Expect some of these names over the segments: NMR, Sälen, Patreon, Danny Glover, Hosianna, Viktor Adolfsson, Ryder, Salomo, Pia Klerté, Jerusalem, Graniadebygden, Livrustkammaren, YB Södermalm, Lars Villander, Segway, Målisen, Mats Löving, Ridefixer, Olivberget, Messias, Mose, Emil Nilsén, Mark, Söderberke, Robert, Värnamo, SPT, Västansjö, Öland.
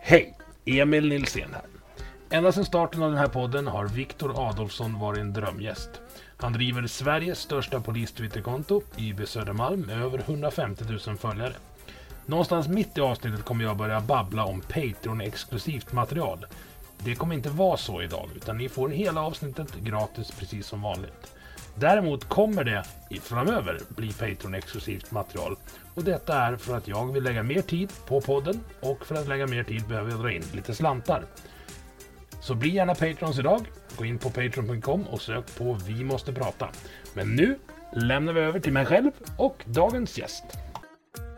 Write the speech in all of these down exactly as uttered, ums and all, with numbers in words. Hej, Emil Nilsén här. Ända sedan starten av den här podden har Viktor Adolfsson varit en drömgäst. Han driver Sveriges största polistwitterkonto, Y B Södermalm, med över hundrafemtio tusen följare. Någonstans mitt i avsnittet kommer jag börja babbla om Patreon-exklusivt material. Det kommer inte vara så idag, utan ni får hela avsnittet gratis precis som vanligt. Däremot kommer det framöver bli Patreon-exklusivt material. Och detta är för att jag vill lägga mer tid på podden och för att lägga mer tid behöver jag dra in lite slantar. Så bli gärna Patrons idag. Gå in på patreon punkt com och sök på Vi Måste Prata. Men nu lämnar vi över till mig själv och dagens gäst.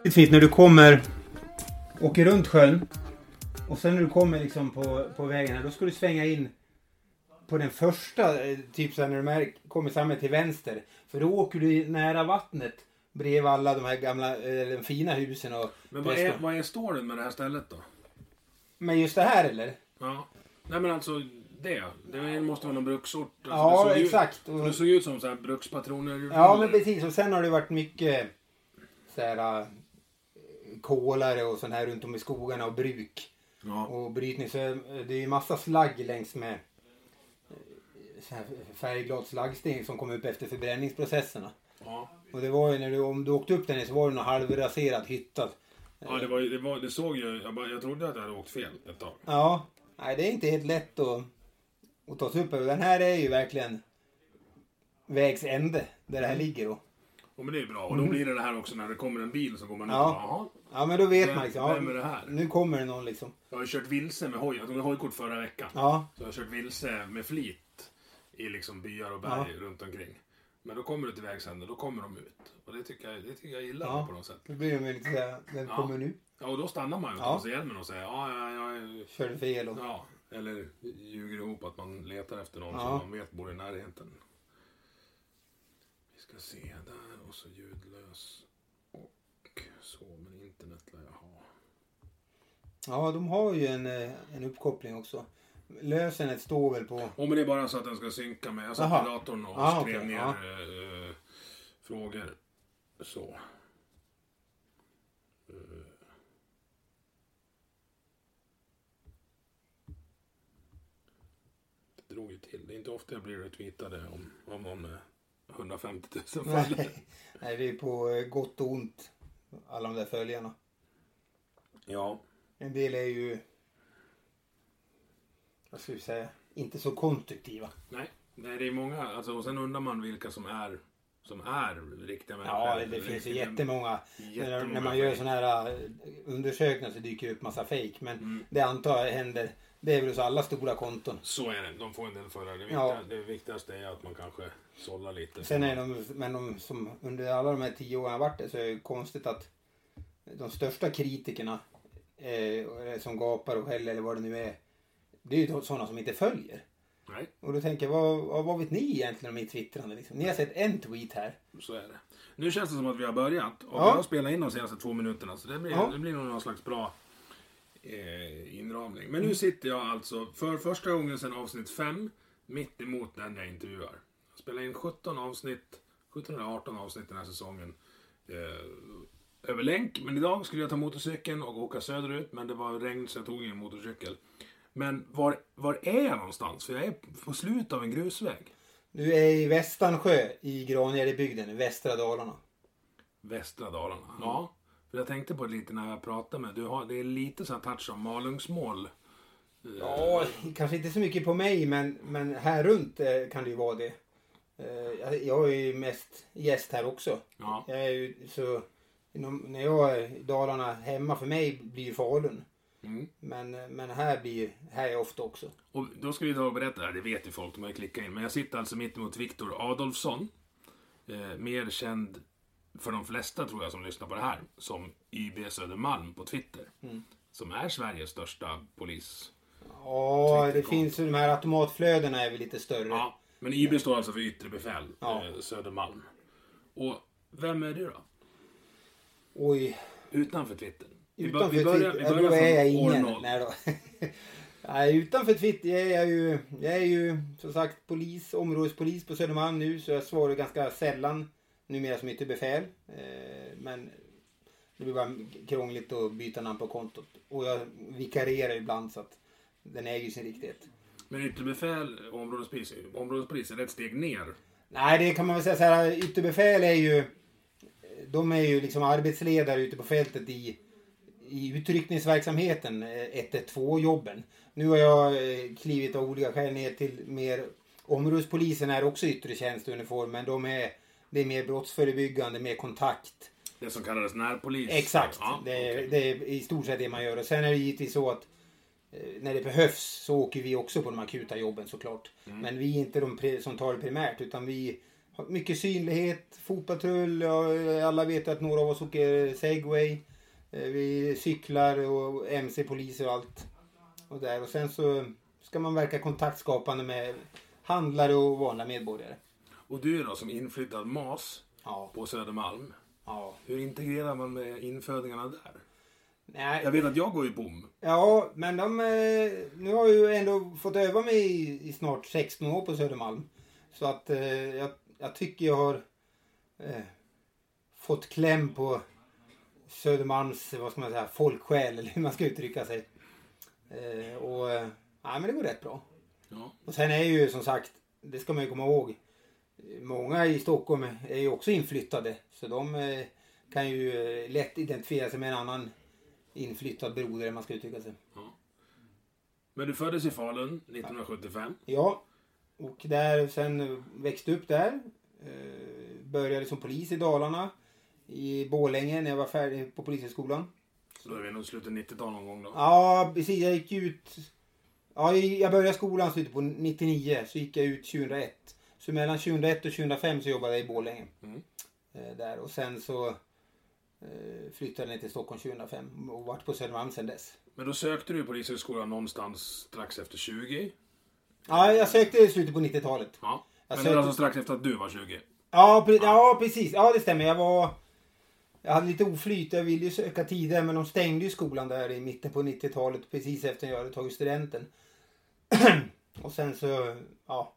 Det är fint när du kommer, åker runt sjön och sen när du kommer liksom på, på vägen här, då ska du svänga in på den första, typ så här, när du kommer samman till vänster. För då åker du nära vattnet bredvid alla de här gamla, de fina husen. Och men vad är, vad är storyn med det här stället då? Men just det här eller? Ja, nej men alltså det. Det måste vara någon bruksort. Alltså, ja, det exakt. Ut, det såg ut som så här brukspatroner. Ja, men precis. Och sen har det varit mycket så här kolare och sånt här runt om i skogarna och bruk. Ja. Och brytning. Så det är ju massa slagg längs med färgglad slaggsten som kom upp efter förbränningsprocesserna. Ja. Och det var ju när du, om du åkte upp den så var det någon halvraserad hytta. Ja, det, var, det, var, det såg ju, jag, bara, jag trodde att jag hade åkt fel ett tag. Ja, nej det är inte helt lätt att, att ta sig upp. Den här är ju verkligen vägs ände där det här ligger då. Ja, men det är bra. Och då blir det det här också när det kommer en bil så går man ut och jaha. Ja, men då vet vem, man liksom. Ja, vem är det här? Nu kommer det någon liksom. Jag har kört vilse med hoj. Jag tog hojkort förra veckan. Ja. Så jag har kört vilse med flit i liksom byar och berg ja. Runt omkring. Men då kommer du till vägsände, då kommer de ut. Och det tycker jag, det tycker jag gillar ja. På något sätt. Då blir det med lite såhär, den ja. Kommer nu. Ja, och då stannar man ju ja. Och sig hjälmen och säger ja, ja, ja, ja. Kör fel och... Ja, eller ljuger ihop att man letar efter någon ja. Som man vet bor i närheten. Vi ska se där och så ljudlös. Och så, men internet lär jag ha. Ja, de har ju en, en uppkoppling också. Lösenet står väl på... Om oh, men det är bara så att den ska synka med. Jag satt aha. i datorn och aha, skrev okay. ner ja. äh, frågor. Så. Äh. Det drog ju till. Det är inte ofta jag blir retweetade om, om någon med hundrafemtio tusen följare. Nej. Nej, det är på gott och ont. Alla de där följarna. Ja. En del är ju... Jag skulle säga, inte så konstruktiva. Nej, nej det är många. Alltså, och sen undrar man vilka som är, som är riktiga människor. Ja, det, det finns ju jättemånga. jättemånga. När, när man gör sådana här undersökningar så dyker det upp massa fake. Men mm. det antar jag händer. Det är väl hos alla stora konton. Så är det. De får en del förra. Det, ja. Det viktigaste är att man kanske sållar lite. Sen är de, men de som under alla de här tio åren har varit det så är det konstigt att de största kritikerna eh, som gapar och skäller eller vad det nu är. Det är ju sådana som inte följer. Nej. Och då tänker jag, vad, vad vet ni egentligen om mitt twittrande? Liksom? Ni har sett en tweet här. Så är det. Nu känns det som att vi har börjat. Och ja. Vi har spelat in de senaste två minuterna. Så det blir, ja. Det blir nog någon slags bra eh, inramning. Men nu sitter jag alltså för första gången sedan avsnitt fem. Mitt emot den jag intervjuar. Jag spelar in sjutton avsnitt. sjutton eller arton avsnitt den här säsongen. Eh, över länk. Men idag skulle jag ta motorcykeln och åka söderut. Men det var regn så jag tog ingen motorcykel. Men var, var är jag någonstans? För jag är på slut av en grusväg. Du är i Västansjö i Graniadebygden, västra Dalarna. Västra Dalarna, ja. För jag tänkte på det lite när jag pratade med. Du har, det är lite så här touch som malungsmål. Ja, kanske inte så mycket på mig, men, men här runt kan det ju vara det. Jag är ju mest gäst här också. Ja. Jag är ju, så, när jag är i Dalarna hemma, för mig blir ju Falun. Mm. Men, men här blir här är jag ofta också. Och då ska vi ta och berätta, det vet ju folk om jag klickar in. Men jag sitter alltså mitt emot Viktor Adolfsson. Eh, mer känd för de flesta, tror jag, som lyssnar på det här, som Y B Södermalm på Twitter. Mm. Som är Sveriges största polis. Ja, det finns ju de här automatflödena är väl lite större. Ja, men Y B står alltså för yttre befäl, ja. eh, Södermalm. Och vem är du då? Oj. Utanför Twitter. Utanför vi börjar, Twitter, vi börjar, vi börjar ja, då är jag ingen. Nej, då. Nej, utanför Twitter, jag är ju, jag är ju som sagt polis, områdespolis på Södermalm nu. Så jag svarar ganska sällan numera som yttre befäl. Eh, men... Det blir bara krångligt att byta namn på kontot. Och jag vikarierar ibland så att den äger ju sin riktighet. Men ytterbefäl och områdespolis, områdespolis är det ett steg ner? Nej, det kan man väl säga så här. Ytterbefäl är ju... De är ju liksom arbetsledare ute på fältet i, i utryckningsverksamheten. ett ett två-jobben. Nu har jag klivit av olika skäl ner till mer... Områdespolisen är också yttre tjänst och uniform. Men de är, det är mer brottsförebyggande, mer kontakt... Det som kallades närpolis. Exakt, ja, det, är, okay. Det är i stort sett det man gör. Och sen är det givetvis så att eh, när det behövs så åker vi också på de akuta jobben såklart. Mm. Men vi är inte de pre- som tar det primärt, utan vi har mycket synlighet, fotpatrull, ja, alla vet att några av oss åker Segway, eh, vi cyklar och M C-poliser och allt. Och, där. Och sen så ska man verka kontaktskapande med handlare och vanliga medborgare. Och du då som inflyttad mas ja. På Södermalm. Ja. Hur integrerar man med infödingarna där? Nej. Jag vet att jag går i bom. Ja, men de, nu har jag ju ändå fått öva mig i, i snart sexton år på Södermalm. Så att eh, jag, jag tycker jag har eh, fått kläm på Södermalms, vad ska man säga, folksjäl, eller hur man ska uttrycka sig. Eh, och eh, ja, men det går rätt bra. Ja. Och sen är ju som sagt, det ska man ju komma ihåg. Många i Stockholm är ju också inflyttade, så de kan ju lätt identifiera sig med en annan inflyttad broder, om man ska uttrycka sig. Ja. Men du föddes i Falun nittonhundrasjuttiofem. Ja, och där sen växte upp där. Började som polis i Dalarna, i Bålänge när jag var färdig på Polishögskolan. Så då är vi nog slutet nittiotalet någon gång då? Ja, precis. Jag gick ut... Ja, jag började skolan slutet på nittionio, så gick jag ut tjugohundraett. Så mellan tjugohundraett och tjugohundrafem så jobbade jag i Borlänge. Mm. Eh, där. Och sen så eh, flyttade jag till Stockholm tjugohundrafem och varit på Södermalm sedan dess. Men då sökte du Polishögskolan någonstans strax efter tjugo? Ja, jag sökte i slutet på nittiotalet. Ja. Men sökte... det var alltså strax efter att du var tjugo? Ja, pre- ja. ja precis. Ja, det stämmer. Jag var... Jag hade lite oflyt. Jag ville ju söka tidigare, men de stängde ju skolan där i mitten på nittiotalet precis efter jag hade tagit studenten. Och sen så... ja.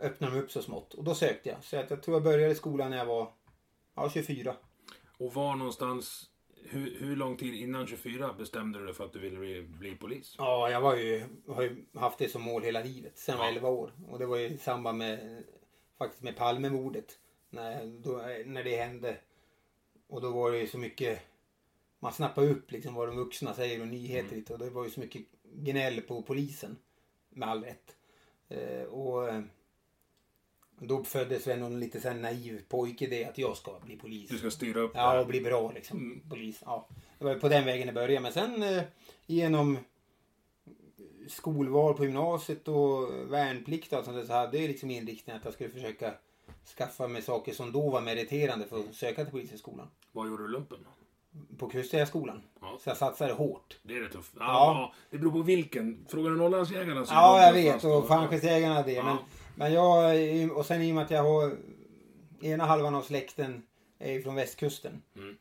Öppnade mig upp så smått. Och då sökte jag. Så att jag tror jag började skolan när jag var ja, tjugofyra. Och var någonstans... Hur, hur lång tid innan tjugofyra bestämde du dig för att du ville bli, bli polis? Ja, jag var ju, har ju haft det som mål hela livet. Sen var jag elva år. Och det var ju i samband med... Faktiskt med Palmemordet. När, då, när det hände. Och då var det ju så mycket... Man snappade upp liksom vad de vuxna säger och nyheter. Mm. Och det var ju så mycket gnäll på polisen. Med all rätt. Eh, och... Då föddes väl någon lite så här naiv pojke det att jag ska bli polis. Du ska styra upp det. Ja, och bli bra liksom. Mm. Polis, ja. Det var på den vägen det började. Men sen eh, genom skolval på gymnasiet och värnplikt och allt sånt där, så hade jag liksom inriktningen att jag skulle försöka skaffa mig saker som då var meriterande för att söka till polishögskolan. Vad gjorde du lumpen? På Kustjägarskolan. Ja. Så jag satsade hårt. Det är det tufft. Ja, ja. Det beror på vilken. Frågar du Norrlandsjägarna? Ja, jag vet. Och Falklandsjägarna det. Ja. Men... Men jag, och sen i och med att jag har ena halvan av släkten är från västkusten. Mm.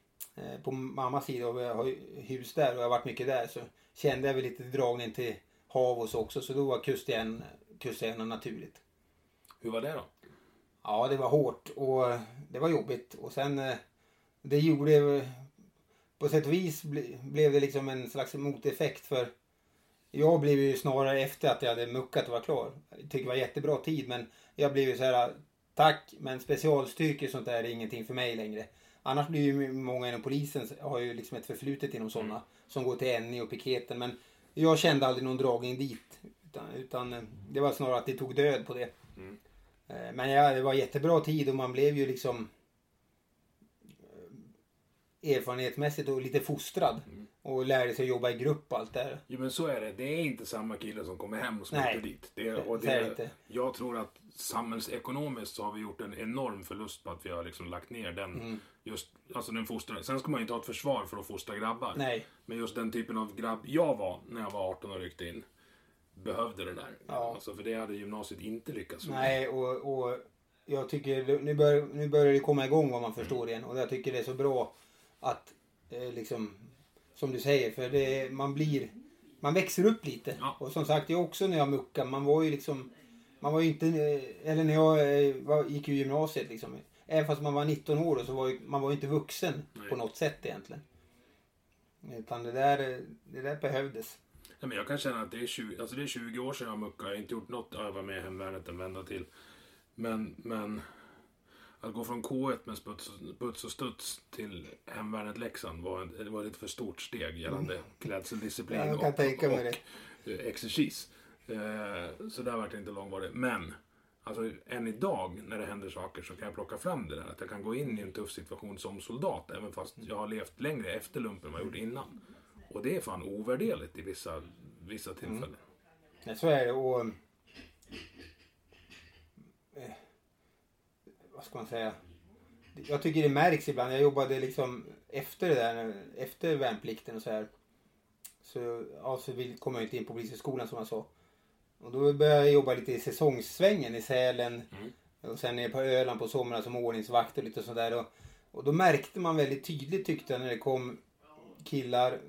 På mammas sida och jag har hus där och jag har varit mycket där, så kände jag väl lite dragning till hav och så också. Så då var kusten, kusten naturligt. Hur var det då? Ja, det var hårt och det var jobbigt. Och sen det gjorde, på sätt och vis blev det liksom en slags moteffekt för... Jag blev ju snarare efter att jag hade muckat och var klar. Jag tyckte det var jättebra tid, men jag blev ju så här: tack, men specialstyrke sånt där är ingenting för mig längre. Annars blir ju många inom polisen har ju liksom ett förflutet inom sådana mm. som går till N I och piketen. Men jag kände aldrig någon dragning dit. Utan, utan det var snarare att det tog död på det. Mm. Men ja, det var jättebra tid och man blev ju liksom erfarenhetsmässigt och lite fostrad. Mm. Och lärde sig att jobba i grupp och allt det här. Jo men så är det. Det är inte samma kille som kommer hem och smutter dit. Det, och det, det är inte. Jag tror att samhällsekonomiskt så har vi gjort en enorm förlust på att vi har liksom lagt ner den. Mm. Just, alltså den fostran. Sen ska man inte ha ett försvar för att fostra grabbar. Nej. Men just den typen av grabb jag var när jag var arton och ryckte in. Behövde det där. Ja. Alltså, för det hade gymnasiet inte lyckats med. Nej, och, och jag tycker nu börjar, nu börjar det komma igång vad man förstår mm. igen. Och jag tycker det är så bra att eh, liksom som du säger, för det, man blir man växer upp lite. Ja. Och som sagt, jag också när jag muckade, man var ju liksom man var ju inte, eller när jag var, gick ju gymnasiet liksom, även fast man var nitton år och så var ju, man var ju inte vuxen Nej. På något sätt egentligen. Utan det där, det där behövdes. Nej, men jag kan känna att det är tjugo, alltså det är tjugo år sedan jag muckade, jag har inte gjort något öva med hemvärnet en vända till. Men, men att gå från K ett med sputs, puts och studs till hemvärnet Leksand var, en, det var ett för stort steg gällande mm. klädseldisciplin ja, och, och, och, och exercis. Eh, så där var det inte långvarigt. Men alltså, än idag när det händer saker så kan jag plocka fram det där. Att jag kan gå in i en tuff situation som soldat även fast jag har levt längre efter lumpen än vad jag gjort innan. Och det är fan ovärderligt i vissa, vissa tillfällen. Mm. Ja, så är det. Och, eh, vad ska man säga? Jag tycker det märks ibland. Jag jobbade liksom efter det där, efter värnplikten och så här. Så, ja, så kom jag inte in på Polishögskolan som jag sa. Och då började jag jobba lite i säsongssvängen i Sälen. Mm. Och sen ner på Öland på somrarna som ordningsvakt och lite sådär. Och, och då märkte man väldigt tydligt tyckte jag när det kom killar.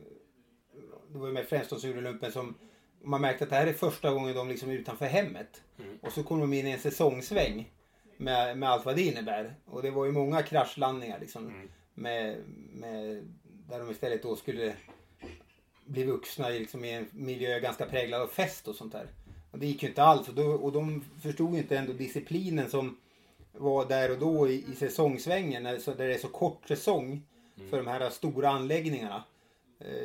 Det var ju med främst de surlumpen som man märkte att det här är första gången de liksom är utanför hemmet. Mm. Och så kom de in i en säsongsväng med, med allt vad det innebär. Och det var ju många kraschlandningar liksom mm. med, med, där de istället då skulle bli vuxna i, liksom, i en miljö ganska präglad av fest och sånt där. Och det gick ju inte alls. Och, då, och de förstod ju inte ändå disciplinen som var där och då i, i säsongsvängen när, så, där det är så kort säsong mm. för de här stora anläggningarna.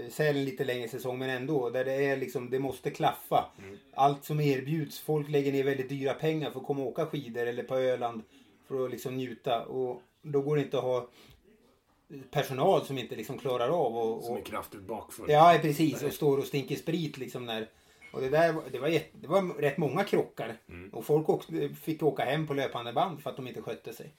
Sälen lite längre säsong men ändå där det är liksom, det måste klaffa mm. allt som erbjuds, folk lägger ner väldigt dyra pengar för att komma och åka skidor eller på Öland för att liksom njuta och då går det inte att ha personal som inte liksom klarar av och, som är kraftigt bakfull. Ja, precis, och står och stinker sprit liksom när, och det där, det var, jätt, det var rätt många krockar mm. och folk åkte, fick åka hem på löpande band för att de inte skötte sig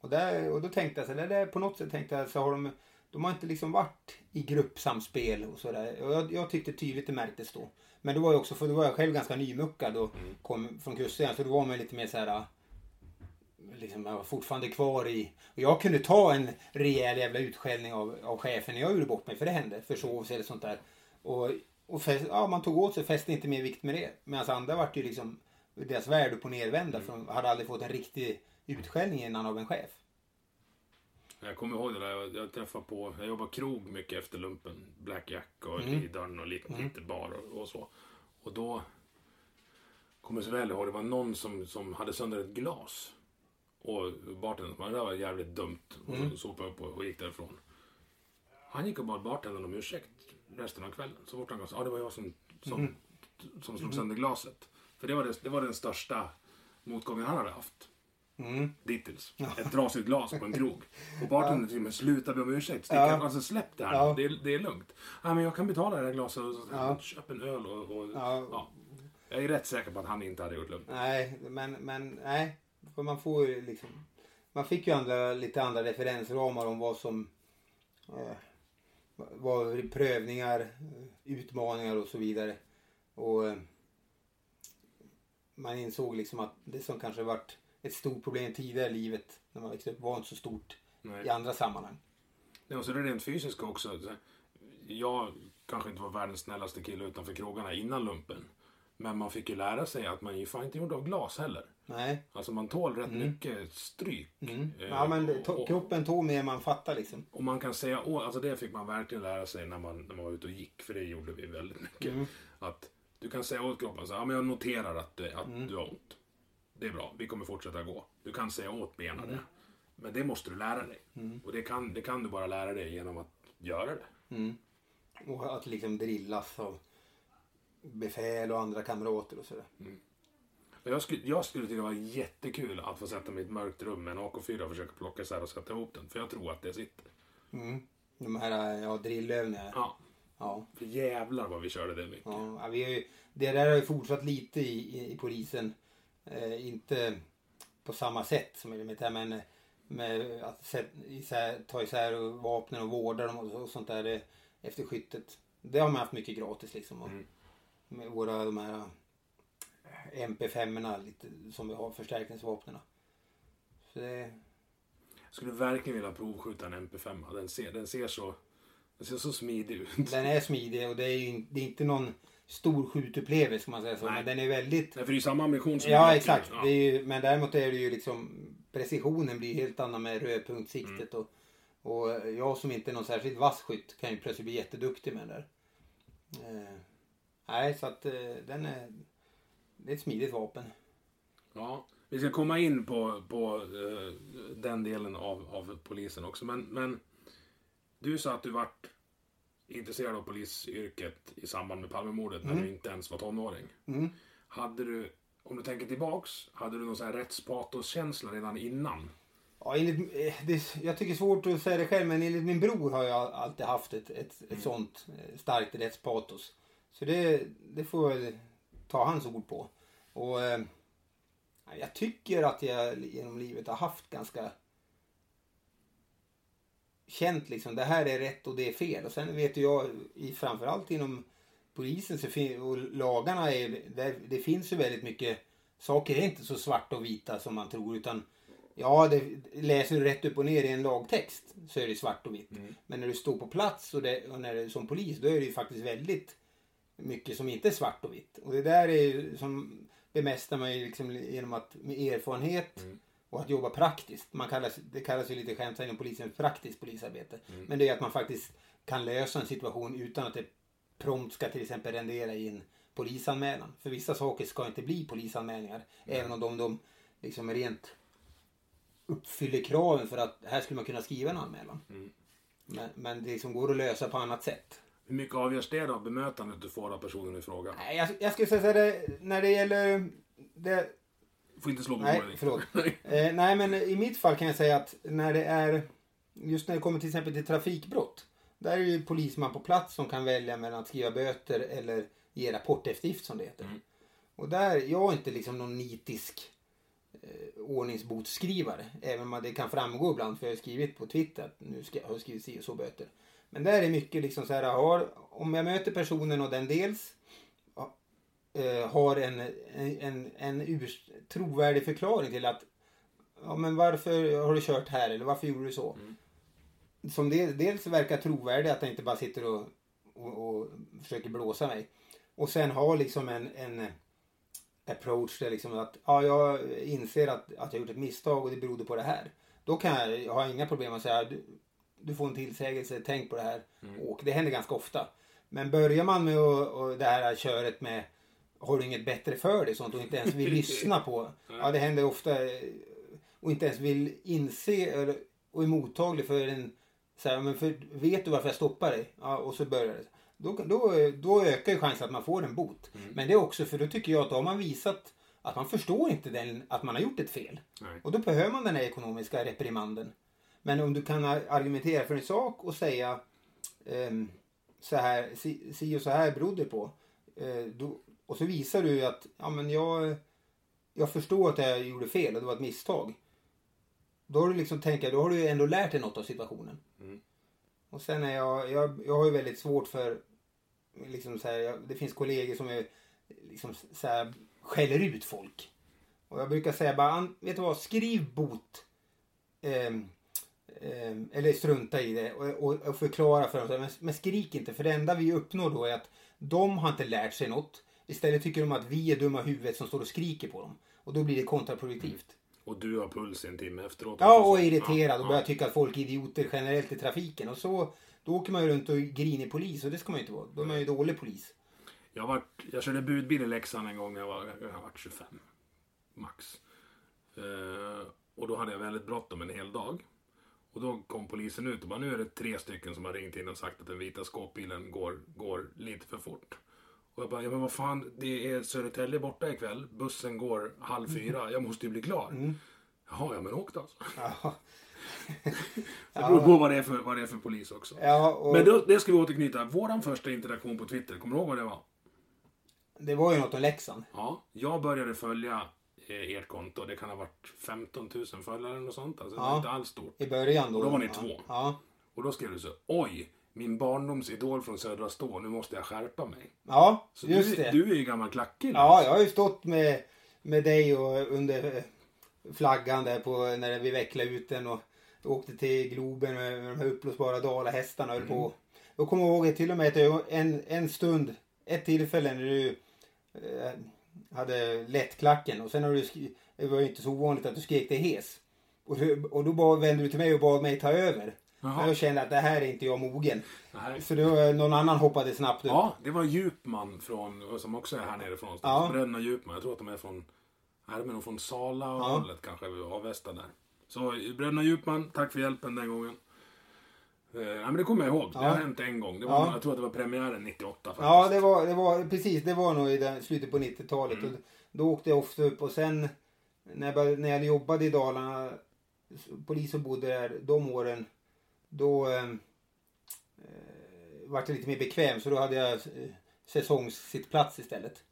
och, där, och då tänkte jag så där, där, på något sätt tänkte jag så har de De har inte liksom varit i gruppsamspel och sådär. Jag, jag tyckte tydligt det märktes då. Men då var jag också, för då var jag själv ganska nymuckad och mm. kom från kursen. Så då var man lite mer såhär, liksom jag var fortfarande kvar i. Och jag kunde ta en rejäl jävla utskällning av, av chefen när jag gjorde bort mig. För det hände, försov sig eller sånt där. Och, och fest, ja, man tog åt sig, fäste inte mer vikt med det. Medan andra var ju liksom, deras värld upp och nedvända. Mm. För de hade aldrig fått en riktig utskällning innan av en chef. Jag kommer ihåg det där, jag, jag träffade på, jag jobbade krog mycket efter lumpen, blackjack och mm. Ridern och lite, lite bar och, och så. Och då kommer jag så väl ihåg, det var någon som, som hade sönder ett glas. Och bartendern, det var jävligt dumt, och mm. sopade upp och, och gick därifrån. Han gick och bad bartendern om ursäkt resten av kvällen. Så fort han gav sig, ja ah, det var jag som, som, mm. som slog sönder glaset. För det var, det, det var den största motgången han hade haft. Mm. Dittills. Ett trasigt glas på en krog. Och bartendern till och med slutar be om ursäkt. Ja. Alltså släpp det här. Ja. Det, är, det är lugnt. Ja, men jag kan betala det här glaset och ja. Köpa en öl. Och, och, ja. Ja. Jag är rätt säker på att han inte hade gjort lugnt. Nej, men, men nej. För man får ju liksom, man fick ju andra, lite andra referensramar om vad som eh, vad prövningar, utmaningar och så vidare. Och eh, man insåg liksom att det som kanske varit ett stort problem tidigare i livet när man växte upp var inte så stort Nej. I andra sammanhang. Nej, och så är det rent fysiskt också. Jag kanske inte var världens snällaste kille utanför krogarna innan lumpen. Men man fick ju lära sig att man ju fan inte gjorde av glas heller. Nej. Alltså man tål rätt mm. mycket stryk. Mm. Ja, men to- och, kroppen tål mer man fattar liksom. Och man kan säga, åh, alltså det fick man verkligen lära sig när man, när man var ute och gick. För det gjorde vi väldigt mycket. Mm. Att du kan säga åt kroppen, så, ja, men jag noterar att, att mm. du har ont. Det är bra, vi kommer fortsätta gå. Du kan säga åt benen mm. Men det måste du lära dig. Mm. Och det kan, det kan du bara lära dig genom att göra det. Mm. Och att liksom drillas av befäl och andra kamrater och sådär. Mm. Jag skulle, jag skulle tycka det var jättekul att få sätta mig i ett mörkt rum med en A K fyra och försöka plocka så här och sätta ihop den. För jag tror att det sitter. Mm. De här ja, drillövningarna. Ja. Ja. För jävlar vad vi körde det mycket. Ja, vi har ju, det där har ju fortsatt lite i, i, i polisen. Eh, inte på samma sätt som i det här, men med att sätt, isär, ta isär vapnen och vårda dem och, och sånt där det, efter skyttet. Det har man haft mycket gratis liksom. Och, mm. Med våra de här M P fem-erna lite, som vi har förstärkningsvapnena. Så det... Jag skulle verkligen vilja provskjuta en M P fem. Den ser, den ser så... Den ser så smidig ut. Den är smidig och det är, ju, det är inte någon stor skjutupplevelse ska man säga så. Nej. Men den är väldigt... Nej, för det är ju samma ammunition som... Ja, exakt. Ja. Det är ju, men däremot är det ju liksom... Precisionen blir helt annan med rödpunktsiktet. Mm. Och, och jag som inte är någon särskilt vass skytt kan ju plötsligt bli jätteduktig med den där. Eh, nej, så att eh, den är... Det är ett smidigt vapen. Ja, vi ska komma in på, på uh, den delen av, av polisen också. Men, men du sa att du var intresserad av polisyrket i samband med Palmemordet mm. när du inte ens var tonåring. Mm. Hade du, om du tänker tillbaks, hade du någon sån här rättspatoskänsla redan innan? Ja, enligt, det, jag tycker det är svårt att säga det själv, men enligt min bror har jag alltid haft ett, ett, mm. ett sånt starkt rättspatos. Så det, det får jag... ta hans ord på. Och eh, jag tycker att jag genom livet har haft ganska känt liksom det här är rätt och det är fel. Och sen vet jag i, framförallt inom polisen så fin- och lagarna är, där, det finns ju väldigt mycket saker är inte så svarta och vita som man tror utan ja, det, läser du rätt upp och ner i en lagtext så är det svart och vitt. Mm. Men när du står på plats och, det, och när du, som polis då är det ju faktiskt väldigt mycket som inte är svart och vitt. Och det där är ju som bemästrar man ju liksom genom att med erfarenhet mm. och att jobba praktiskt. Man kallas, det kallas ju lite skämt inom polisen praktiskt polisarbete. Mm. Men det är att man faktiskt kan lösa en situation utan att det prompt ska till exempel rendera i en polisanmälan. För vissa saker ska inte bli polisanmälningar. Mm. Även om de, de liksom rent uppfyller kraven för att här skulle man kunna skriva en anmälan. Mm. Men, men det liksom går att lösa på annat sätt. Hur mycket avgörs det då, bemötandet du får av personen i fråga? Nej, jag, jag skulle säga det, när det gäller... Det... Får inte slå på nej, förlåt. eh, nej, men i mitt fall kan jag säga att när det är... Just när det kommer till exempel till trafikbrott. Där är det ju polisman på plats som kan välja mellan att skriva böter eller ge rapporteftergift som det heter. Mm. Och där, jag är inte liksom någon nitisk eh, ordningsbotsskrivare. Även om det kan framgå ibland, för jag har skrivit på Twitter att nu ska, har jag skrivit si och så böter. Men där är mycket liksom så här, har, om jag möter personen och den dels eh, har en, en, en ur, trovärdig förklaring till att ja, men varför har du kört här eller varför gjorde du så? Mm. Som del, dels verkar trovärdig att jag inte bara sitter och, och, och försöker blåsa mig. Och sen har liksom en, en approach där liksom att ja, jag inser att, att jag gjort ett misstag och det berodde på det här. Då kan jag, jag har inga problem att säga du, Du får en tillsägelse, tänk på det här. Mm. Och det händer ganska ofta. Men börjar man med och, och det här köret med har du inget bättre för dig sånt och inte ens vill lyssna på. Ja, det händer ofta och inte ens vill inse och är mottaglig för en så här, men för, vet du varför jag stoppar dig? Ja, och så börjar det. Då, då, då ökar ju chansen att man får en bot. Mm. Men det är också, för då tycker jag att då har man visat att man förstår inte den, att man har gjort ett fel. Nej. Och då behöver man den här ekonomiska reprimanden. Men om du kan argumentera för en sak och säga um, så här, si, si och så här berodde på. Uh, då, och så visar du att ja, men jag, jag förstår att jag gjorde fel och det var ett misstag. Då har du liksom tänkt, då har du ändå lärt dig något av situationen. Mm. Och sen är jag, jag, jag har ju väldigt svårt för, liksom så här, jag, det finns kollegor som är, liksom så här, skäller ut folk. Och jag brukar säga bara, vet du vad, skriv bot. Um, eller strunta i det och förklara för dem, men skrik inte, för det enda vi uppnår då är att de har inte lärt sig något, istället tycker de att vi är dumma huvudet som står och skriker på dem, och då blir det kontraproduktivt. Mm. Och du har puls en timme efteråt. Ja, och är irriterad och börjar tycka att folk är idioter generellt i trafiken, och så då åker man ju runt och grinig polis, och det ska man ju inte vara, då är man ju dålig polis. Jag, var, jag körde budbil i Leksand en gång när jag var, jag var tjugofem max. Uh, Och då hade jag väldigt bråttom en hel dag. Och då kom polisen ut och bara, nu är det tre stycken som har ringt in och sagt att den vita skåpbilen går, går lite för fort. Och jag bara, ja men vad fan, det är Södertälje borta ikväll. Bussen går halv fyra, jag måste ju bli klar. Mm. Jaha, ja men åkt alltså. Ja. Det beror på vad det är för, vad det är för polis också. Ja, och... Men då, det ska vi återknyta. Våran första interaktion på Twitter, kommer du ihåg vad det var? Det var ju något om Leksand. Ja, jag började följa ert konto. Det kan ha varit femton tusen följare eller sånt. Alltså, ja. Det är inte alls stort. I början då. Och då var ni ja. två. Ja. Och då skrev du så, oj, min barndomsidol från Södra Stå, nu måste jag skärpa mig. Ja, så just du, det. Du är ju gammal klackig. Ja, alltså. Jag har ju stått med, med dig och under flaggan där på, när vi vecklade ut den och åkte till Globen med, med de här upplösbara dalahästarna och höll mm. på. Då kommer jag ihåg till och med att en, en stund, ett tillfälle när du... Eh, hade lätt klacken och sen har du skri- det var ju inte så ovanligt att du skrek dig hes och, du, och då bara vände du till mig och bad mig ta över. Jaha. Jag kände att det här är inte jag mogen. Nej. Så då, någon annan hoppade snabbt upp. Ja, det var Djupman från, som också är här nere från ja. Brönna Djupman, jag tror att de är från här, men de från Sala och ja. Hållet kanske av västra där. Så Brönna Djupman, tack för hjälpen den gången. Ja, men det kommer jag ihåg. Det har ja. hänt en gång. Det var, ja. Jag tror att det var premiären nittioåtta faktiskt. Ja, det var, det var precis. Det var nog i den, slutet på nittiotalet. Mm. Och då åkte jag ofta upp. Och sen när jag, när jag jobbade i Dalarna, polisen bodde där de åren, då eh, var det lite mer bekväm. Så då hade jag eh, säsongssittplats istället.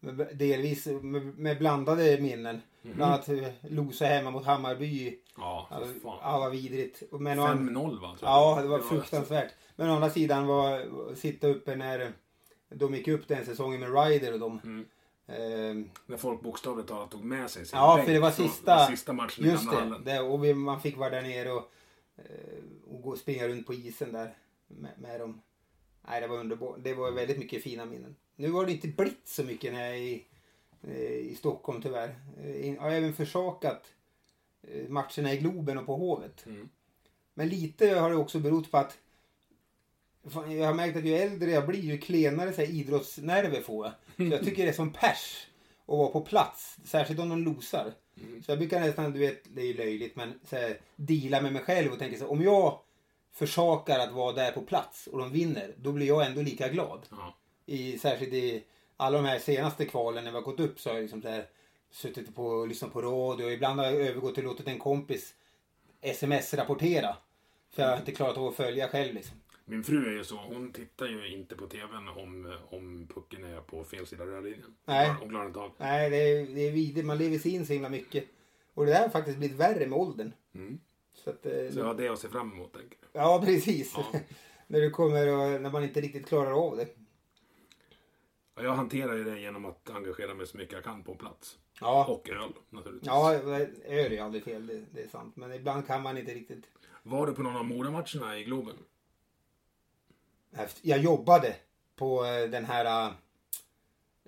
Med, delvis med, med blandade minnen. Mm. Bland annat losa hemma mot Hammarby. Ja, för fan. Ja, vad vidrigt. Men fem noll va? Ja, det var fruktansvärt. Men å andra sidan var sitta uppe när de gick upp den säsongen med Ryder och de... Mm. Eh, när folk bokstavligt talat tog med sig sin ja, bänk. För det var sista, det var sista matchen i just det, det. Och vi, man fick vara där nere och, och gå, springa runt på isen där med, med dem. Nej, det var underbart. Det var väldigt mycket fina minnen. Nu var det inte blivit så mycket när jag i, i Stockholm tyvärr. Jag har även försakat matcherna i Globen och på Hovet. Mm. Men lite har det också berott på att jag har märkt att ju äldre jag blir, ju klenare så här idrottsnerver får jag. Så jag tycker det är som pers att vara på plats. Särskilt om de losar. Mm. Så jag brukar nästan, du vet, det är ju löjligt, men så här, deala med mig själv och tänka så här, om jag försakar att vara där på plats och de vinner, då blir jag ändå lika glad. Mm. I, särskilt i alla de här senaste kvalen när vi har gått upp så har jag liksom så här, suttit på och lyssnat på radio och ibland har jag övergått till att låta en kompis sms-rapportera. För jag har inte klarat av att följa själv liksom. Min fru är ju så, hon tittar ju inte på tvn om, om pucken är på fel sida rörlinjen. Nej, ja, Nej det, är, det är vidrigt. Man lever sig in så himla mycket. Och det där har faktiskt blivit värre med åldern. Mm. Så, att, så jag har det att se fram emot, tänker jag. Ja, precis. Ja. När du kommer och när man inte riktigt klarar av det. Jag hanterar ju det genom att engagera mig så mycket jag kan på plats. Ja. Och öl, naturligtvis. Ja, öl är aldrig fel, det, det är sant. Men ibland kan man inte riktigt... Var du på någon av Mora-matcherna i Globen? Jag jobbade på den här...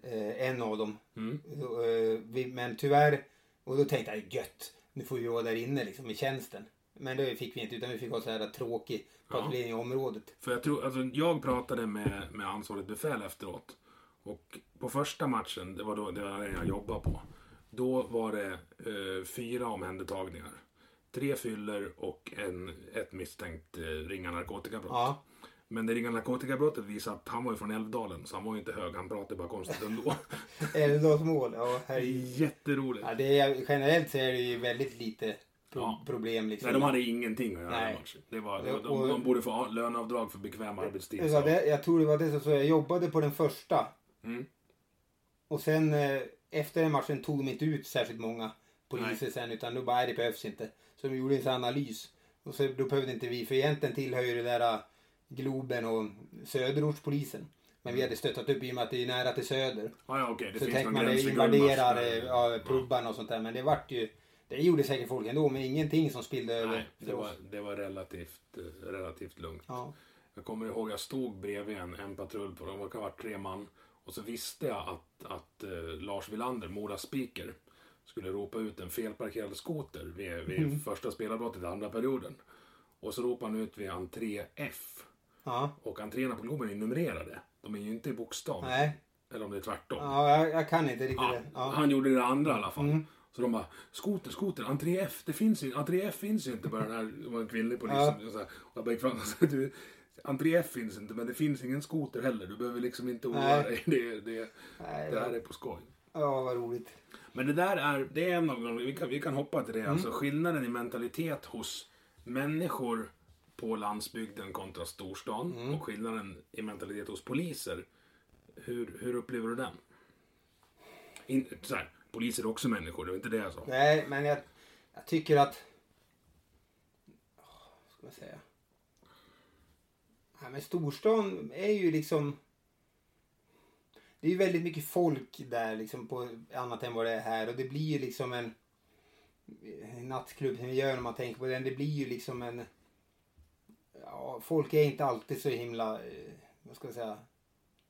Eh, en av dem. Mm. Men tyvärr... Och då tänkte jag, gött. Nu får vi vara där inne liksom, i tjänsten. Men det fick vi inte, utan vi fick ha så här tråkig patrulling i området. För jag tror... Alltså, jag pratade med, med ansvarigt befäl efteråt. Och på första matchen, det var då det var den jag jobbade på, då var det eh, fyra omhändertagningar. Tre fyller och en, ett misstänkt eh, ringa narkotikabrott. Ja. Men det ringa narkotikabrottet visade att han var ju från Älvdalen, så han var ju inte hög, han pratade bara konstigt ändå. Älvdalsmål, ja. Här... Jätteroligt. Ja, det är, generellt så är det ju väldigt lite... Ja. Problem liksom. Nej, de hade ingenting att göra. Nej. Det var, det var, de, och, de borde få löneavdrag för bekväm arbetstid. Det, det, jag tror det var det, så jag jobbade på den första. Mm. Och sen efter den matchen tog de inte ut särskilt många poliser. Nej. Sen, utan då bara, det behövs inte. Så de gjorde en sån analys. Och så, då behövde inte vi, för egentligen tillhör ju det där Globen och Söderortspolisen. Men vi hade stöttat upp i och med att det är nära till söder. Ah, ja, okay. Det så finns tänker man det invaderar ja, pubbarna och sånt där. Men det vart ju... Det gjorde säkert folk ändå, men ingenting som spillde över. Nej, det var, det var relativt, relativt lugnt. Ja. Jag kommer ihåg, jag stod bredvid en, en patrull på, de var kanske tre man. Och så visste jag att, att uh, Lars Villander, Mora speaker, skulle ropa ut en felparkerad skoter vid, vid mm. första spelarbrottet i andra perioden. Och så ropade han ut vid entré F. Ja. Och entréerna på Globen är numrerade. De är ju inte i bokstav. Nej. Eller om det är tvärtom. Ja, jag, jag kan inte riktigt ja, det. Ja. Han gjorde det andra i alla fall. Mm. Så de bara, skoter, skoter, entré F, det finns ju, entré F finns ju inte, bara den här, det var en kvinnlig polis ja. och så här, och jag bara gick fram och sa, du, entré F finns inte, men det finns ingen skoter heller, du behöver liksom inte oroa dig, det, det, Nej, det här ja. är på skoj. Ja, vad roligt. Men det där är, det är en av, vi kan, vi kan hoppa till det, mm. alltså skillnaden i mentalitet hos människor på landsbygden kontra storstan, mm. och skillnaden i mentalitet hos poliser, hur, hur upplever du den? In, så här, poliser är också människor, det är inte det jag sa. Nej, men jag, jag tycker att... Oh, vad ska man säga? Nej, men storstan är ju liksom... Det är ju väldigt mycket folk där, liksom, på annat än vad det är här. Och det blir ju liksom en, en nattklubb som vi gör när man tänker på den. Det blir ju liksom en... Ja, folk är inte alltid så himla, vad ska jag säga,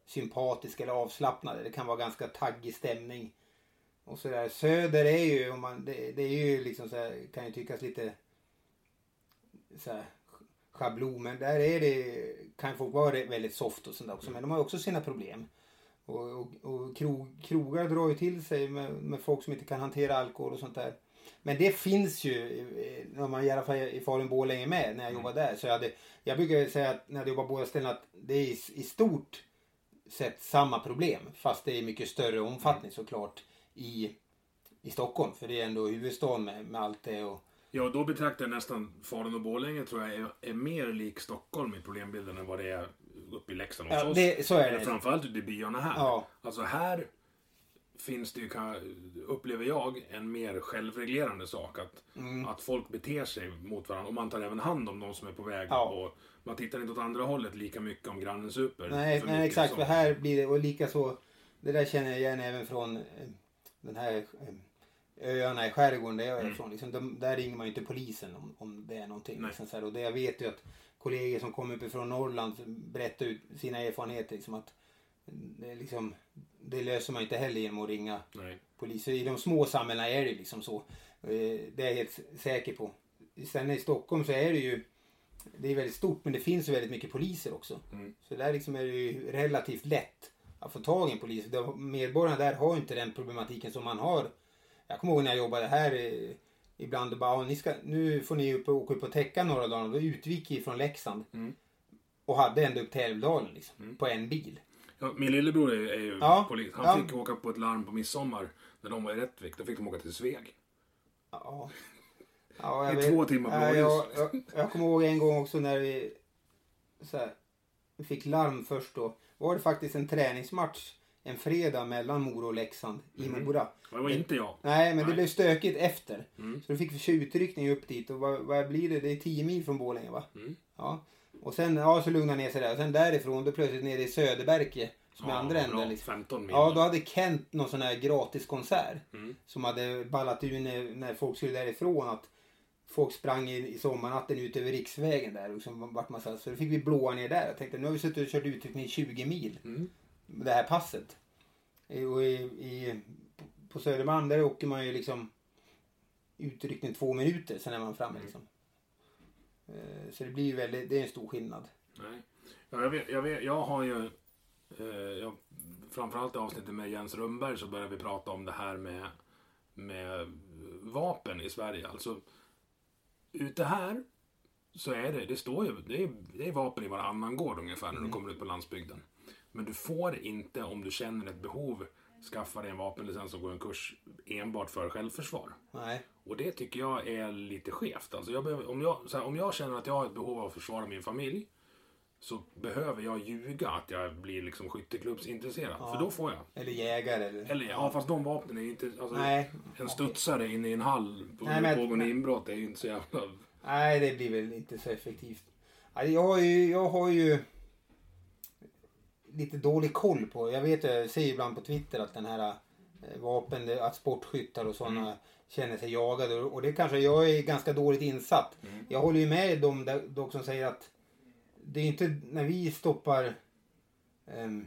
sympatiska eller avslappnade. Det kan vara ganska taggig stämning. Och så där. Söder är ju, om man, det, det är ju liksom så här, kan ju tyckas lite så här schablon, men där är det, kan folk vara väldigt soft och sånt också, men de har också sina problem. Och, och, och krog, krogar drar ju till sig med, med folk som inte kan hantera alkohol och sånt där. Men det finns ju, när man i alla fall i Falun Bålänge med, när jag jobbade där. Så jag, hade, jag brukar säga att när jag jobbar på båda ställen att det är i, i stort sett samma problem. Fast det är mycket större omfattning såklart i, i Stockholm. För det är ändå huvudstaden med, med allt det. Och... Ja, då betraktar jag nästan Falun och Bålänge tror jag är, är mer lik Stockholm i problembilden än vad det är uppe i Leksand hos ja, det, oss. Så är det. Framförallt i byarna här. Ja. Alltså här... finns det ju, upplever jag, en mer självreglerande sak att, mm. att folk beter sig mot varandra och man tar även hand om de som är på väg ja. och man tittar inte åt andra hållet lika mycket om grannen super. Nej, för nej exakt, som... för här blir det, och lika så det där känner jag igen även från den här öarna i skärgården där jag är mm. från, liksom, de, där ringer man ju inte polisen om, om det är någonting liksom, så här, och det jag vet ju att kollegor som kommer uppifrån Norrland berättar ut sina erfarenheter liksom att det är liksom det löser man inte heller genom att ringa Nej. poliser. I de små samhällena är det liksom så. Det är jag helt säker på. Sen i Stockholm så är det ju det är väldigt stort, men det finns ju väldigt mycket poliser också. Mm. Så där liksom är det ju relativt lätt att få tag i en polis. Medborgarna där har inte den problematiken som man har. Jag kommer ihåg när jag jobbade här ibland och bara, ni ska, nu får ni upp och åka upp och täcka några dagar. Då utgick jag från Leksand mm. och hade ändå upp till Älvdalen liksom, mm. på en bil. Ja, min lillebror är, är ju ja, polis. Han ja. fick åka på ett larm på midsommar när de var i Rättvik. Då fick de åka till Sveg. Ja. ja jag I vet. två timmar på ja, jag, jag, jag kommer ihåg en gång också när vi, så här, vi fick larm först då. Var det faktiskt en träningsmatch en fredag mellan Mora och Leksand i mm. Mora. Det var inte jag. Nej, men Nej. det blev stökigt efter. Mm. Så då fick vi tjuvtryckning upp dit. Och vad, vad blir det? Det är tio mil från Bålänge va? Mm. Ja. Och sen ja, så lugnade ner sig där. Och sen därifrån, då plötsligt nere i Söderberke. Som ja, är andra änden. Liksom. femton mil. Ja, då hade Kent någon sån här gratiskonsert. Mm. Som hade ballat ur när, när folk skulle därifrån. Att folk sprang i, i sommarnatten ut över riksvägen där. Och som vart man så, så då fick vi blåa ner där. Jag tänkte, nu har vi suttit och kört ut i tjugo mil. Mm. Det här passet. Och i, i, på Södermalm, där åker man ju liksom utryckning två minuter. Sen är man framme mm. liksom. Så det blir ju väldigt, det är en stor skillnad. Nej. Ja, jag, vet, jag, vet, jag har ju, eh, jag, framförallt i avsnittet med Jens Rönnberg så börjar vi prata om det här med, med vapen i Sverige. Alltså, ute här så är det, det står ju, det är, det är vapen i varannan gård ungefär när mm. du kommer ut på landsbygden. Men du får inte, om du känner ett behov, skaffa dig en vapenlicens och gå en kurs enbart för självförsvar. Nej. Och det tycker jag är lite skevt. Alltså jag behöver, om, jag, så här, om jag känner att jag har ett behov av att försvara min familj så behöver jag ljuga att jag blir liksom skytteklubbsintresserad. Ja. För då får jag. Eller jägare. Eller, eller ja, ja, fast de vapnen är ju inte... Alltså, nej. En studsare inne i en hall på pågående inbrott är ju inte så jävla... Nej, det blir väl inte så effektivt. Jag har ju... Jag har ju... lite dålig koll på. Jag vet, jag säger ibland på Twitter att den här vapen, att sportskyttar och sådana mm. känner sig jagade, och det kanske jag är ganska dåligt insatt. Mm. Jag håller ju med dem där, dock, som säger att det är inte när vi stoppar um,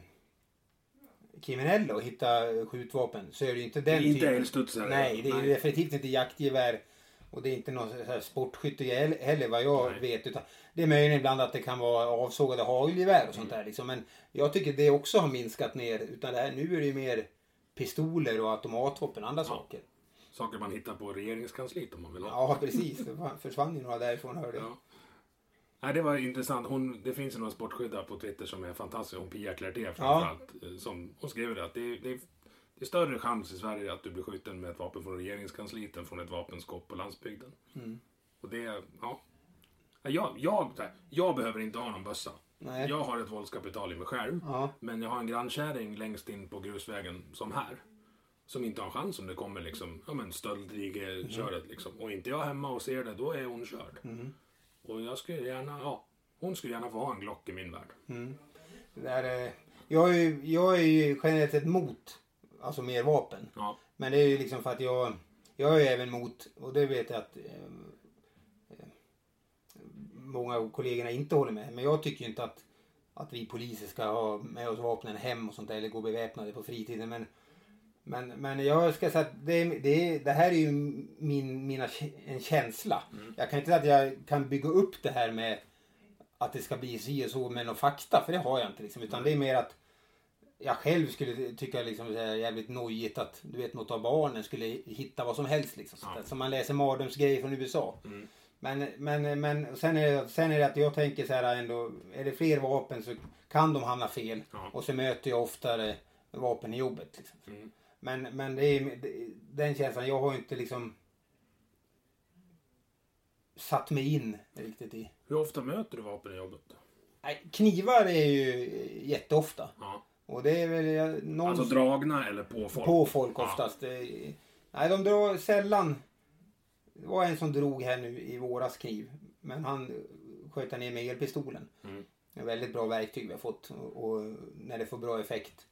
kriminella och hittar skjutvapen så är det ju inte den typen. Det är inte typen. Nej, det är Nej. definitivt inte jaktgevär och det är inte någon så här sportskytte heller vad jag Nej. vet, utan det är möjligt ibland att det kan vara avsågade hagelgevär och sånt där liksom. Men jag tycker det också har minskat ner, utan det här, nu är det ju mer pistoler och automatvapen och andra ja. saker. Saker man hittar på regeringskansliet om man vill ha. Ja, precis. Det försvann ju några därifrån, hörde jag. Ja. Nej, det var intressant. Hon, det finns några sportskyddar på Twitter som är fantastiska. Hon Pia Klerté framförallt. Ja. Som, hon skrev det att det, det, det är större chans i Sverige att du blir skjuten med ett vapen från regeringskansliet än från ett vapenskåp på landsbygden. Mm. Och det, ja. Jag, jag, jag behöver inte ha någon bössa. Nej. Jag har ett våldskapital i mig själv. Ja. Men jag har en grannkärring längst in på grusvägen som här. Som inte har en chans om det kommer liksom, ja men stöldrigeköret mm. liksom. Och inte jag hemma och ser det, då är hon körd. Mm. Och jag skulle gärna, ja, hon skulle gärna få ha en Glock i min värld. Mm. Det där, jag, är, jag är ju generellt sett mot, alltså mer vapen. Ja. Men det är ju liksom för att jag, jag är även mot, och det vet jag att eh, många av kollegorna inte håller med. Men jag tycker ju inte att, att vi poliser ska ha med oss vapnen hem och sånt där, eller gå beväpnade på fritiden. Men Men, men jag ska säga att det, det, det här är ju min, mina, en känsla. Mm. Jag kan inte säga att jag kan bygga upp det här med att det ska bli si och så med någon fakta. För det har jag inte liksom. Utan det är mer att jag själv skulle tycka liksom, jävligt nojigt att du vet, något av barnen skulle hitta vad som helst. Liksom, sånt där. Som man läser Mardums grejer från U S A. Mm. Men, men, men sen, är det, sen är det att jag tänker så här ändå. Är det fler vapen så kan de hamna fel. Ja. Och så möter jag oftare vapen i jobbet liksom. Mm. Men, men det är den känslan, jag har inte liksom satt mig in riktigt i. Hur ofta möter du vapen i jobbet? Nej, knivar är ju jätteofta. Ja. Och det är väl någon... Alltså dragna eller på folk? På folk oftast. Ja. Nej, de drar sällan. Det var en som drog här nu i våras kniv. Men han sköt ner med elpistolen. Mm. Det är väldigt bra verktyg vi har fått. Och, och när det får bra effekt...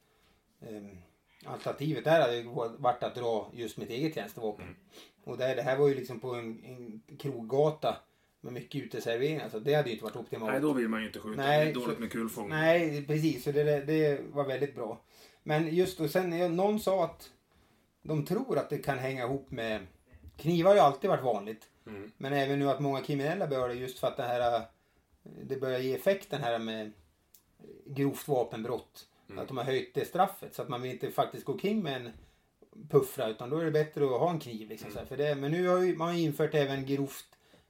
Um, alternativet där hade varit att dra just mitt eget tjänstevapen. Mm. Och där, det här var ju liksom på en, en kroggata med mycket uteservering. Alltså det hade ju inte varit optimalt. Nej, då vill man ju inte skjuta. Nej, det är dåligt så, med kulfång. Nej, precis. Så det, det var väldigt bra. Men just och sen, någon sa att de tror att det kan hänga ihop med... Knivar har ju alltid varit vanligt. Mm. Men även nu att många kriminella börjar just för att det här... Det börjar ge effekten här med grovt vapenbrott. Mm. Att de har höjt det straffet så att man vill inte faktiskt gå kring med en puffra, utan då är det bättre att ha en kniv liksom, mm. så för det, men nu har ju, man har infört även grovt,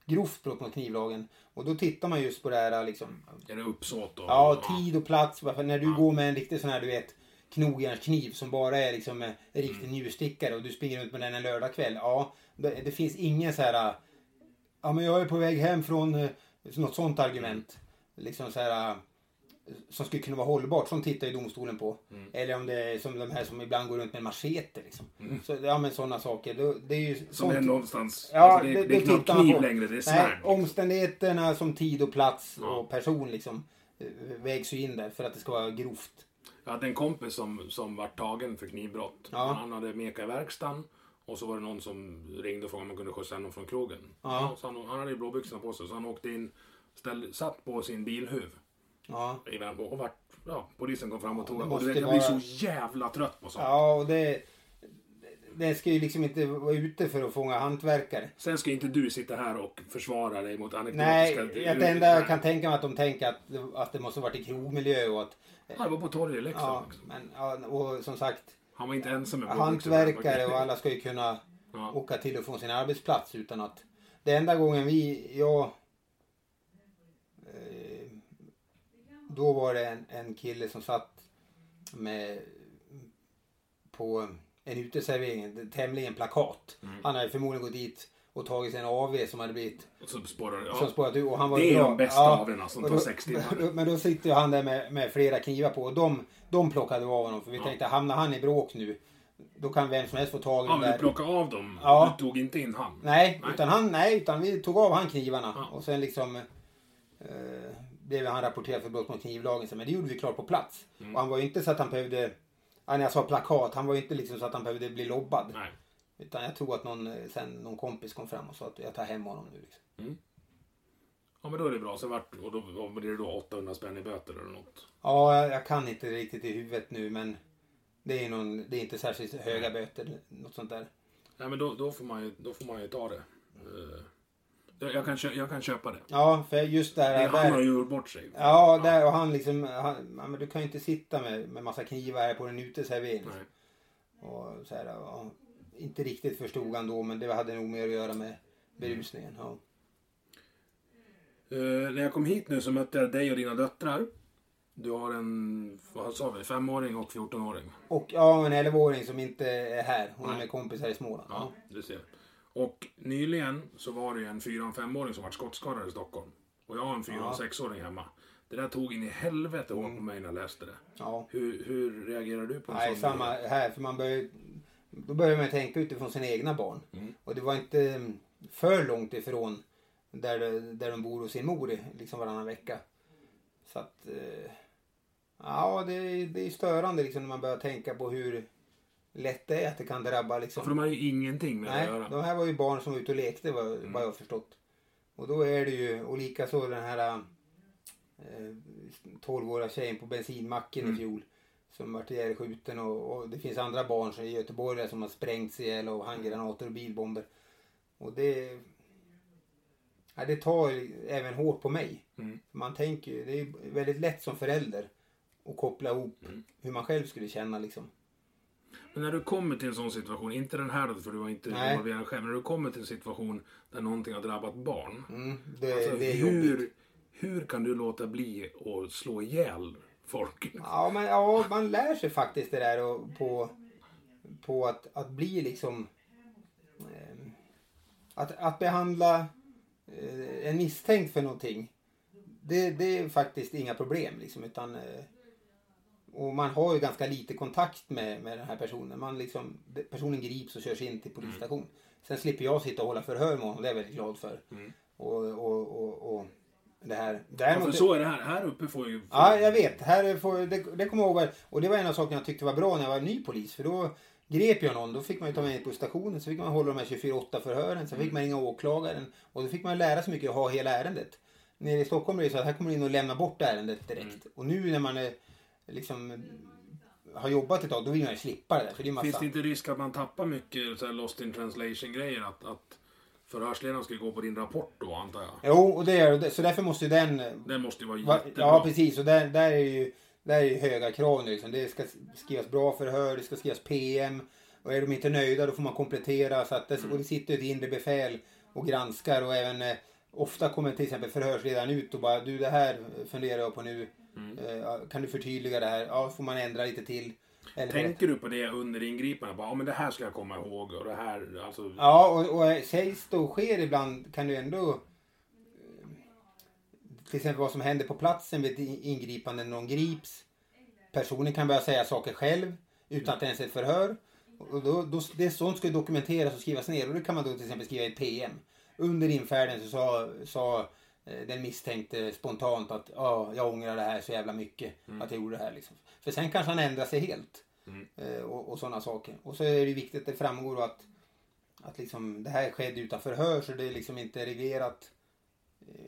grovt brott mot knivlagen, och då tittar man just på det här liksom, är det uppsåt då? Ja, tid och plats, för när du ja. går med en riktig sån här du vet, knogjärnskniv som bara är liksom en riktig mm. njurstickare och du springer ut med den en lördagkväll, ja det, det finns ingen så här ja men jag är på väg hem från något sånt argument mm. liksom så här som skulle kunna vara hållbart, som tittar i domstolen på. Mm. Eller om det är som de här som ibland går runt med machete liksom. Mm. Så, ja men sådana saker. Det, det är ju som sånt... är någonstans. Ja, alltså, det, det, det är knappt kniv på. Längre, det är svärd. Omständigheterna som tid och plats ja. och person liksom vägs ju in där för att det ska vara grovt. Jag hade en kompis som, som var tagen för knivbrott. Ja. Han hade meka i verkstaden och så var det någon som ringde och frågade om man kunde skjutsa någon från krogen. Ja. Så han, han hade ju blåbyxorna på sig så han åkte in, ställ, satt på sin bilhuv. Ja. Och vart, ja, polisen kom fram och tog ja, och du vet, jag blir vara... så jävla trött på sånt. Ja, och det, det ska ju liksom inte vara ute för att fånga hantverkare. Sen ska inte du sitta här och försvara dig mot anekdotiska... Nej, jag, det enda jag kan tänka mig att de tänker att, att det måste ha varit i krogmiljö och att... Ja, det var på torg i Leksand. Ja, liksom. Men, ja, och som sagt... Han var inte ensam med hantverkare och alla ska ju kunna ja. åka till och från sin arbetsplats utan att... Det enda gången vi... Jag... Då var det en, en kille som satt med, på en uteservering, tämligen plakat. Mm. Han hade förmodligen gått dit och tagit sig en A V som hade blivit... Som spårade, ja. Som spårade, och han var det är bra. De bästa ja, A V'erna som tar sex timmar. Men då sitter han där med, med flera knivar på och de, de plockade av honom. För vi ja. tänkte, hamnar han i bråk nu, då kan vem som helst få tag i dem där. Ja, vi plockade av dem. Ja. Du tog inte in han. Nej, nej. Utan, han, nej utan vi tog av han knivarna. Ja. Och sen liksom... Eh, blev han rapporterad för brott mot knivlagen, men det gjorde vi klart på plats. Mm. Och han var ju inte så att han behövde, när jag sa plakat, han var ju inte liksom så att han behövde bli lobbad. Nej. Utan jag tror att någon, sen någon kompis kom fram och sa att jag tar hem honom nu. Liksom. Mm. Ja men då är det bra, så vart, och då blir det då åttahundra spänn i böter eller något? Ja, jag, jag kan inte riktigt i huvudet nu, men det är, någon, det är inte särskilt höga böter, något sånt där. Nej men då, då, får, man ju, då får man ju ta det. Uh. Jag kan, köpa, jag kan köpa det. Ja, för just där... Det är han där, har gjort bort sig. Ja, där, och han liksom... Han, men du kan ju inte sitta med, med massa knivar här på den uteserveringen. Och så här, och inte riktigt förstod han då, men det hade nog mer att göra med berusningen. Ja. Uh, när jag kom hit nu så mötte jag dig och dina döttrar. Du har en, vad sa vi, femåring och fjortonåring. Och ja, en elvaåring som inte är här. Hon är med kompisar i Småland. Ja, du ser. Och nyligen så var det en fyra- och femåring som var skottskadad i Stockholm. Och jag har en fyra- och sexåring hemma. Det där tog in i helvete hårt på mig när jag läste det. Ja. Hur, hur reagerar du på en Nej, sån samma grej? Här, för man börjar, då börjar man tänka utifrån sina egna barn. Mm. Och det var inte för långt ifrån där, där de bor hos sin mor liksom varannan vecka. Så att... Ja, det, det är störande liksom när man börjar tänka på hur lätt det är att det kan drabba liksom. För de har ju ingenting med Nej, att göra. De här var ju barn som var ute och lekte, vad, mm. vad jag har förstått. Och då är det ju, och likaså den här tolvåriga eh, tjejen på bensinmacken mm. i fjol som vart ihjälskjuten, och, och det finns andra barn som i Göteborg där, som har sprängts ihjäl och handgranater och bilbomber. Och det... Ja, det tar även hårt på mig. Mm. Man tänker ju, det är väldigt lätt som förälder och koppla ihop mm. hur man själv skulle känna liksom. Men när du kommer till en sån situation, inte den här för du var inte involverad själv, men när du kommer till en situation där någonting har drabbat barn. Mm, det, alltså, det är hur, jobbigt. Hur kan du låta bli och slå ihjäl folk? Ja, men, ja man lär sig faktiskt det där och på, på att, att bli liksom eh, att, att behandla eh, en misstänkt för någonting. Det, det är faktiskt inga problem liksom, utan eh, och man har ju ganska lite kontakt med, med den här personen. Man liksom, personen grips och körs in till polisstation. Mm. Sen slipper jag sitta och hålla förhör med honom. Det är jag väldigt glad för. Mm. Och, och, och, och det här. Däremot, ja, för så är det här. Här uppe får ju... Får... Ja, jag vet. Här får, det, det kommer jag ihåg. Och det var en av sakerna jag tyckte var bra när jag var ny polis. För då grep jag någon. Då fick man ju ta med mig på stationen. Så fick man hålla de här tjugofyra åtta förhören. Sen fick man ringa åklagaren. Och då fick man lära sig mycket och ha hela ärendet. Nere i Stockholm är det så att här kommer man in och lämnar bort ärendet direkt. Mm. Och nu när man är... liksom har jobbat ett tag, då vill man ju slippa det där, för det är massa... Finns det inte risk att man tappar mycket så här lost in translation grejer att, att förhörsledaren skulle gå på din rapport då, antar jag? Jo, och det är, så därför måste ju den... Den måste ju vara jättebra. Ja, precis, och där, där är ju där är ju höga krav nu liksom. Det ska skrivas bra förhör, det ska skrivas P M, och är de inte nöjda då får man komplettera, så att det, mm. och det sitter ju ett inre befäl och granskar, och även eh, ofta kommer till exempel förhörsledaren ut och bara, du, det här funderar jag på nu. Mm. Kan du förtydliga det här? Ja, får man ändra lite till. Eller tänker du på det under ingripandet? Ja, men det här ska jag komma ihåg. Och det här, alltså... Ja, och, och sägs då sker ibland, kan du ändå till exempel vad som händer på platsen vid ingripande när någon grips. Personen kan börja säga saker själv utan att ens ett förhör. Och då, då, det sånt ska dokumenteras och skrivas ner. Och det kan man då till exempel skriva i P M. Under infärden så sa... sa den misstänkte spontant att ja, jag ångrar det här så jävla mycket mm. att jag gjorde det här liksom. För sen kanske han ändrar sig helt mm. eh, och, och sådana saker. Och så är det viktigt att det framgår att, att liksom, det här skedde utan förhör, så det är liksom inte reglerat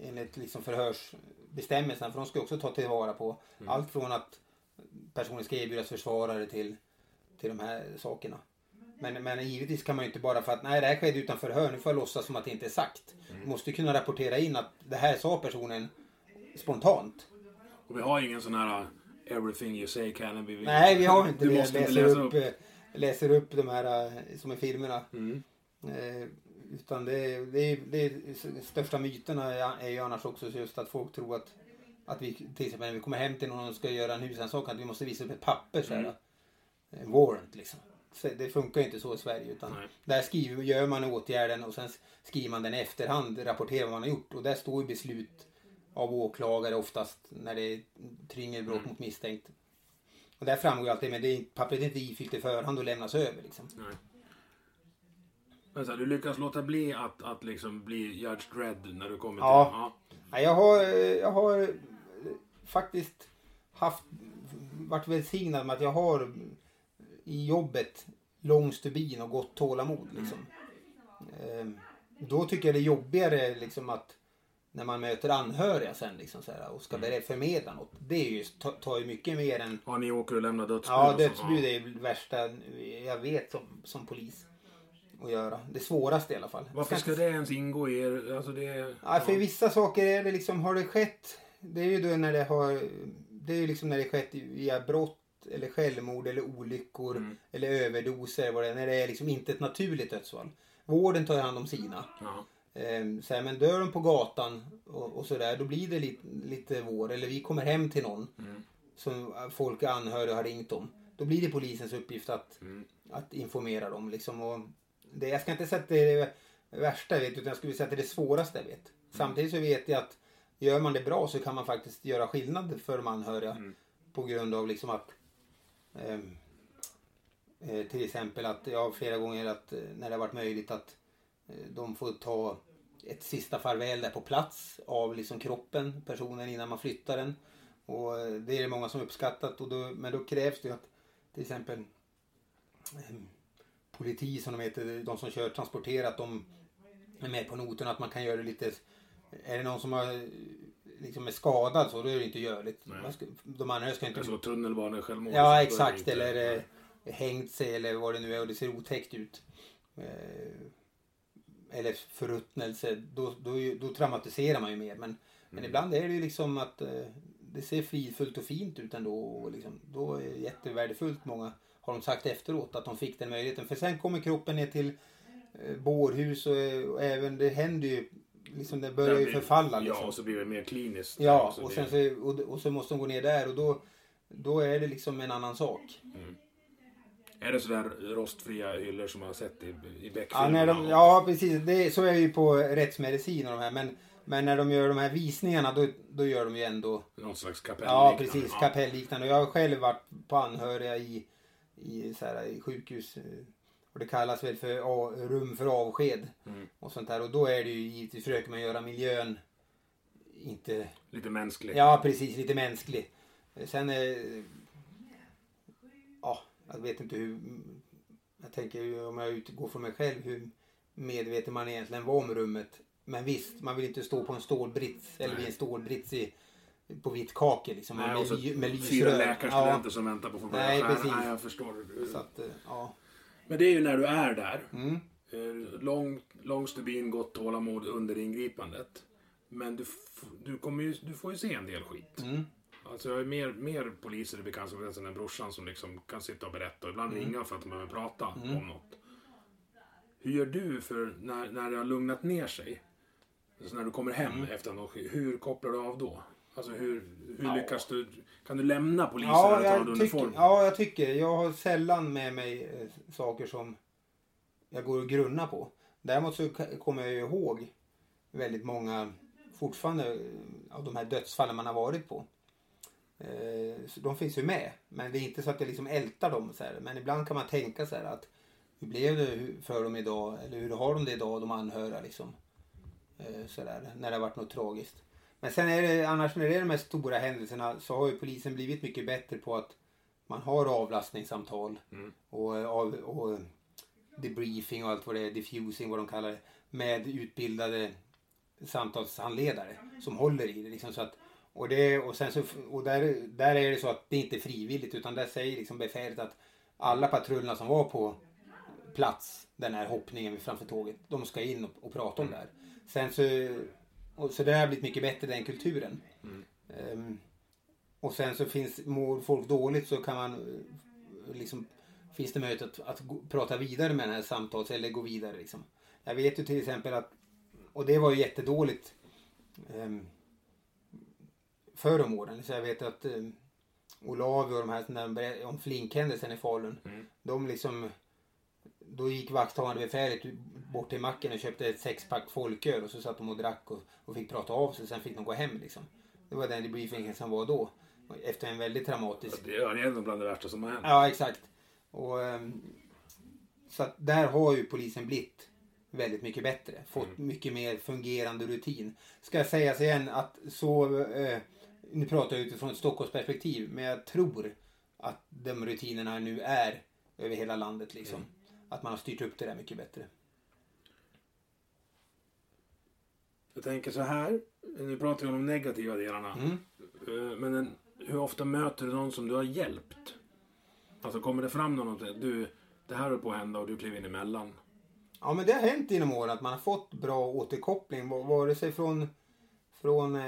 enligt liksom förhörsbestämmelserna, för de ska också ta tillvara på mm. allt från att personen ska erbjudas försvarare till, till de här sakerna. Men, men givetvis kan man ju inte bara för att nej, det här skedde utan förhör, nu får jag låtsas som att det inte är sagt. Mm. Du måste kunna rapportera in att det här sa personen spontant. Och vi har ingen sån här everything you say can be... Nej, vi har inte du det. Måste läser inte läsa upp, upp. Läser upp de här som är filmerna. Mm. Eh, utan det, det, det, det största myterna är ju annars också just att folk tror att, att vi till exempel när vi kommer hem till någon och ska göra en husrannsakan, att vi måste visa upp ett papper så här. Mm. En warrant liksom. Det funkar ju inte så i Sverige, utan Nej. Där skriver, gör man åtgärden och sen skriver man den i efterhand, rapporterar vad man har gjort, och där står ju beslut av åklagare oftast när det trynger bråk mm. mot misstänkt, och där framgår ju alltid, men det är, pappret är inte ifyllt i förhand och lämnas över liksom. Nej. Men så här, du lyckas låta bli att, att liksom bli judge Dredd när du kommer ja. till ja. Ja, jag har, jag har faktiskt haft varit välsignad med att jag har i jobbet lång stubin och gott tålamod liksom. Mm. Då tycker jag det är jobbigare liksom att när man möter anhöriga sen liksom så här, och ska mm. förmedla något. Det är ju, tar ju mycket mer än... Ja, ni åker och lämnar dödsbud. Ja, dödsbud är ju det värsta jag vet som, som polis att göra. Det svåraste i alla fall. Varför ska det ens ingå i er? Alltså det är... ja, för vissa saker är det liksom, har det skett, det är ju då när det har, det är ju liksom när det skett via brott eller självmord eller olyckor mm. eller överdoser, vad det är, när det är liksom inte ett naturligt dödsfall. Vården tar hand om sina. Ja. Ehm, så här, men dör de på gatan och, och sådär, då blir det lite, lite vård. Eller vi kommer hem till någon mm. som folk anhöriga har ringt om. Då blir det polisens uppgift att, mm. att informera dem. Liksom. Och det, jag ska inte säga att det är det värsta jag vet, utan jag skulle säga att det är det svåraste jag vet. Mm. Samtidigt så vet jag att gör man det bra så kan man faktiskt göra skillnad för de anhöriga. Mm. På grund av liksom att eh, eh, till exempel att jag flera gånger att när det har varit möjligt att eh, de får ta ett sista farväl där på plats av liksom kroppen, personen innan man flyttar den. Och eh, det är det många som uppskattat. Och då, men då krävs det att till exempel eh, politi som de heter, de som kör transporterat, de är med på noten att man kan göra det lite. Är det någon som har, liksom är skadad så då är det inte görligt. Ska, de andra ska inte... Alltså tunnelbanor självmord. Ja, exakt. Inte... Eller eh, hängt sig eller vad det nu är och det ser otäckt ut. Eh, eller förruttnelse. Då, då, då traumatiserar man ju mer. Men, mm. men ibland är det ju liksom att eh, det ser fridfullt och fint ut ändå. Och liksom, då är det jättevärdefullt. Många har de sagt efteråt att de fick den möjligheten. För sen kommer kroppen ner till eh, bårhus och, och även det händer ju... Liksom det börjar ju förfalla liksom. Ja, och så blir det mer kliniskt. Ja, och, sen så, och, och så måste de gå ner där och då, då är det liksom en annan sak. Mm. Är det sådär rostfria hyllor som man har sett i, i Beck-filmerna? Ja, de, ja, precis. Det, så är vi ju på rättsmedicin och de här. Men, men när de gör de här visningarna då, då gör de ju ändå... Någon slags kapellliknande. Ja, precis. Ja. Kapellliknande. Och jag har själv varit på anhöriga i, i, så här, i sjukhus... Och det kallas väl för a, rum för avsked mm. och sånt där. Och då är det ju givetvis försöker man göra miljön inte... Lite mänsklig. Ja, precis. Lite mänsklig. Sen är... Ja, jag vet inte hur... Jag tänker om jag utgår från mig själv hur medveten man egentligen var om rummet. Men visst, man vill inte stå på en stålbrits eller vid en stålbrits i... på vitt kake liksom. Nej, med, och så med, med fyra läkarstudenter ja. Som väntar på att få börja. Nej, precis. Nej, jag förstår. Så att, ja... Men det är ju när du är där. Mm. Lång, lång stubin, gott tålamod under ingripandet. Men du, f- du, kommer ju, du får ju se en del skit. Mm. Alltså jag har ju mer, mer poliser i bekantskapskretsen än brorsan som liksom kan sitta och berätta. Och ibland mm. ringa för att de behöver prata mm. om något. Hur gör du för när, när det har lugnat ner sig? Alltså när du kommer hem mm. efter något skit. Hur kopplar du av då? Alltså hur, hur ja. lyckas du? Kan du lämna polisen ja, eller ta under uniform? Ja, jag tycker. Jag har sällan med mig eh, saker som jag går och grunnar på. Däremot så k- kommer jag ihåg väldigt många fortfarande av de här dödsfallen man har varit på. Eh, så de finns ju med. Men det är inte så att jag liksom ältar dem. Så här. Men ibland kan man tänka så här att hur blev det för dem idag? Eller hur har de det idag? De anhöriga liksom. Eh, så där, när det har varit något tragiskt. Men sen är det, annars när det är de här stora händelserna så har ju polisen blivit mycket bättre på att man har avlastningssamtal mm. och, och, och debriefing och allt vad det är, diffusing vad de kallar det, med utbildade samtalshandledare som håller i det liksom så att, och, det, och, sen så, och där, där är det så att det inte är frivilligt utan där säger liksom befälet att alla patrullerna som var på plats, den här hoppningen framför tåget, de ska in och, och prata om mm. det här. Sen så Och så det har blivit mycket bättre den kulturen. Mm. Um, och sen så finns, mår folk dåligt så kan man liksom, finns det möjlighet att, att gå, prata vidare med den här samtals eller gå vidare liksom. Jag vet ju till exempel att, och det var ju jättedåligt um, förr om åren. Så jag vet att um, Olavi och de här när, om flinkhändelsen i Falun, mm. de liksom då gick vakthavande befälet bort till macken och köpte ett sexpack folköl och så satt de och drack och, och fick prata av sig. Sen fick de gå hem liksom. Det var den debriefingen som var då. Efter en väldigt traumatisk... Det är ändå bland det värsta som har hänt. Ja, exakt. Och, så att där har ju polisen blivit väldigt mycket bättre. Fått mm. mycket mer fungerande rutin. Ska jag säga så igen att så... Eh, nu pratar jag utifrån ett Stockholmsperspektiv. Men jag tror att de rutinerna nu är över hela landet liksom. Mm. Att man har styrt upp det där mycket bättre. Jag tänker så här. Nu pratar vi om de negativa delarna. Mm. Men en, hur ofta möter du någon som du har hjälpt? Alltså kommer det fram någon du, det här är på att hända och du kliver in emellan? Ja men det har hänt inom åren att man har fått bra återkoppling. Vare sig från, från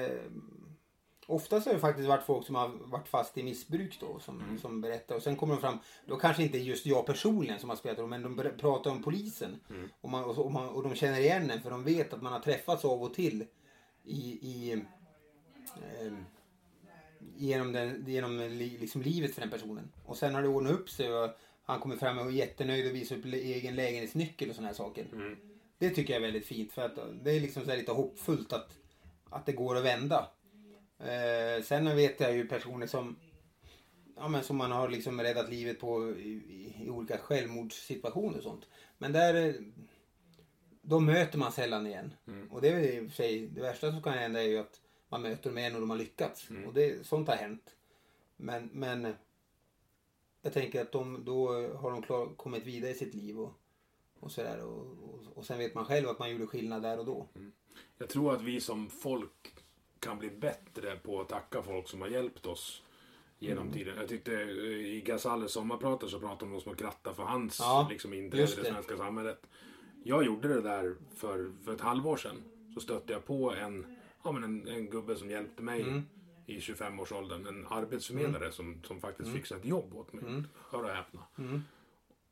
Oftast har det faktiskt varit folk som har varit fast i missbruk då som, mm. som berättar. Och sen kommer de fram, då kanske inte just jag personligen som har spelat roll, men de pratar om polisen. Mm. Och, man, och, man, och de känner igen den, för de vet att man har träffats av och till i, i, eh, genom, den, genom liksom livet för den personen. Och sen har det ordnat upp sig och han kommer fram och är jättenöjd och visar upp egen lägenhetsnyckel och såna här saker. Mm. Det tycker jag är väldigt fint, för att det är liksom så här lite hoppfullt att, att det går att vända. Eh, sen vet jag ju personer som, ja, men som man har liksom räddat livet på i, i, i olika självmordssituationer och sånt. Men där då möter man sällan igen. Mm. Och det är i och för sig det värsta som kan hända är ju att man möter dem igen och de har lyckats. Mm. Och det, sånt har hänt. Men, men jag tänker att de, då har de klar, kommit vidare i sitt liv och, och sådär. Och, och, och sen vet man själv att man gjorde skillnad där och då. Mm. Jag tror att vi som folk kan bli bättre på att tacka folk som har hjälpt oss genom mm. tiden. Jag tyckte i Gazales sommarprater så pratade om de som grattar för hans ja, liksom inträde i det svenska samhället. Jag gjorde det där för, för ett halvår sedan. Så stötte jag på en, ja, men en, en gubbe som hjälpte mig mm. i tjugofemårsåldern. En arbetsförmedlare mm. som, som faktiskt mm. fixade ett jobb åt mig. Mm. Hör och häpna. Mm.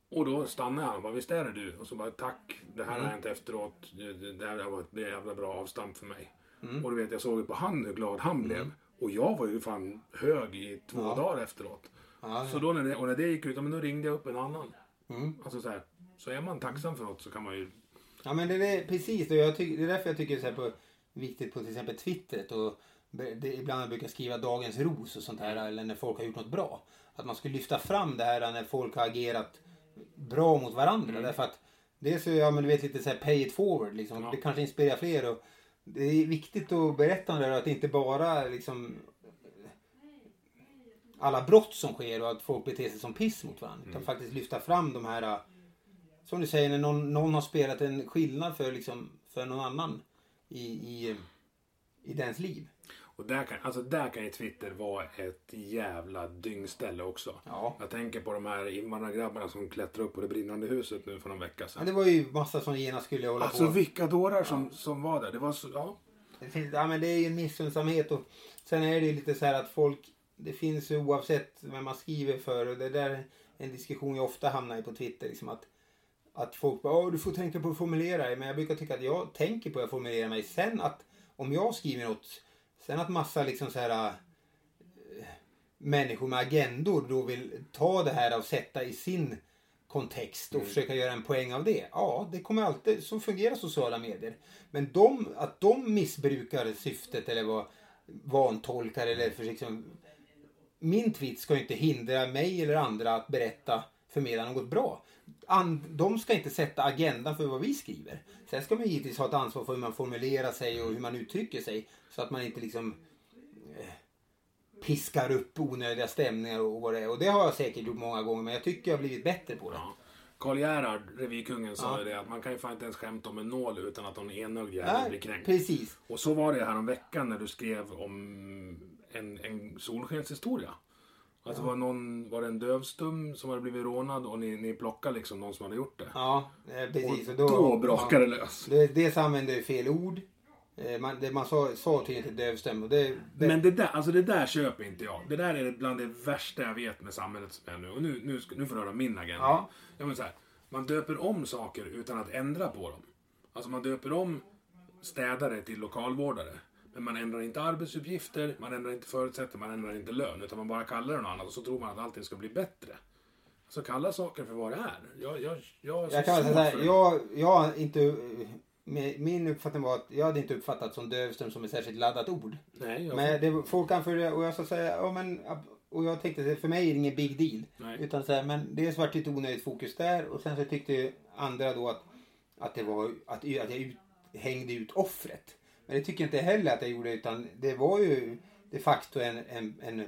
Och då stannade han och bara, visst är det du? Och så bara, tack, det här mm. har hänt efteråt. Det här har varit ett jävla bra avstamp för mig. Mm. Och du vet, jag såg på han hur glad han blev. Mm. Och jag var ju fan hög i två ja. dagar efteråt. Ja, ja. Så då när det, och när det gick ut, men då ringde jag upp en annan. Mm. Alltså så här, så är man tacksam för något så kan man ju... Ja, men det är precis. Och jag tyck, det är därför jag tycker det är så här på, viktigt på till exempel Twitter. Och det, ibland brukar jag skriva dagens ros och sånt här. Eller när folk har gjort något bra. Att man skulle lyfta fram det här när folk har agerat bra mot varandra. Mm. Därför att det är så, ja men du vet lite så här pay it forward. Liksom. Ja. Det kanske inspirerar fler och... Det är viktigt att berätta om det här, att det inte bara liksom alla brott som sker och att folk beter sig som piss mot varandra. Mm. Utan faktiskt lyfta fram de här, som du säger, när någon, någon har spelat en skillnad för, liksom, för någon annan i, i, i dens liv. Och där kan, alltså där kan ju Twitter vara ett jävla dyngställe också. Ja. Jag tänker på de här invandrargrabbarna som klättrar upp på det brinnande huset nu för någon vecka sedan. Men det var ju massa som gena skulle hålla alltså, på. Alltså vilka dårar som, ja. som var där. Det var så, ja. Det finns, ja men det är ju en missunnsamhet och sen är det ju lite så här att folk, det finns ju oavsett vem man skriver för och det där är en diskussion jag ofta hamnar i på Twitter liksom att att folk bara, åh du får tänka på att formulera dig, men jag brukar tycka att jag tänker på att formulera mig sen att om jag skriver något. Sen att massa liksom så här, äh, människor med agendor då vill ta det här och sätta i sin kontext och mm. försöka göra en poäng av det. Ja, det kommer alltid, så fungerar sociala medier. Men de, att de missbrukar syftet eller var vantolkar eller för liksom, min tweet ska inte hindra mig eller andra att berätta, förmedla något bra. And, de ska inte sätta agendan för vad vi skriver. Sen ska man givetvis ha ett ansvar för hur man formulerar sig och hur man uttrycker sig. Så att man inte liksom eh, piskar upp onödiga stämningar och vad det är. Och det har jag säkert gjort många gånger, men jag tycker jag har blivit bättre på det. Ja. Karl Gerhard, revykungen, sa ja. det att man kan ju fan inte ens skämta om en nål utan att någon enögd jävel blir kränkt. Precis. Och så var det här om veckan när du skrev om en, en solskenshistoria. Alltså var, någon, var det en dövstum som hade blivit rånad och ni, ni plockade liksom någon som hade gjort det? Ja, precis. Och då, då brakade ja, det lös. Det, dels använde ju fel ord. Man, det, man sa, sa till inte dövstum. Och det, det... Men det där, alltså det där köper inte jag. Det där är bland det värsta jag vet med samhället som är nu. Och nu, nu, nu får jag höra min agenda. Ja. Jag menar så här, man döper om saker utan att ändra på dem. Alltså man döper om städare till lokalvårdare. Men man ändrar inte arbetsuppgifter, man ändrar inte förutsättningar, man ändrar inte lön. Utan man bara kallar det något annat och så tror man att allting ska bli bättre. Så kalla saker för vad det är. Jag, jag, jag, jag, kan säga, jag, jag inte, min uppfattning var att jag hade inte uppfattat som dövström som ett särskilt laddat ord. Nej, jag... Men det, folk kan för det, och jag ska säga, ja, men, och jag tänkte för mig är det ingen big deal. Nej. Utan så här, men det var lite onödigt fokus där. Och sen så tyckte andra då att, att, det var, att, att jag ut, hängde ut offret. Men det tycker jag inte heller att jag gjorde, utan det var ju de facto en, en, en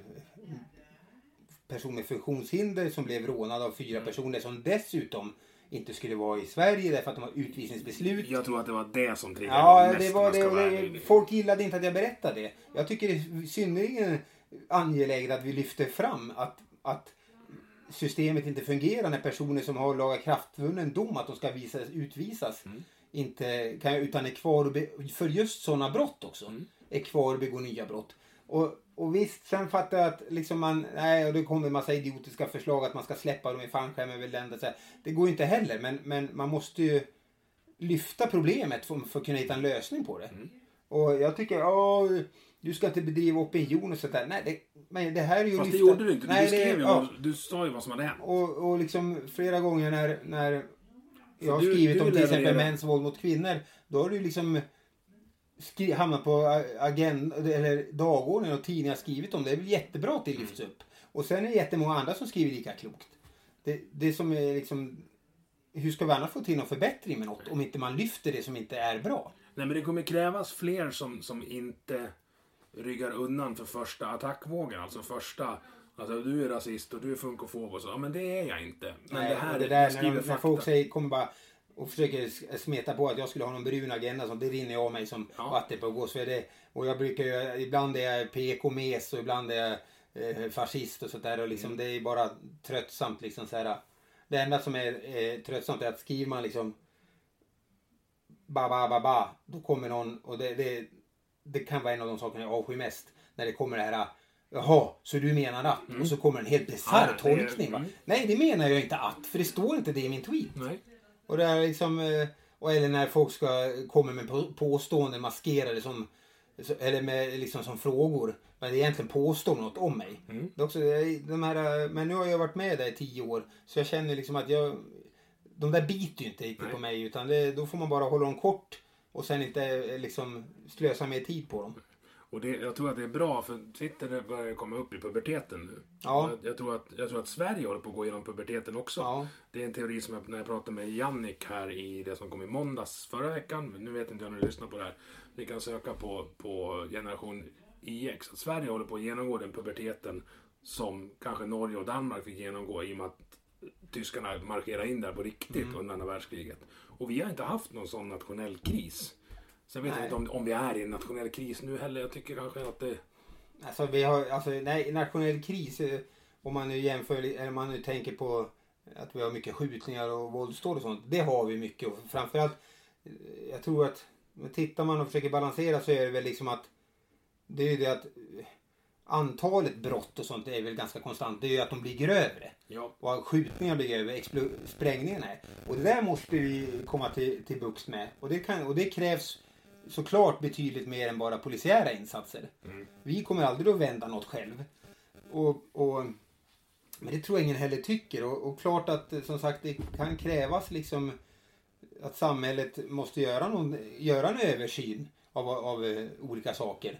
person med funktionshinder som blev rånad av fyra personer som dessutom inte skulle vara i Sverige därför att de har utvisningsbeslut. Jag tror att det var det som triggade ja, mest. Det var det, det, folk gillade inte att jag berättade det. Jag tycker det är synnerligen angeläget att vi lyfter fram att, att systemet inte fungerar när personer som har lagat kraftvunnen dom att de ska visas, utvisas. Mm. Inte, kan jag, utan är kvar och be, för just sådana brott också mm. är kvar och begår nya brott Och, och visst, sen fattar jag att liksom man, nej, och det kommer en massa idiotiska förslag att man ska släppa dem i fallskärmen vid länder. Så här. Det går ju inte heller, men, men man måste ju lyfta problemet för, för att kunna hitta en lösning på det. Mm. Och jag tycker, ja, du ska inte bedriva opinion och sådär. Nej, det, men det här är ju... Fast lyfta... det gjorde du inte, nej, du skrev ju, ja. Du sa ju vad som hade hänt. Och, och liksom flera gånger när, när jag har skrivit du, du om till exempel mäns våld mot kvinnor, då har du liksom... Skri- hamnar på agenda, eller dagordningen och tidningar skrivit om det. Det är väl jättebra att det lyfts upp. Och sen är det jättemånga andra som skriver lika klokt. Det, det som är liksom... Hur ska vi annars få till någon förbättring med något om inte man lyfter det som inte är bra? Nej, men det kommer krävas fler som, som inte ryggar undan för första attackvågen. Alltså första... Alltså du är rasist och du är funkofob och så. Ja, men det är jag inte. Men nej, det här det där, är... När, de, när folk säger, kommer bara... Och försöker smeta på att jag skulle ha någon brun agenda. Så det rinner av mig som ja. vatten på gås. Och jag brukar ju... Ibland är jag P K-mes och ibland är jag eh, fascist och sådär. Och liksom, mm. det är bara tröttsamt. Liksom, så här. Det enda som är eh, tröttsamt är att skriver man liksom... Ba, ba, ba, ba. Då kommer någon... Och det, det, det kan vara en av de sakerna jag avskyr mest. När det kommer det här... Jaha, så du menar att... Mm. Och så kommer en helt bizarr ja, tolkning. Mm. Nej, det menar jag inte att. För det står inte det i min tweet. Nej. Och det är liksom, och eller när folk ska komma med påståenden maskerade som, eller med liksom som frågor, men det är egentligen påstår något om mig. Mm. Det är också, de här, men nu har jag varit med där i tio år, så jag känner liksom att jag, de där biter ju inte riktigt Nej. på mig, utan det, då får man bara hålla dem kort och sen inte liksom slösa mer tid på dem. Och det, jag tror att det är bra, för Twitter börjar komma upp i puberteten nu. Ja. Jag, jag, tror att, jag tror att Sverige håller på att gå igenom puberteten också. Ja. Det är en teori som jag, när jag pratade med Jannik här i det som kom i måndags förra veckan. Nu vet inte jag när du lyssnar på det här. Ni kan söka på, på generation I X. Sverige håller på att genomgå den puberteten som kanske Norge och Danmark fick genomgå i och med att tyskarna markerar in där på riktigt mm. under andra världskriget. Och vi har inte haft någon sån nationell kris. Så jag vet nej. inte om, om vi är i en nationell kris nu heller. Jag tycker kanske att det... Alltså, vi har, alltså nej, nationell kris, om man nu jämför, eller om man nu tänker på att vi har mycket skjutningar och våldsdåd och sånt. Det har vi mycket, och framförallt, jag tror att, tittar man och försöker balansera, så är det väl liksom att, det är ju det att antalet brott och sånt är väl ganska konstant. Det är ju att de blir grövre. Ja. Och skjutningar blir grövre, expl- sprängningarna är. Och det där måste vi komma till, till buks med. Och det, kan, och det krävs såklart betydligt mer än bara polisiära insatser. Mm. Vi kommer aldrig att vända något själv. Och, och, men det tror jag ingen heller tycker. Och, och klart att, som sagt, det kan krävas liksom att samhället måste göra, någon, göra en översyn av, av, av olika saker.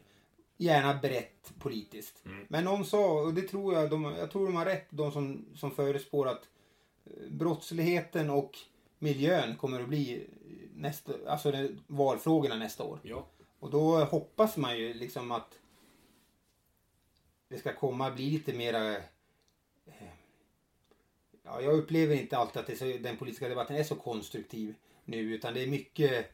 Gärna brett politiskt. Mm. Men de sa, och det tror jag, de, jag tror de har rätt, de som, som förespår att brottsligheten och miljön kommer att bli nästa, alltså valfrågorna nästa år. Ja. Och då hoppas man ju liksom att det ska komma att bli lite mera... Ja, jag upplever inte alltid att det så, den politiska debatten är så konstruktiv nu, utan det är mycket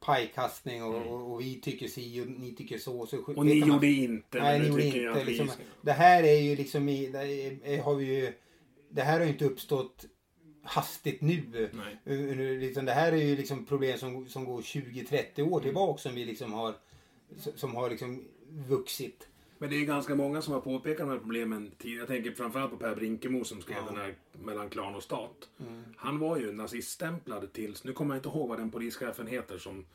pajkastning och, mm. och, och vi tycker si och ni tycker så. så och ni man, gjorde inte. Nej, ni gjorde inte. Liksom, det här är ju liksom... Är, har vi ju, det här har ju inte uppstått hastigt nu. Nej. Det här är ju liksom problem som, som går tjugo trettio år tillbaka, som vi liksom har som har liksom vuxit. Men det är ganska många som har påpekat de här problemen. Jag tänker framförallt på Per Brinkemo som skrev ja. den här mellan klan och stat. Mm. Han var ju naziststämplad tills, nu kommer jag inte ihåg vad den polischefen heter som,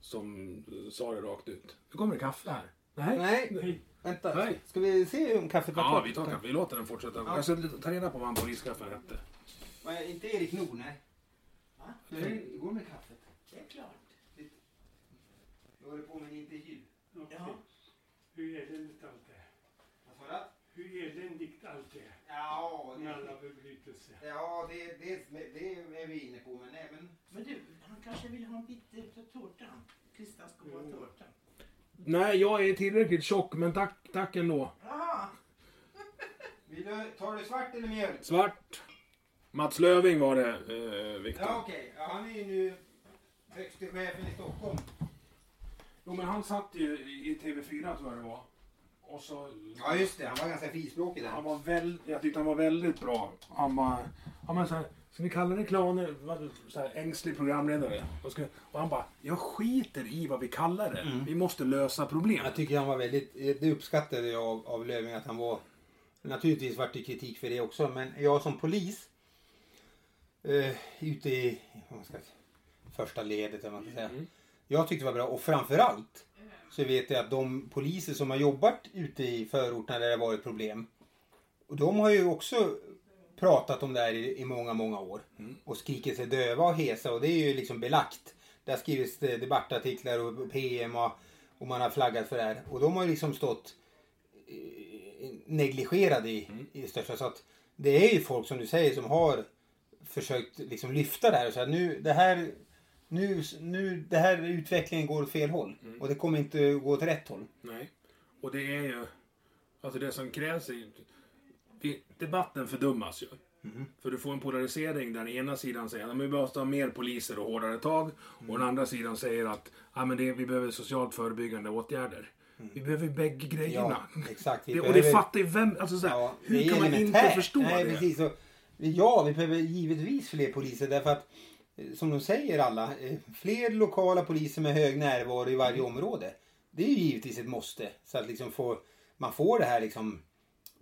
som sa det rakt ut. Nu kommer det kaffe här. Nej. Nej. Nej. Vänta. Nej. Ska vi se om kaffet var klart? Ja, vi tar kaffe. Vi låter den fortsätta. Ja. Jag ska ta reda på vad han polischefen hette. Nej, inte Erik Nord, nej. Va? Hur går med kaffet? Det är klart. Jag håller på med en intervju. Okay. Jaha. Hur eländigt allt är. Vad sa du? Hur eländigt allt är. Ja, det är... alla förbrytelser. Ja, det, det, det är vi inne på, men även... Men du, han kanske vill ha en bit av tårtan. Kristan ska ha tårtan. Nej, jag är tillräckligt tjock, men tack, tack ändå. Jaha. Vill du, tar du svart eller mjöl? Svart. Mats Löving var det, eh, Viktor. Ja, okej. Okay. Ja, han är ju nu högste chefen i Stockholm. Jo, men han satt ju i T V fyra, tror jag det var. Och så... Ja, just det. Han var ganska frispråkig där. Han var väldigt, jag tyckte han var väldigt bra. Han var... Han var så här, Så vi kallar det klaner, så här ängslig programledare. Och, ska, och han bara, jag skiter i vad vi kallar det. Mm. Vi måste lösa problemet. Jag tycker han var väldigt, det uppskattade jag av, av Löfving att han var. Naturligtvis var det kritik för det också. Men jag som polis, eh, ute i ska, första ledet, eller man ska säga. Mm. Jag tyckte det var bra. Och framförallt så vet jag att de poliser som har jobbat ute i förorterna där det har varit problem. Och de har ju också pratat om det här i, i många, många år. Mm. Och skriker sig döva och hesa. Och det är ju liksom belagt. Där skrivs det debattartiklar och P M och, och man har flaggat för det här. Och de har ju liksom stått negligerade i, mm. i största. Så att det är ju folk som du säger som har försökt liksom lyfta det här. Och så här nu, det här... Nu, nu, det här utvecklingen går åt fel håll. Mm. Och det kommer inte gå åt rätt håll. Nej. Och det är ju... Alltså det som krävs är ju... Debatten fördummas ju. Mm. För du får en polarisering där den ena sidan säger att vi måste ha mer poliser och hårdare tag. Mm. Och den andra sidan säger att ah, men det, vi behöver socialt förebyggande åtgärder. Mm. Vi behöver bägge grejerna. Ja, exakt. Vi det, behöver... Och det fattar ju vem... Alltså såhär, ja, hur kan man inte här. förstå Nej, det? Precis. Så, ja, vi behöver givetvis fler poliser därför att som de säger alla, fler lokala poliser med hög närvaro i varje område. Det är ju givetvis ett måste. Så att liksom få, man får det här liksom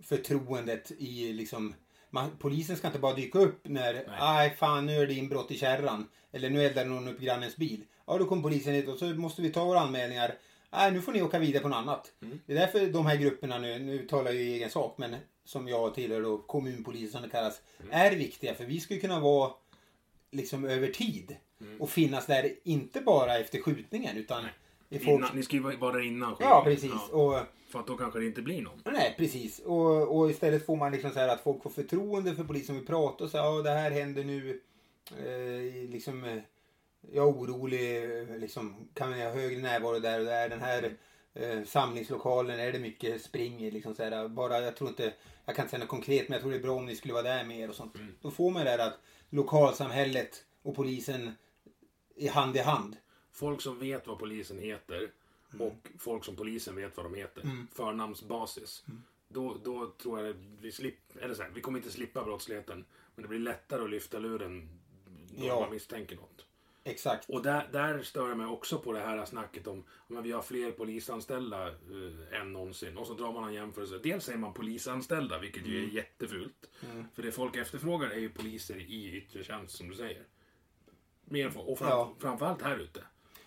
förtroendet i liksom, man, polisen ska inte bara dyka upp när, nej fan nu är det inbrott i kärran. Eller nu eldar någon upp grannens bil. Ja då kom polisen hit och så måste vi ta våra anmälningar. Nej nu får ni åka vidare på något annat. Mm. Det är därför de här grupperna nu, nu talar ju i egen sak. Men som jag tillhör då, kommunpolisen som det kallas, mm. är viktiga. För vi skulle kunna vara liksom över tid mm. och finnas där inte bara efter skjutningen utan folk... innan, ni ska ju vara där innan skjutningen. Ja precis ja. Och... för att då kanske det inte blir någon. Nej precis och, och istället får man liksom så här att folk får förtroende för polisen vi pratar och så ja det här händer nu eh, liksom jag är orolig liksom kan jag ha högre närvaro där och där den här eh, samlingslokalen är det mycket spring liksom så här bara jag tror inte jag kan inte säga något konkret men jag tror det är bra om ni skulle vara där mer och sånt. Mm. Då får man det där att lokalsamhället och polisen i hand i hand. Folk som vet vad polisen heter mm. och folk som polisen vet vad de heter. Mm. Förnamnsbasis. Mm. Då, då tror jag att vi slipper, eller så här, vi kommer inte slippa brottsligheten. Men det blir lättare att lyfta luren när ja. man misstänker något. Exakt. Och där, där stör jag mig också på det här snacket om att vi har fler polisanställda eh, än någonsin. Och så drar man en jämförelse. Dels säger man polisanställda, vilket mm. ju är jättefult. Mm. För det folk efterfrågar är ju poliser i yttre tjänst, som du säger. Mer, och fram, ja. framförallt här ute.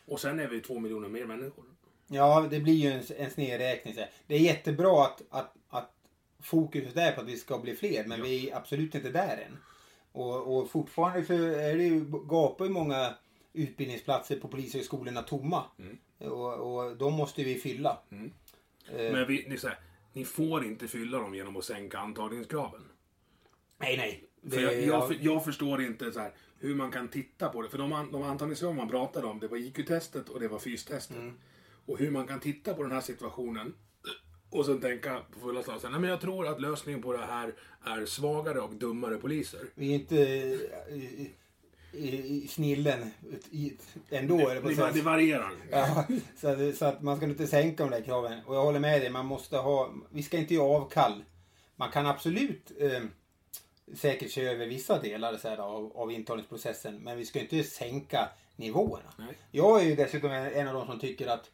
Och sen är vi två miljoner mer människor. Ja, det blir ju en, en snedräkning. Det är jättebra att, att, att fokuset är på att vi ska bli fler. Men ja. vi är absolut inte där än. Och, och fortfarande så är det ju gapar i många utbildningsplatser på polishögskolorna tomma. Mm. Och, och de måste vi fylla. Mm. Eh. Men vi, ni, så här, ni får inte fylla dem genom att sänka antagningskraven. Nej, nej. Det, för jag, jag, jag... jag förstår inte så här, hur man kan titta på det. För de, de antagningskrav man pratade om, det var I Q-testet och det var fystestet. Mm. Och hur man kan titta på den här situationen och sen tänka på fulla slag. Nej, men jag tror att lösningen på det här är svagare och dummare poliser. Vi är inte... I, i snillen i, ändå det, är det på det, det varierar. Ja, så, så att man ska inte sänka de där kraven och jag håller med dig, man måste ha vi ska inte ge avkall. Man kan absolut eh, säkert se över vissa delar så här, av, av intagningsprocessen men vi ska inte sänka nivåerna. Nej. Jag är ju dessutom en, en av de som tycker att,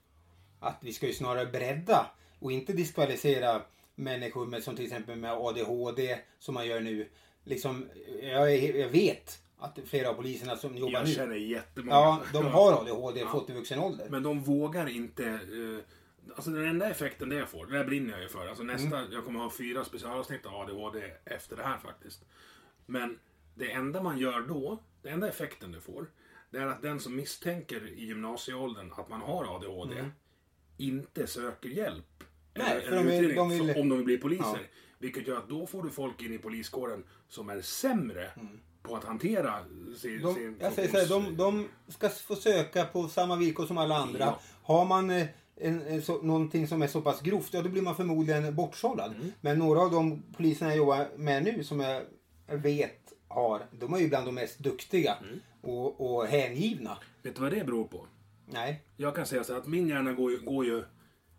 att vi ska ju snarare bredda och inte diskvalificera människor med, som till exempel med A D H D som man gör nu. Liksom, jag, jag vet att flera av poliserna som jobbar jag nu. Jag känner jättemånga. Ja, de har A D H D ja. fått i vuxen ålder. Men de vågar inte... Eh, alltså den enda effekten det jag får, det där brinner jag ju för. Alltså nästa, mm. jag kommer ha fyra specialavsnitt av A D H D efter det här faktiskt. Men det enda man gör då, den enda effekten du får, det är att den som misstänker i gymnasieåldern att man har A D H D mm. inte söker hjälp. Nej, eller, för de vill, de vill... om de vill bli poliser. Ja. Vilket gör att då får du folk in i poliskåren som är sämre mm. på att hantera sin, de, sin jag säger så här, de, de ska få söka på samma villkor som alla andra. Ja. Har man en, en, så, någonting som är så pass grovt, ja då blir man förmodligen bortsållad. Mm. Men några av de poliserna jag jobbar med nu som jag vet har, de är ju bland de mest duktiga mm. och, och hängivna. Vet du vad det beror på? Nej. Jag kan säga så att min hjärna går ju, går ju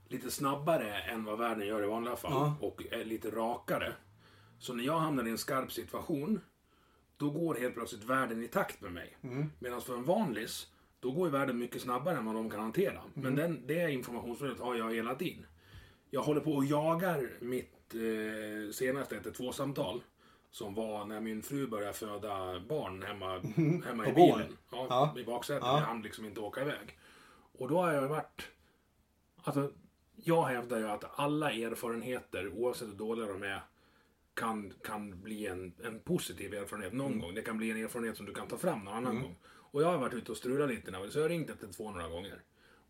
lite snabbare än vad världen gör i vanliga fall. Ja. Och är lite rakare. Så när jag hamnar i en skarp situation då går helt plötsligt världen i takt med mig. Mm. Medan för en vanlis, då går ju världen mycket snabbare än vad de kan hantera. Mm. Men den, det informationsflödet har jag helat in. Jag håller på och jagar mitt eh, senaste ett två samtal som var när min fru började föda barn hemma, mm. hemma i bilen. Ja, ja. I baksätet, ja. Jag hann liksom inte åka iväg. Och då har jag varit... Alltså, jag hävdar ju att alla erfarenheter, oavsett hur dåliga de är, kan, kan bli en, en positiv erfarenhet någon mm. gång. Det kan bli en erfarenhet som du kan ta fram någon annan mm. gång. Och jag har varit ute och strulat lite när, så jag har ringt efter två några gånger.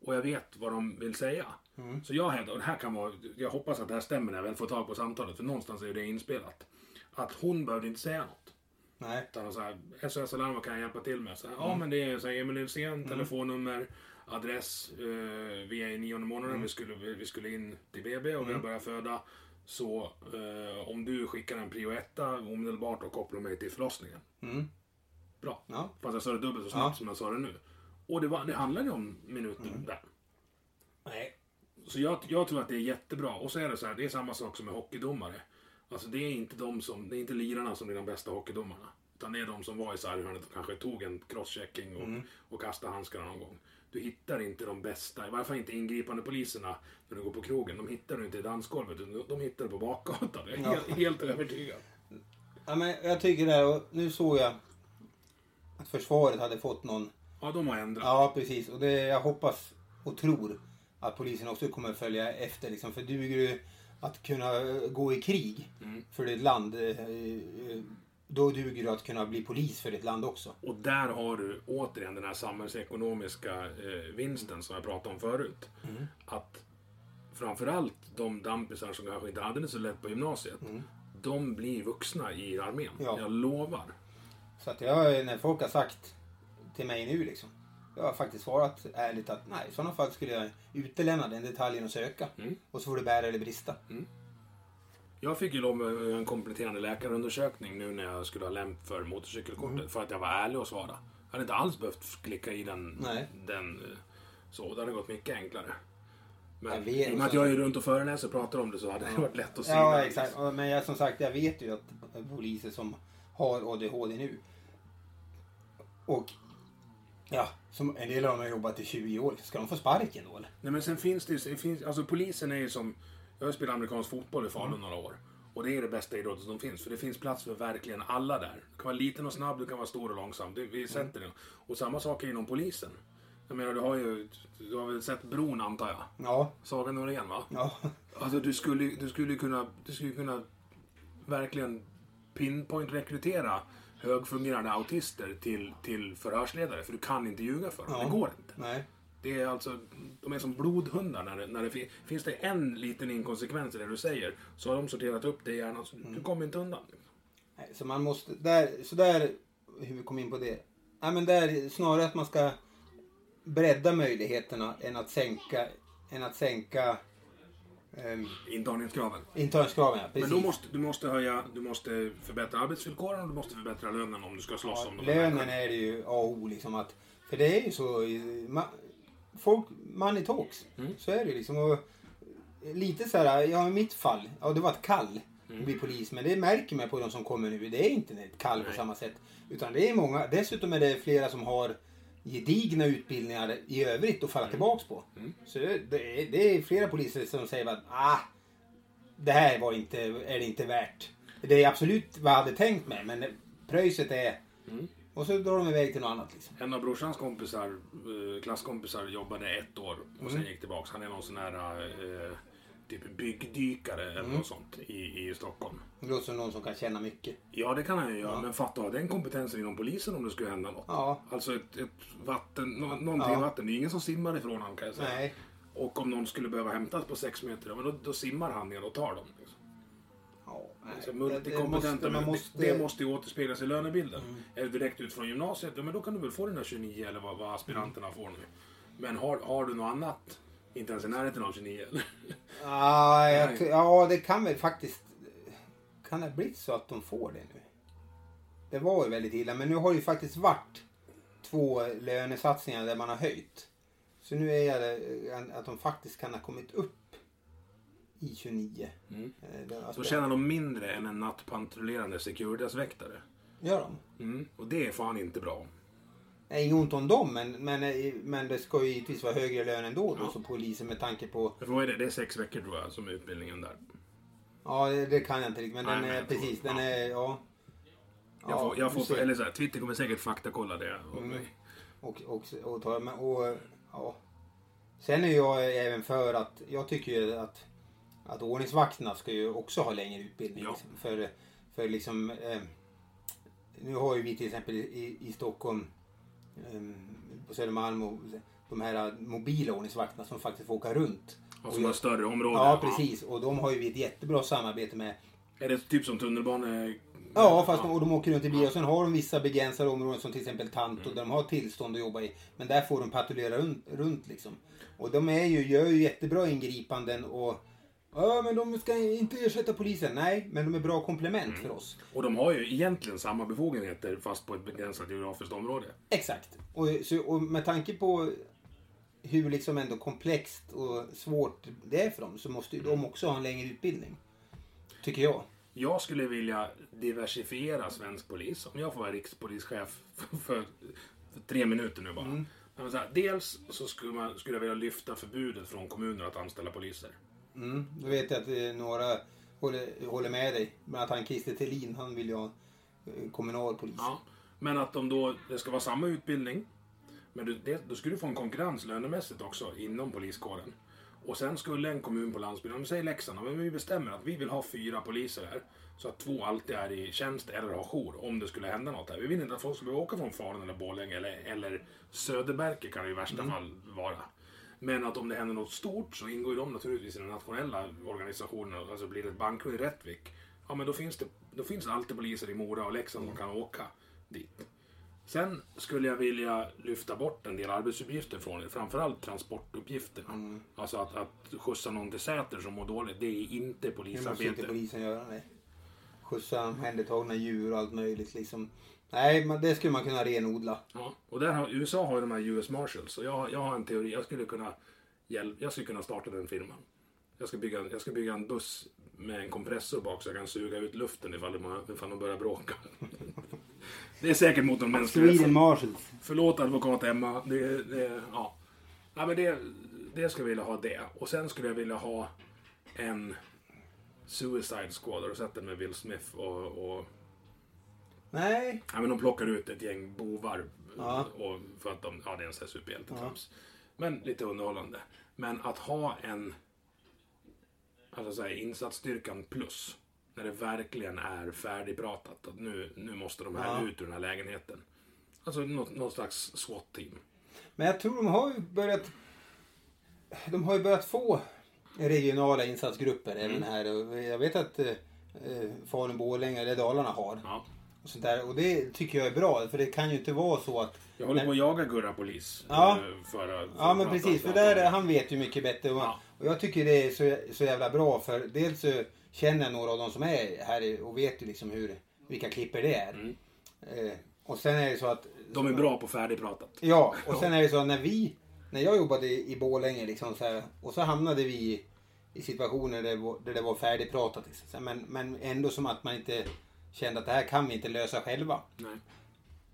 Och jag vet vad de vill säga. Mm. Så jag hävdar, och det här kan vara, jag hoppas att det här stämmer när jag väl får tag på samtalet, för någonstans är ju det inspelat. Att hon behövde inte säga något. Nej. Utan så här, S O S-alarm, vad kan jag hjälpa till med? Så här, mm. Ja, men det är så här, Emil Nilsén, mm. telefonnummer, adress, eh, vi är i nionde månaden, mm. vi, skulle, vi skulle in till B B och mm. vi har börjat föda. Så eh, om du skickar en prio etta omedelbart och kopplar mig till förlossningen. Mm. Bra. Ja. Fast jag sa det dubbelt så snabbt ja. som jag sa det nu. Och det, var, det handlade ju om minuter mm. där. Nej. Så jag, jag tror att det är jättebra. Och så är det så här, det är samma sak som med hockeydomare. Alltså det är inte de som, det är inte lirarna som är de bästa hockeydomarna. Utan det är de som var i sarghörnet och kanske tog en crosschecking och, mm. och kastade handskarna någon gång. Du hittar inte de bästa, i varje fall inte ingripande poliserna när du går på krogen. De hittar du inte i dansgolvet, de hittar du på bakgatan. Jag är ja. helt, helt övertygad. Ja, men jag tycker det här, och nu såg jag att försvaret hade fått någon... Ja, de har ändrat. Ja, precis. Och det, jag hoppas och tror att polisen också kommer följa efter. Liksom. För duger du att kunna gå i krig mm. för ditt land... Då duger det att kunna bli polis för ditt land också. Och där har du återigen den här samhällsekonomiska eh, vinsten som jag pratade om förut. Mm. Att framförallt de dampisar som kanske inte hade det så lätt på gymnasiet. Mm. De blir vuxna i armén. Ja. Jag lovar. Så att jag, när folk har sagt till mig nu liksom. Jag har faktiskt svarat ärligt att nej, i sådana fall skulle jag utelämna den detaljen och söka. Mm. Och så får det bära eller brista. Mm. Jag fick ju lov med en kompletterande läkarundersökning nu när jag skulle ha lämnat för motorcykelkortet. Mm. För att jag var ärlig och svara. Jag hade inte alls behövt klicka i den. Nej. den så. Det hade gått mycket enklare. Men jag vet, i och med att jag är runt och föreläser och pratar om det så hade det varit lätt att se. Ja, exakt. Men jag, som sagt, jag vet ju att poliser som har A D H D nu. Och ja, som en del av dem har jobbat i tjugo år. Ska de få sparken då eller? Nej, men sen finns det ju... Finns, alltså polisen är ju som... Jag har spelat amerikansk fotboll i Falun mm. några år. Och det är det bästa idrottet som finns. För det finns plats för verkligen alla där. Du kan vara liten och snabb, du kan vara stor och långsam. Det, vi sätter mm. det. Och samma sak är inom polisen. Jag menar, du har ju du har väl sett Bron, antar jag. Ja. Sagan och Ren, va? Ja. Alltså du skulle du skulle kunna du skulle kunna verkligen pinpoint rekrytera högfungerande autister till till förhörsledare, för du kan inte ljuga för dem. Ja. Det går inte. Nej. Det är alltså, de är som blodhundar när det, när det fin- finns det en liten inkonsekvens i det du säger, så har de sorterat upp det i hjärnan, så mm. du kommer inte undan. Nej, så man måste, där, så där, hur vi kom in på det, nej, men där, snarare att man ska bredda möjligheterna än att sänka, än att sänka um, intagningskraven. Intagningskraven, ja, precis. Men då måste, du, måste höja, du måste förbättra arbetsvillkoren och du måste förbättra lönen om du ska slåss ja, om dem. Lönen är det ju A och O, liksom att, för det är ju så... Man, folk, money talks. Mm. Så är det liksom. Och lite så här, ja, i mitt fall, ja, det var ett kall mm. att bli polis, men det märker man på de som kommer nu. Det är inte ett kall Nej. På samma sätt. Utan det är många, dessutom är det flera som har gedigna utbildningar i övrigt att falla mm. tillbaks på. Mm. Så det är, det är flera poliser som säger att ah, det här var inte, är det inte värt. Det är absolut vad jag hade tänkt mig, men pröjset är... Mm. Och så drar de iväg till något annat liksom. En av brorsans kompisar, klasskompisar, jobbade ett år och mm. sen gick tillbaka. Han är någon sån här eh, typ byggdykare mm. eller något sånt i, i Stockholm. Det låter som någon som kan känna mycket. Ja, det kan han ju göra. Ja. Men fatta, den kompetensen inom polisen om det skulle hända något. Ja. Alltså ett, ett vatten, no, någonting ja. vatten. Det är ingen som simmar ifrån han, kan jag säga. Nej. Och om någon skulle behöva hämtas på sex meter, då, då, då simmar han ner och tar dem liksom. Alltså, det, det, måste, man måste... Det, det måste ju återspeglas i lönebilden. Mm. Är du direkt ut från gymnasiet, men då kan du väl få den här tjugonio eller vad, vad aspiranterna mm. får nu. Men har, har du något annat? Inte ens i närheten av tjugonio eller? Ah, jag, ja, det kan väl faktiskt... Kan det bli så att de får det nu? Det var ju väldigt illa, men nu har det ju faktiskt varit två lönesatsningar där man har höjt. Så nu är det att de faktiskt kan ha kommit upp i tjugonio. Mm. Då tjänar de mindre än en nattpatrullerande Securitas-väktare. Gör de? Mm. Och det är fan inte bra. Nej, inget ont om dem, men, men, men det ska ju givetvis vara högre lön ändå då, ja. Så polisen med tanke på... Vad är det? Det är sex veckor tror jag som är utbildningen där. Ja, det, det kan jag inte riktigt, men nej, den är men precis, får, den ja. är, ja... Jag får, jag får, eller så här, Twitter kommer säkert faktakolla det om mig. Mm. Och, och, och, och, och, ja. Sen är jag även för att, jag tycker ju att, att ordningsvakterna ska ju också ha längre utbildning. Ja. Liksom, för, för liksom, eh, nu har ju vi till exempel i, i Stockholm, på Södermalm och de här mobila ordningsvakterna som faktiskt får åka runt. Och som har större områden. Ja, precis. Och de har ju ett jättebra samarbete med... Är det typ som tunnelbane? Ja, fast de, och de åker runt i bil och sen har de vissa begränsade områden som till exempel Tanto mm. där de har tillstånd att jobba i. Men där får de patrullera runt, runt liksom. Och de är ju, gör ju jättebra ingripanden och... Ja, men de ska inte ersätta polisen. Nej, men de är bra komplement mm. för oss. Och de har ju egentligen samma befogenheter fast på ett begränsat geografiskt område. Exakt. Och, så, och med tanke på hur liksom ändå komplext och svårt det är för dem så måste ju de också ha en längre utbildning. Tycker jag. Jag skulle vilja diversifiera svensk polis. Om jag får vara rikspolischef för, för, för tre minuter nu bara. Mm. Så här, dels så skulle, man, skulle jag vilja lyfta förbudet från kommuner att anställa poliser. Mm, då vet jag att några håller, håller med dig. Men att han Christer Thelin, han vill ju ha kommunalpolis. Ja, men att de då, det ska vara samma utbildning. Men du, det, då skulle du få en konkurrens lönemässigt också inom poliskåren. Och sen skulle en kommun på landsbygden, om vi säger Leksand, men vi bestämmer att vi vill ha fyra poliser här. Så att två alltid är i tjänst eller har jour om det skulle hända något här. Vi vill inte att folk skulle åka från Faren eller Bålänge eller, eller Söderberke kan det i värsta mm. fall vara. Men att om det händer något stort så ingår ju de naturligtvis i den nationella organisationen. Alltså blir det ett bankrån i Rättvik. Ja men då finns det då finns alltid poliser i Mora och Leksand som kan åka dit. Sen skulle jag vilja lyfta bort en del arbetsuppgifter från det. Framförallt transportuppgifterna. Mm. Alltså att, att skjutsa någon till säter som mår dåligt. Det är inte polisarbete. Det måste inte polisen göra, nej. Skjutsa omhändertagna djur och allt möjligt liksom. Nej, men det skulle man kunna renodla. Ja, och där har, U S A har ju de här U S Marshals. Så jag, jag har en teori. Jag skulle kunna, jag skulle kunna starta den firman. Jag ska, bygga, jag ska bygga en buss med en kompressor bak så jag kan suga ut luften ifall de, ifall de börjar bråka. Det är säkert mot de mänskliga. Sweden Marshals. Förlåt advokat Emma. Det, det, ja. Nej, men det, det skulle jag vilja ha det. Och sen skulle jag vilja ha en Suicide Squad. Har du sett den med Will Smith och... och nej. Ja, men de plockar ut ett gäng bovar ja. och för att de, ja det är en sån här superhjältetrams. Ja. Men lite underhållande. Men att ha en alltså så här, insatsstyrkan plus när det verkligen är färdigpratat att nu, nu måste de här ja. ut ur den här lägenheten. Alltså något, någon slags SWAT-team. Men jag tror de har ju börjat de har ju börjat få regionala insatsgrupper mm. även här. Jag vet att eh, Falun, Borlänge eller Dalarna har. Ja. Och, sånt där. Och det tycker jag är bra för det kan ju inte vara så att jag håller när... på att jaga Gurra polis ja. för, för ja men precis för där, han vet ju mycket bättre ja. och jag tycker det är så, så jävla bra för dels så känner jag några av de som är här och vet ju liksom hur vilka klipper det är mm. eh, och sen är det så att de är bra på färdigpratat ja och sen är det så att när vi när jag jobbade i Bålänge liksom så här, och så hamnade vi i situationer där det var, där det var färdigpratat liksom. men, men ändå som att man inte kände att det här kan vi inte lösa själva. Nej.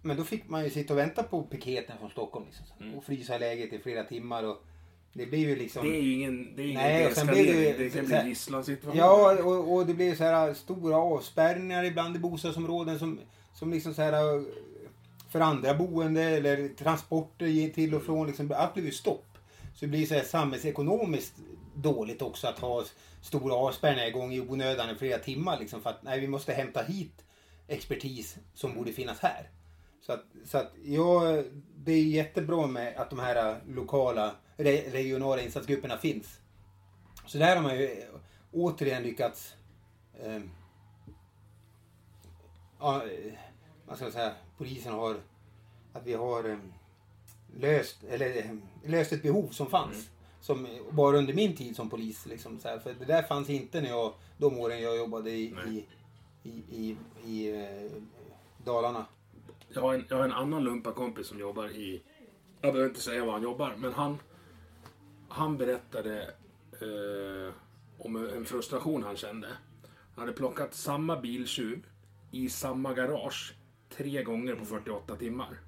Men då fick man ju sitta och vänta på piketen från Stockholm. Liksom, mm. Och frysa läget i flera timmar. Och det blir ju liksom... Det är ju ingen... Det är ingen nej, sen blir det, det kan bli gisslansituation. Ja, och, och det blir så här stora avspärrningar ibland i bostadsområden som, som liksom så här för andra boende eller transporter till och från. Liksom, allt blir ju stopp. Så det blir så här samhällsekonomiskt dåligt också att ha stora avspärrningar igång i onödan i flera timmar liksom för att nej, vi måste hämta hit expertis som borde finnas här. Så att, så att ja, det är jättebra med att de här lokala, re, regionala insatsgrupperna finns. Så där har man ju återigen lyckats eh, ja, man ska säga, polisen har att vi har eh, löst, eller, löst ett behov som fanns. Mm. Som bara under min tid som polis liksom, så här. För det där fanns inte när jag de åren jag jobbade i, i, i, i, i eh, Dalarna. Jag har, en, jag har en annan lumparkompis som jobbar i, jag behöver inte säga var han jobbar, men han han berättade eh, om en frustration han kände. Han hade plockat samma biltjuv i samma garage tre gånger på fyrtioåtta timmar.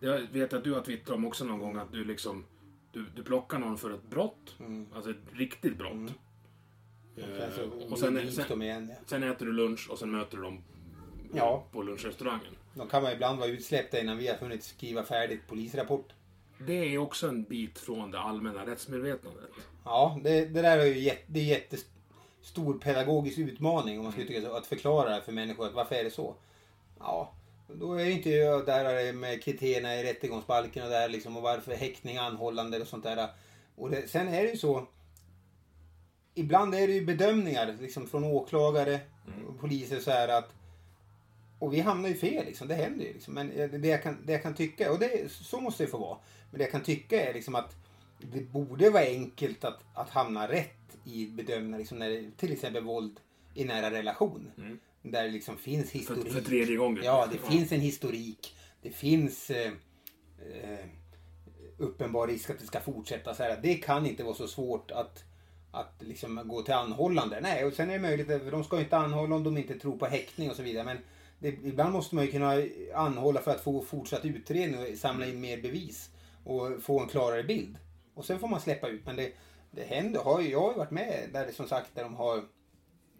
Jag vet att du har twittrat om också någon gång att du liksom du, du plockar någon för ett brott, mm. alltså ett riktigt brott. Mm. Eh, och sen, sen, igen, ja. sen äter du lunch och sen möter du dem ja. på lunchrestaurangen. De kan man ibland vara utsläppta innan vi har hunnit skriva färdigt polisrapport. Det är också en bit från det allmänna rättsmedvetandet. Ja, det, det där är ju jätte, det är jättestor pedagogisk utmaning om man skulle tycka så, att förklara för människor att varför är det så. Ja, då är det inte jag där med kriterierna i rättegångsbalken och där liksom och varför häktning, anhållande och sånt där. Och det, sen är det ju så ibland är det ju bedömningar liksom från åklagare, mm. poliser så här att och vi hamnar ju fel liksom, det händer ju liksom. Men det jag kan, det jag kan tycka, och det, så måste det få vara, men det jag kan tycka är liksom att det borde vara enkelt att, att hamna rätt i bedömningar liksom när det, till exempel våld i nära relation. Mm. Där det liksom finns historik. För, för tredje gången. Ja, det ja. finns en historik. Det finns eh, eh, uppenbar risk att det ska fortsätta så här. Det kan inte vara så svårt att, att liksom gå till anhållande. Nej, och sen är det möjligt, för de ska inte anhålla om de inte tror på häktning och så vidare. Men det, ibland måste man ju kunna anhålla för att få fortsatt utredning och samla in mer bevis och få en klarare bild. Och sen får man släppa ut. Men det, det händer, har ju, jag har ju varit med där det som sagt där de har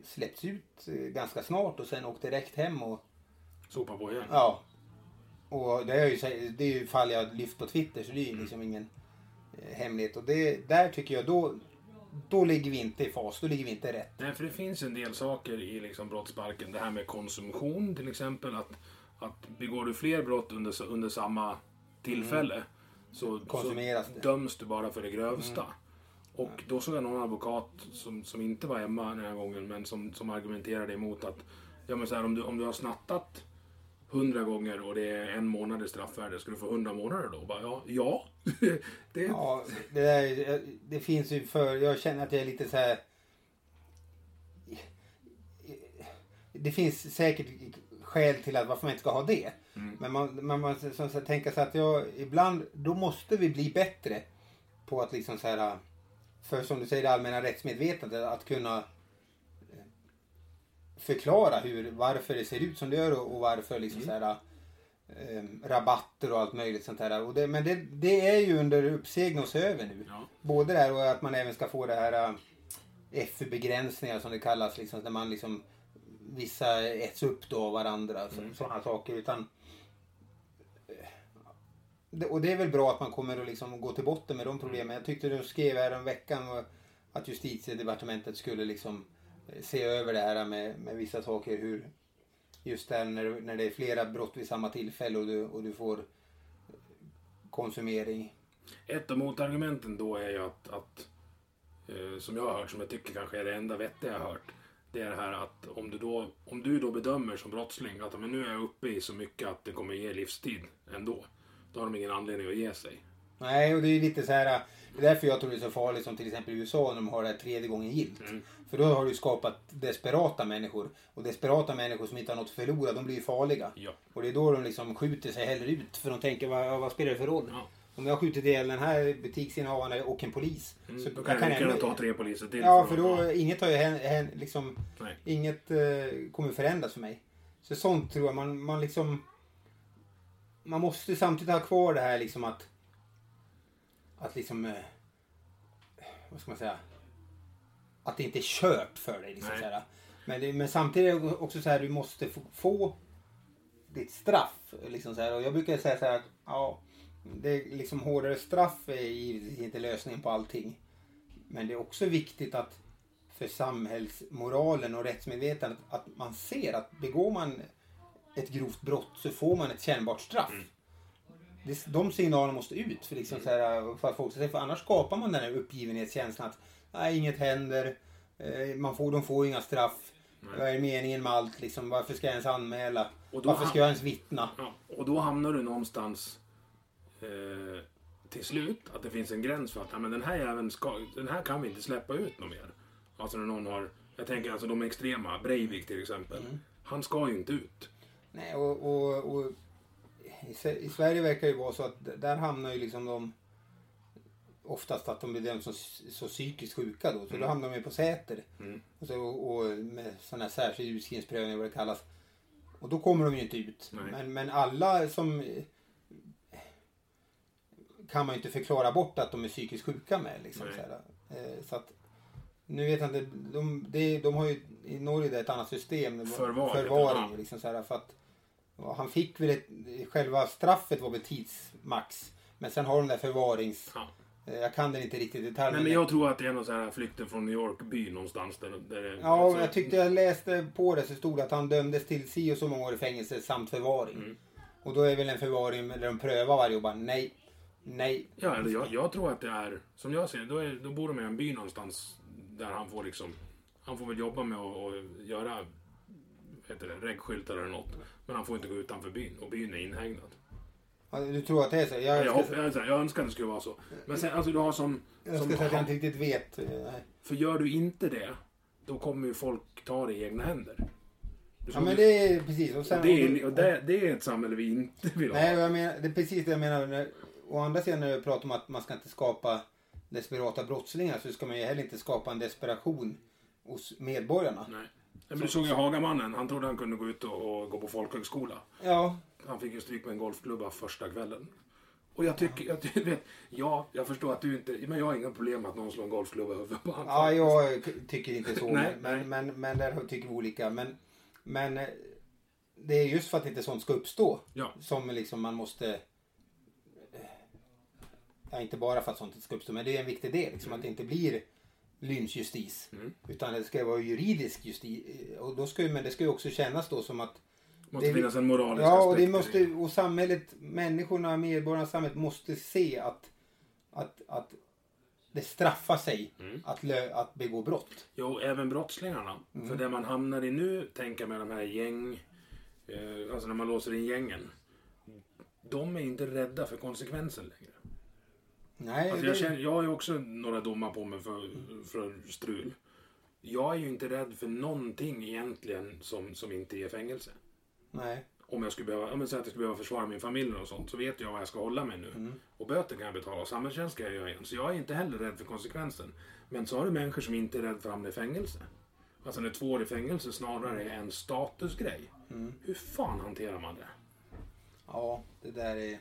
släppts ut ganska snart och sen åkt direkt hem och sopa på igen. Ja. Och det är ju, det är ju fall jag lyft på Twitter så det är ju liksom mm. ingen hemlighet och det, där tycker jag då då ligger vi inte i fas, då ligger vi inte rätt. Nej, för det finns en del saker i liksom brottsbalken, det här med konsumtion till exempel att, att begår du fler brott under, under samma tillfälle mm. så, konsumeras så döms du bara för det grövsta. Mm. Och då såg jag någon advokat som, som inte var hemma den här gången men som, som argumenterade emot att ja, men så här, om, du, om du har snattat hundra gånger och det är en månad i straffvärde ska du få hundra månader då? Bara, ja, ja. det... ja det, där, det finns ju för, jag känner att jag är lite så här. Det finns säkert skäl till att varför man inte ska ha det. Mm. Men man, man, man som så här, tänker så att jag, ibland då måste vi bli bättre på att liksom så här. För som du säger det allmänna rättsmedvetandet att kunna förklara hur, varför det ser ut som det gör och varför liksom mm. så här, ähm, rabatter och allt möjligt sånt här. Och det, men det, det är ju under uppsegling och över nu. Ja. Både det här och att man även ska få det här äh, F-begränsningar som det kallas liksom, när man liksom vissa äts upp då av varandra och mm. sådana saker. Utan, och det är väl bra att man kommer att liksom gå till botten med de problemen. Jag tyckte du skrev här om veckan att justitiedepartementet skulle liksom se över det här med, med vissa saker. Hur, just där när, när det är flera brott vid samma tillfälle och du, och du får konsumering. Ett av motargumenten då är ju att, att som jag har hört, som jag tycker kanske är det enda vettiga jag har hört. Det är det här att om du då, om du då bedömer som brottsling att men nu är jag uppe i så mycket att det kommer ge livstid ändå. Då har de ingen anledning att ge sig. Nej, och det är lite så här. Det är därför jag tror det är så farligt som till exempel i U S A när de har det här tredje gången gilt. Mm. För då har du skapat desperata människor. Och desperata människor som inte har något att förlora, de blir ju farliga. Ja. Och det är då de liksom skjuter sig hellre ut. För de tänker, vad, vad spelar det för roll? Ja. Om jag skjuter ihjäl den här butiksinnehavaren och en polis. Mm, så då kan jag kunna ta tre poliser till. Ja, för då ja. inget, har ju, liksom, inget eh, kommer förändras för mig. Så sånt tror jag. Man, man liksom... Man måste samtidigt ha kvar det här liksom att att liksom vad ska man säga att det inte är köp för dig liksom så här. Men, det, men samtidigt också så här du måste få, få ditt straff liksom så här. Och jag brukar säga så här att ja det är liksom hårdare straff är givetvis inte lösningen på allting. Men det är också viktigt att för samhällsmoralen och rättsmedvetandet att man ser att begår man ett grovt brott så får man ett kännbart straff. Mm. De signalerna måste ut för, liksom så här, för att folk ska säga, för annars skapar man den här uppgivenhetskänslan att nej, inget händer, man får, de får inga straff, nej. Vad är meningen med allt, liksom, varför ska jag ens anmäla, varför ham- ska jag ens vittna? Ja, och då hamnar du någonstans eh, till slut att det finns en gräns för att ja, men den, här även ska, den här kan vi inte släppa ut någon mer. Alltså när någon har, jag tänker alltså de extrema, Breivik till exempel, mm. han ska ju inte ut. Nej, och, och, och i Sverige verkar ju vara så att där hamnar ju liksom de oftast att de bedöms som så psykiskt sjuka då. Så mm. då hamnar de ju på säter. Mm. Och, så, och, och med sådana här särskild utskrivningsprövning vad det kallas. Och då kommer de ju inte ut. Men, men alla som kan man ju inte förklara bort att de är psykiskt sjuka med. Liksom, så, här. Så att nu vet jag inte, de, de, de har ju i Norge det ett annat system. Förvar, förvaring. Ja. Liksom, så här, för att, han fick väl ett, själva straffet var väl tidsmax. Men sen har de där förvarings... Ja. Jag kan den inte riktigt i detalj. Nej, men jag tror att det är någon så här flykten från New York by någonstans. Där, där ja, alltså... jag tyckte jag läste på det så stod att han dömdes till si och så många år i fängelse samt förvaring. Mm. Och då är väl en förvaring där de prövar varje och bara nej, nej. Ja, eller jag, jag tror att det är, som jag ser då, är, då bor de i en by någonstans där han får liksom, han får väl jobba med och, och göra, heter det, regskyltar eller något. Men han får inte gå utanför byn och byn är inhägnad. Du tror att det är så? Jag önskar, jag hopp, jag, jag önskar att det skulle vara så. Men sen, alltså, du har som... Jag som, önskar att jag inte riktigt vet. Nej. För gör du inte det, då kommer ju folk ta det i egna händer. Ja, men det är precis. Och sen, det, är, och det, det är ett samhälle vi inte vill ha. Nej, jag menar, det är precis det jag menar. När, å andra sidan när du pratar om att man ska inte skapa desperata brottslingar så ska man ju heller inte skapa en desperation hos medborgarna. Nej. Men du såg ju Hagamannen, han trodde han kunde gå ut och, och gå på folkhögskola. Ja. Han fick ju stryk med en golfklubba första kvällen. Och jag tycker, ja. jag, vet, ja, jag förstår att du inte, men jag har inga problem att någon slår en golfklubba i huvudet på honom. Ja, jag tycker inte så, nej, men, nej. Men, men, men där tycker vi olika. Men, men det är just för att inte sånt ska uppstå, ja. Som liksom man måste, ja, inte bara för att sånt inte ska uppstå, men det är en viktig del, liksom, mm. att det inte blir lynchjustis, mm. utan det ska vara juridisk justi- och då ska ju, men det ska ju också kännas då som att måste det finnas en moralisk ja, aspekt. Och det måste, och samhället, människorna, medborgarna, samhället måste se att att, att det straffar sig mm. att, lö, att begå brott. Jo, även brottslingarna. Mm. För det man hamnar i nu, tänker med de här gäng, eh, alltså när man låser in gängen, de är inte rädda för konsekvensen längre. Nej, alltså jag, känner, jag har ju också några domar på mig för, för strul. Jag är ju inte rädd för någonting egentligen som, som inte är fängelse. Nej. Om jag skulle behöva, om jag säger att jag skulle behöva försvara min familj och sånt, så vet jag vad jag ska hålla med nu. Mm. Och böter kan jag betala och samhällstjänst ska jag göra igen. Så jag är inte heller rädd för konsekvensen. Men så har du människor som inte är rädd för att hamna i fängelse. Alltså när två år i fängelse snarare är en statusgrej. Mm. Hur fan hanterar man det? Ja, det där är...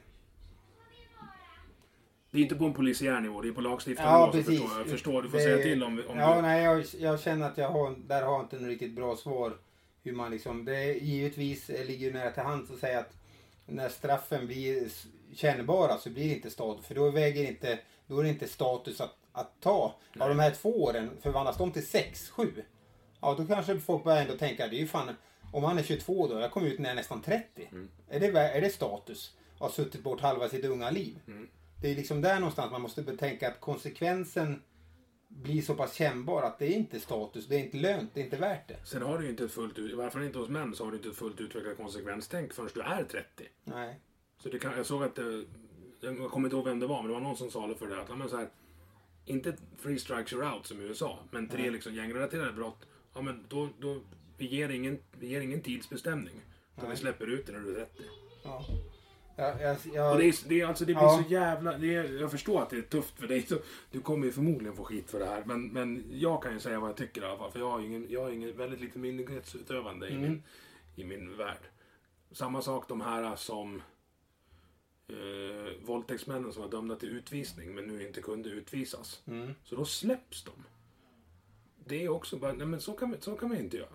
Det är inte på en polisiär nivå, det är på lagstiftande ja, nivå. Precis. Förstår, jag förstår, du får det, säga till om, om ja, du... Nej, jag, jag känner att jag har, där har inte en riktigt bra svar. Hur man liksom, det är, givetvis ligger ju nära till hands att säga att när straffen blir kännbara så blir det inte status. För då, väger inte, då är det inte status att, att ta. Nej. Av de här två åren förvandlas de till sex, sju. Ja, då kanske folk börjar ändå tänka, det är ju fan, om han är tjugotvå då, jag kommer ut när jag är nästan trettio. Mm. Är, det, är det status? Har suttit bort halva sitt unga liv. Mm. Det är liksom där någonstans man måste betänka att konsekvensen blir så pass kännbar att det är inte status, det är inte lönt, det är inte värt det. Sen har du ju inte fullt ut, i varje fall inte hos män, så har du inte fullt utvecklat konsekvenstänk förrän du är trettio. Nej. Så det kan, jag såg att, jag kommer inte ihåg vem det var, men det var någon som sa det för det att, men så här, inte free strikes you're out som i U S A, men tre liksom gängrelaterade brott, ja men då, då vi ger ingen, vi ger ingen tidsbestämning, utan vi släpper ut det när du är trettio. Ja. Ja, jag, jag, och det är, det är, alltså det blir ja. Så jävla det är, jag förstår att det är tufft för dig så, du kommer ju förmodligen få skit för det här men, men jag kan ju säga vad jag tycker i alla fall, för jag har ju ingen, jag har ingen väldigt lite myndighetsutövande mm. i, min, i min värld. Samma sak de här som eh, våldtäktsmännen som var dömda till utvisning men nu inte kunde utvisas mm. så då släpps de. Det är också bara, nej men så kan, så kan man inte göra.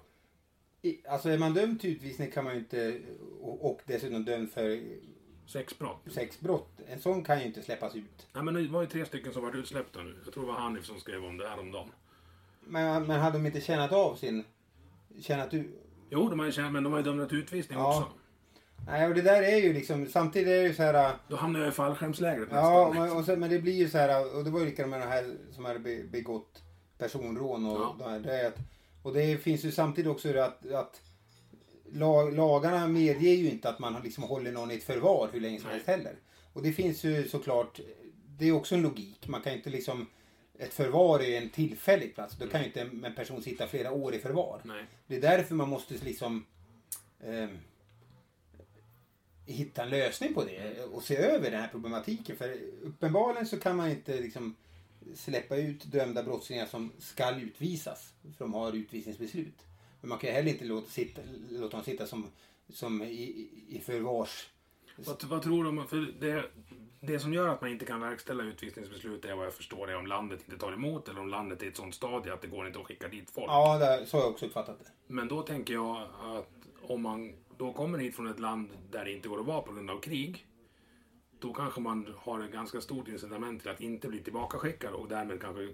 I, alltså är man dömd till utvisning kan man ju inte och, och dessutom dömd för Sex brott. Sex brott. En sån kan ju inte släppas ut. Nej, men det var ju tre stycken som var utsläppta nu. Jag tror det var Hanif som skrev om det här om dagen. Men, men hade de inte tjänat av sin... Tjänat ut... Jo, de hade tjänat, men de har ju dömdat utvisning ja. Också. Nej, och det där är ju liksom... Samtidigt är det ju så här... Då hamnar jag i fallskärmslägret. Ja, men, och sen, men det blir ju så här... Och det var ju lika med de här som hade begått personrån och ja. De här, det att, och det finns ju samtidigt också att... att Lag, lagarna medger ju inte att man liksom håller någon i ett förvar hur länge som helst heller. Och det finns ju såklart, det är också en logik. Man kan ju inte liksom, ett förvar är en tillfällig plats. Då kan ju inte en person sitta flera år i förvar. Nej. Det är därför man måste liksom eh, hitta en lösning på det och se över den här problematiken. För uppenbarligen så kan man inte liksom släppa ut dömda brottslingar som ska utvisas. För de har utvisningsbeslut. Men man kan ju heller inte låta, sitta, låta dem sitta som som i, i förvars. Vad, vad tror du? För det, det som gör att man inte kan verkställa utvisningsbeslut är vad jag förstår det om landet inte tar emot eller om landet är i ett sådant stadie att det går inte att skicka dit folk. Ja, det, så har jag också uppfattat det. Men då tänker jag att om man då kommer hit från ett land där det inte går att vara på grund av krig, då kanske man har ett ganska stort incitament till att inte bli tillbakaskickad och därmed kanske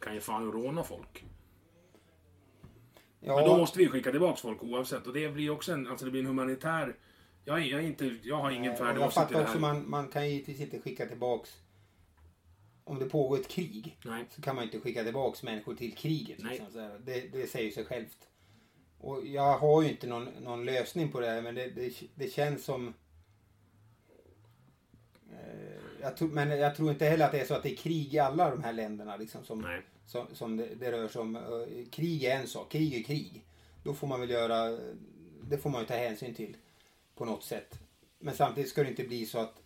kan ju fan råna folk. Ja. Men då måste vi skicka tillbaka folk oavsett, och det blir också en, alltså det blir en humanitär. Jag, är, jag, är inte, jag har ingen färdig åsikt i det här. Också man, man kan givetvis inte skicka tillbaka, om det pågår ett krig. Nej. Så kan man inte skicka tillbaka människor till kriget. Liksom, så här. Det, det säger sig självt. Och jag har ju inte någon, någon lösning på det här, men det, det, det känns som... Eh, jag to, men jag tror inte heller att det är så att det är krig i alla de här länderna liksom, som, som, som det, det rör sig om. Krig är en sak, krig är krig. Då får man väl göra... Det får man ju ta hänsyn till. På något sätt. Men samtidigt ska det inte bli så att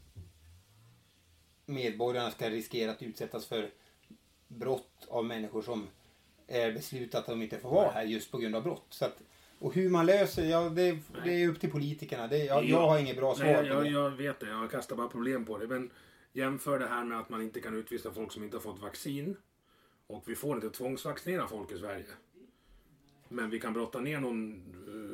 medborgarna ska riskera att utsättas för brott av människor som är beslutat att de inte får vara här just på grund av brott. Så att, och hur man löser, ja, det, det är upp till politikerna. Det, jag, jag har inget bra svar. Nej, jag, jag vet det, jag kastar bara problem på det. Men jämför det här med att man inte kan utvisa folk som inte har fått vaccin. Och vi får inte tvångsvaccinera folk i Sverige. Men vi kan brotta ner någon...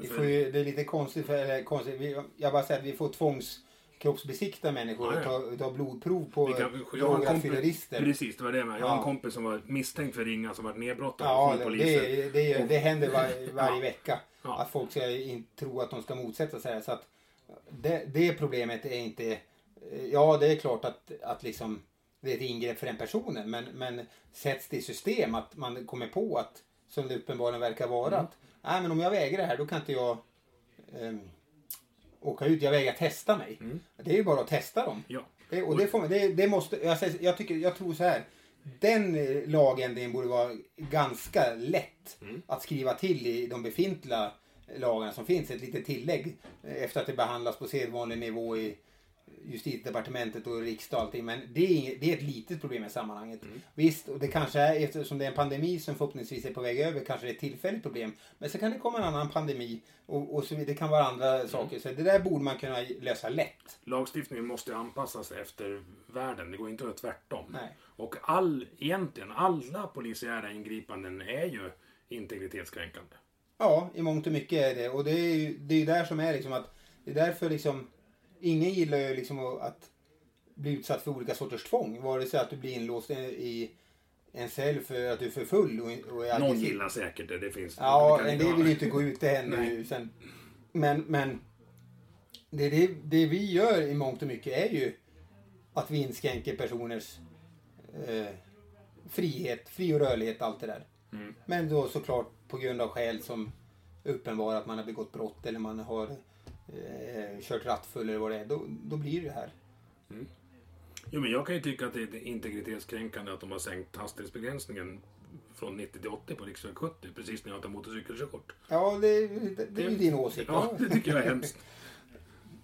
Vi får ju, det är lite konstigt, för, konstigt vi, jag bara säger att vi får tvångskroppsbesikta människor och ta, ta blodprov på några fyllerister. Precis, det var det med. Jag har en kompis som var misstänkt för ringa som var nedbrottad ja, från det, polisen. Det, det, det, det händer var, varje vecka ja. Att folk ska in, tro att de ska motsätta sig. Så att det, det problemet är inte... Ja, det är klart att, att liksom, det är ett ingrepp för den personen, men, men sätts det i system att man kommer på att som det uppenbarligen verkar vara mm. att nej, men om jag vägrar det här då kan inte jag eh, åka ut, jag vägrar testa mig. Mm. Det är ju bara att testa dem. Ja. Det, och det, får, det, det måste, jag, jag, tycker, jag tror så här, den lagändringen borde vara ganska lätt mm. att skriva till i de befintliga lagarna som finns, ett litet tillägg efter att det behandlas på sedvanlig nivå i Justitiedepartementet och riksdag och allting, men det är, det är ett litet problem i sammanhanget. Mm. Visst, och det kanske är, eftersom det är en pandemi som förhoppningsvis är på väg över, kanske det är ett tillfälligt problem, men så kan det komma en annan pandemi och, och så, det kan vara andra mm. saker, så det där borde man kunna lösa lätt. Lagstiftningen måste anpassas efter världen, det går inte att tvärtom. Nej. Och all, egentligen alla polisiära ingripanden är ju integritetskränkande. Ja, i mångt och mycket är det, och det är ju det är där som är liksom att, det är därför liksom ingen gillar ju liksom att bli utsatt för olika sorters tvång. Vare sig att du blir inlåst i en cell för att du är för full. Och, och är någon gillar säkert det, det finns. Ja, det, det vill ju inte gå ut det händer sen. Men, men det, det, det vi gör i mångt och mycket är ju att vi inskränker personers eh, frihet, fri och rörlighet, allt det där. Mm. Men då såklart på grund av skäl som uppenbara att man har begått brott eller man har... Eh, kört rattfull eller vad det är, då, då blir det här. Mm. Jo, men jag kan ju tycka att det är integritetskränkande att de har sänkt hastighetsbegränsningen från nittio till åttio på riksväg sjuttio, precis när jag tar motorcykelkörkort. Ja, det, det, det är ju din åsikt. Ja, det tycker jag är hemskt.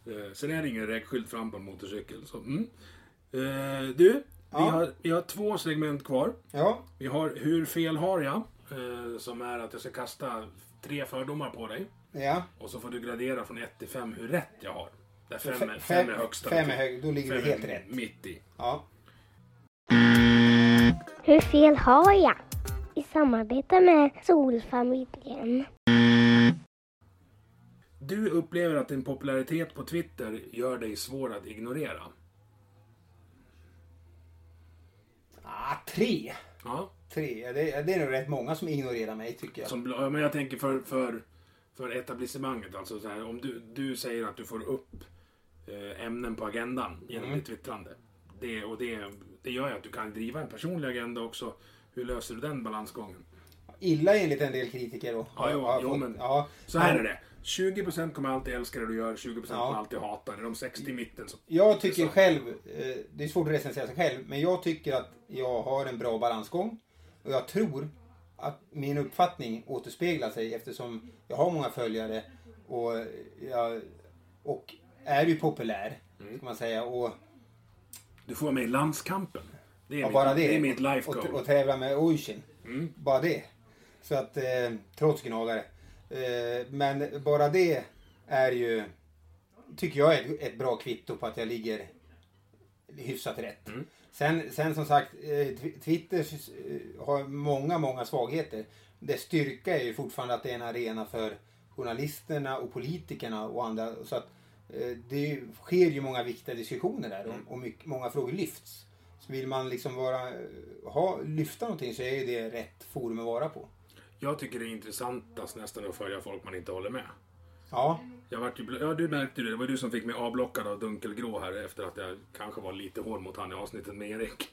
eh, sen är det ingen räckskylt fram på en motorcykel. Så, mm. eh, du, ja. vi, har, vi har två segment kvar. Ja. Vi har Hur fel har jag? Eh, som är att jag ska kasta tre fördomar på dig. Ja. Och så får du gradera från ett till fem hur rätt jag har. Där fem är, fem är högsta. fem är hög, då ligger du helt rätt. Mitt i. Ja. Hur fel har jag? I samarbete med Solfamiljen. Du upplever att din popularitet på Twitter gör dig svår att ignorera. Ah, tre. Ja. Tre. Det, det är nog rätt många som ignorerar mig, tycker jag. Som, ja, men jag tänker för... för För etablissemanget, alltså så här, om du, du säger att du får upp eh, ämnen på agendan genom mm. ditt twittrande. Det, och det, det gör ju att du kan driva en personlig agenda också. Hur löser du den balansgången? Illa enligt en del kritiker då. Ja, jo, jo, men, ja. Så här är det. tjugo procent kommer alltid älska det du gör, tjugo procent ja. kommer alltid hata det. De sextio i mitten. Så. Jag tycker själv, eh, det är svårt att recensera sig själv, men jag tycker att jag har en bra balansgång. Och jag tror... att min uppfattning återspeglar sig eftersom jag har många följare och, jag, och är ju populär, mm. ska man säga. Och du får med i landskampen. Det är, ja, mitt, bara det. Det är mitt life goal. Och, och tävla med Oishin. Mm. Bara det. Så att, eh, trots gnagare. Eh, men bara det är ju, tycker jag, är ett bra kvitto på att jag ligger hyfsat rätt. Mm. Sen, sen som sagt, Twitter har många, många svagheter. Det styrka är ju fortfarande att det är en arena för journalisterna och politikerna och andra. Så att det sker ju många viktiga diskussioner där och, och mycket, många frågor lyfts. Så vill man liksom vara, ha, lyfta någonting så är ju det rätt forum att vara på. Jag tycker det är intressantast nästan att följa folk man inte håller med. Ja. Jag vart ju, ja, du märkte det. Det var du som fick mig avblockad av Dunkelgrå här efter att jag kanske var lite hård mot han i avsnittet med Erik.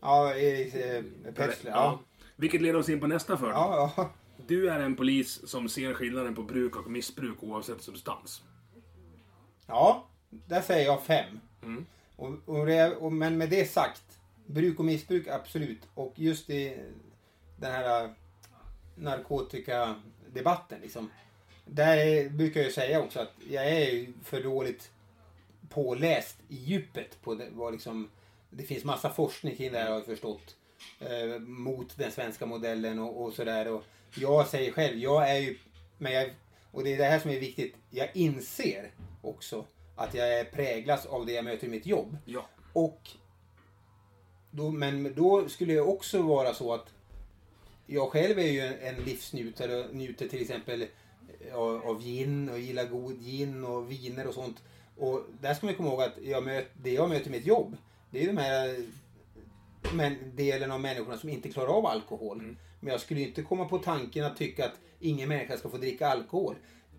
Ja, Erik eh, Petsle. Ja. Ja. Vilket leder oss in på nästa för. Ja, ja. Du är en polis som ser skillnaden på bruk och missbruk oavsett substans. Ja, där säger jag fem. Mm. Och, och det, och, men med det sagt, bruk och missbruk, absolut. Och just i den här narkotikadebatten liksom. Där brukar jag säga också att jag är ju för dåligt påläst i djupet på det, vad liksom, det finns massa forskning kring det här, har jag förstått, eh, mot den svenska modellen och, och sådär. Och jag säger själv, jag är ju, men jag, och det är det här som är viktigt, jag inser också att jag präglas av det jag möter i mitt jobb. Ja. Och då, men då skulle jag också vara så att jag själv är ju en livsnjutare, njuter till exempel av gin och gillar god gin och viner och sånt. Och där ska man komma ihåg att jag möter, det jag möter i mitt jobb, det är de här men, delen av människorna som inte klarar av alkohol. Mm. Men jag skulle inte komma på tanken att tycka att ingen människa ska få dricka alkohol.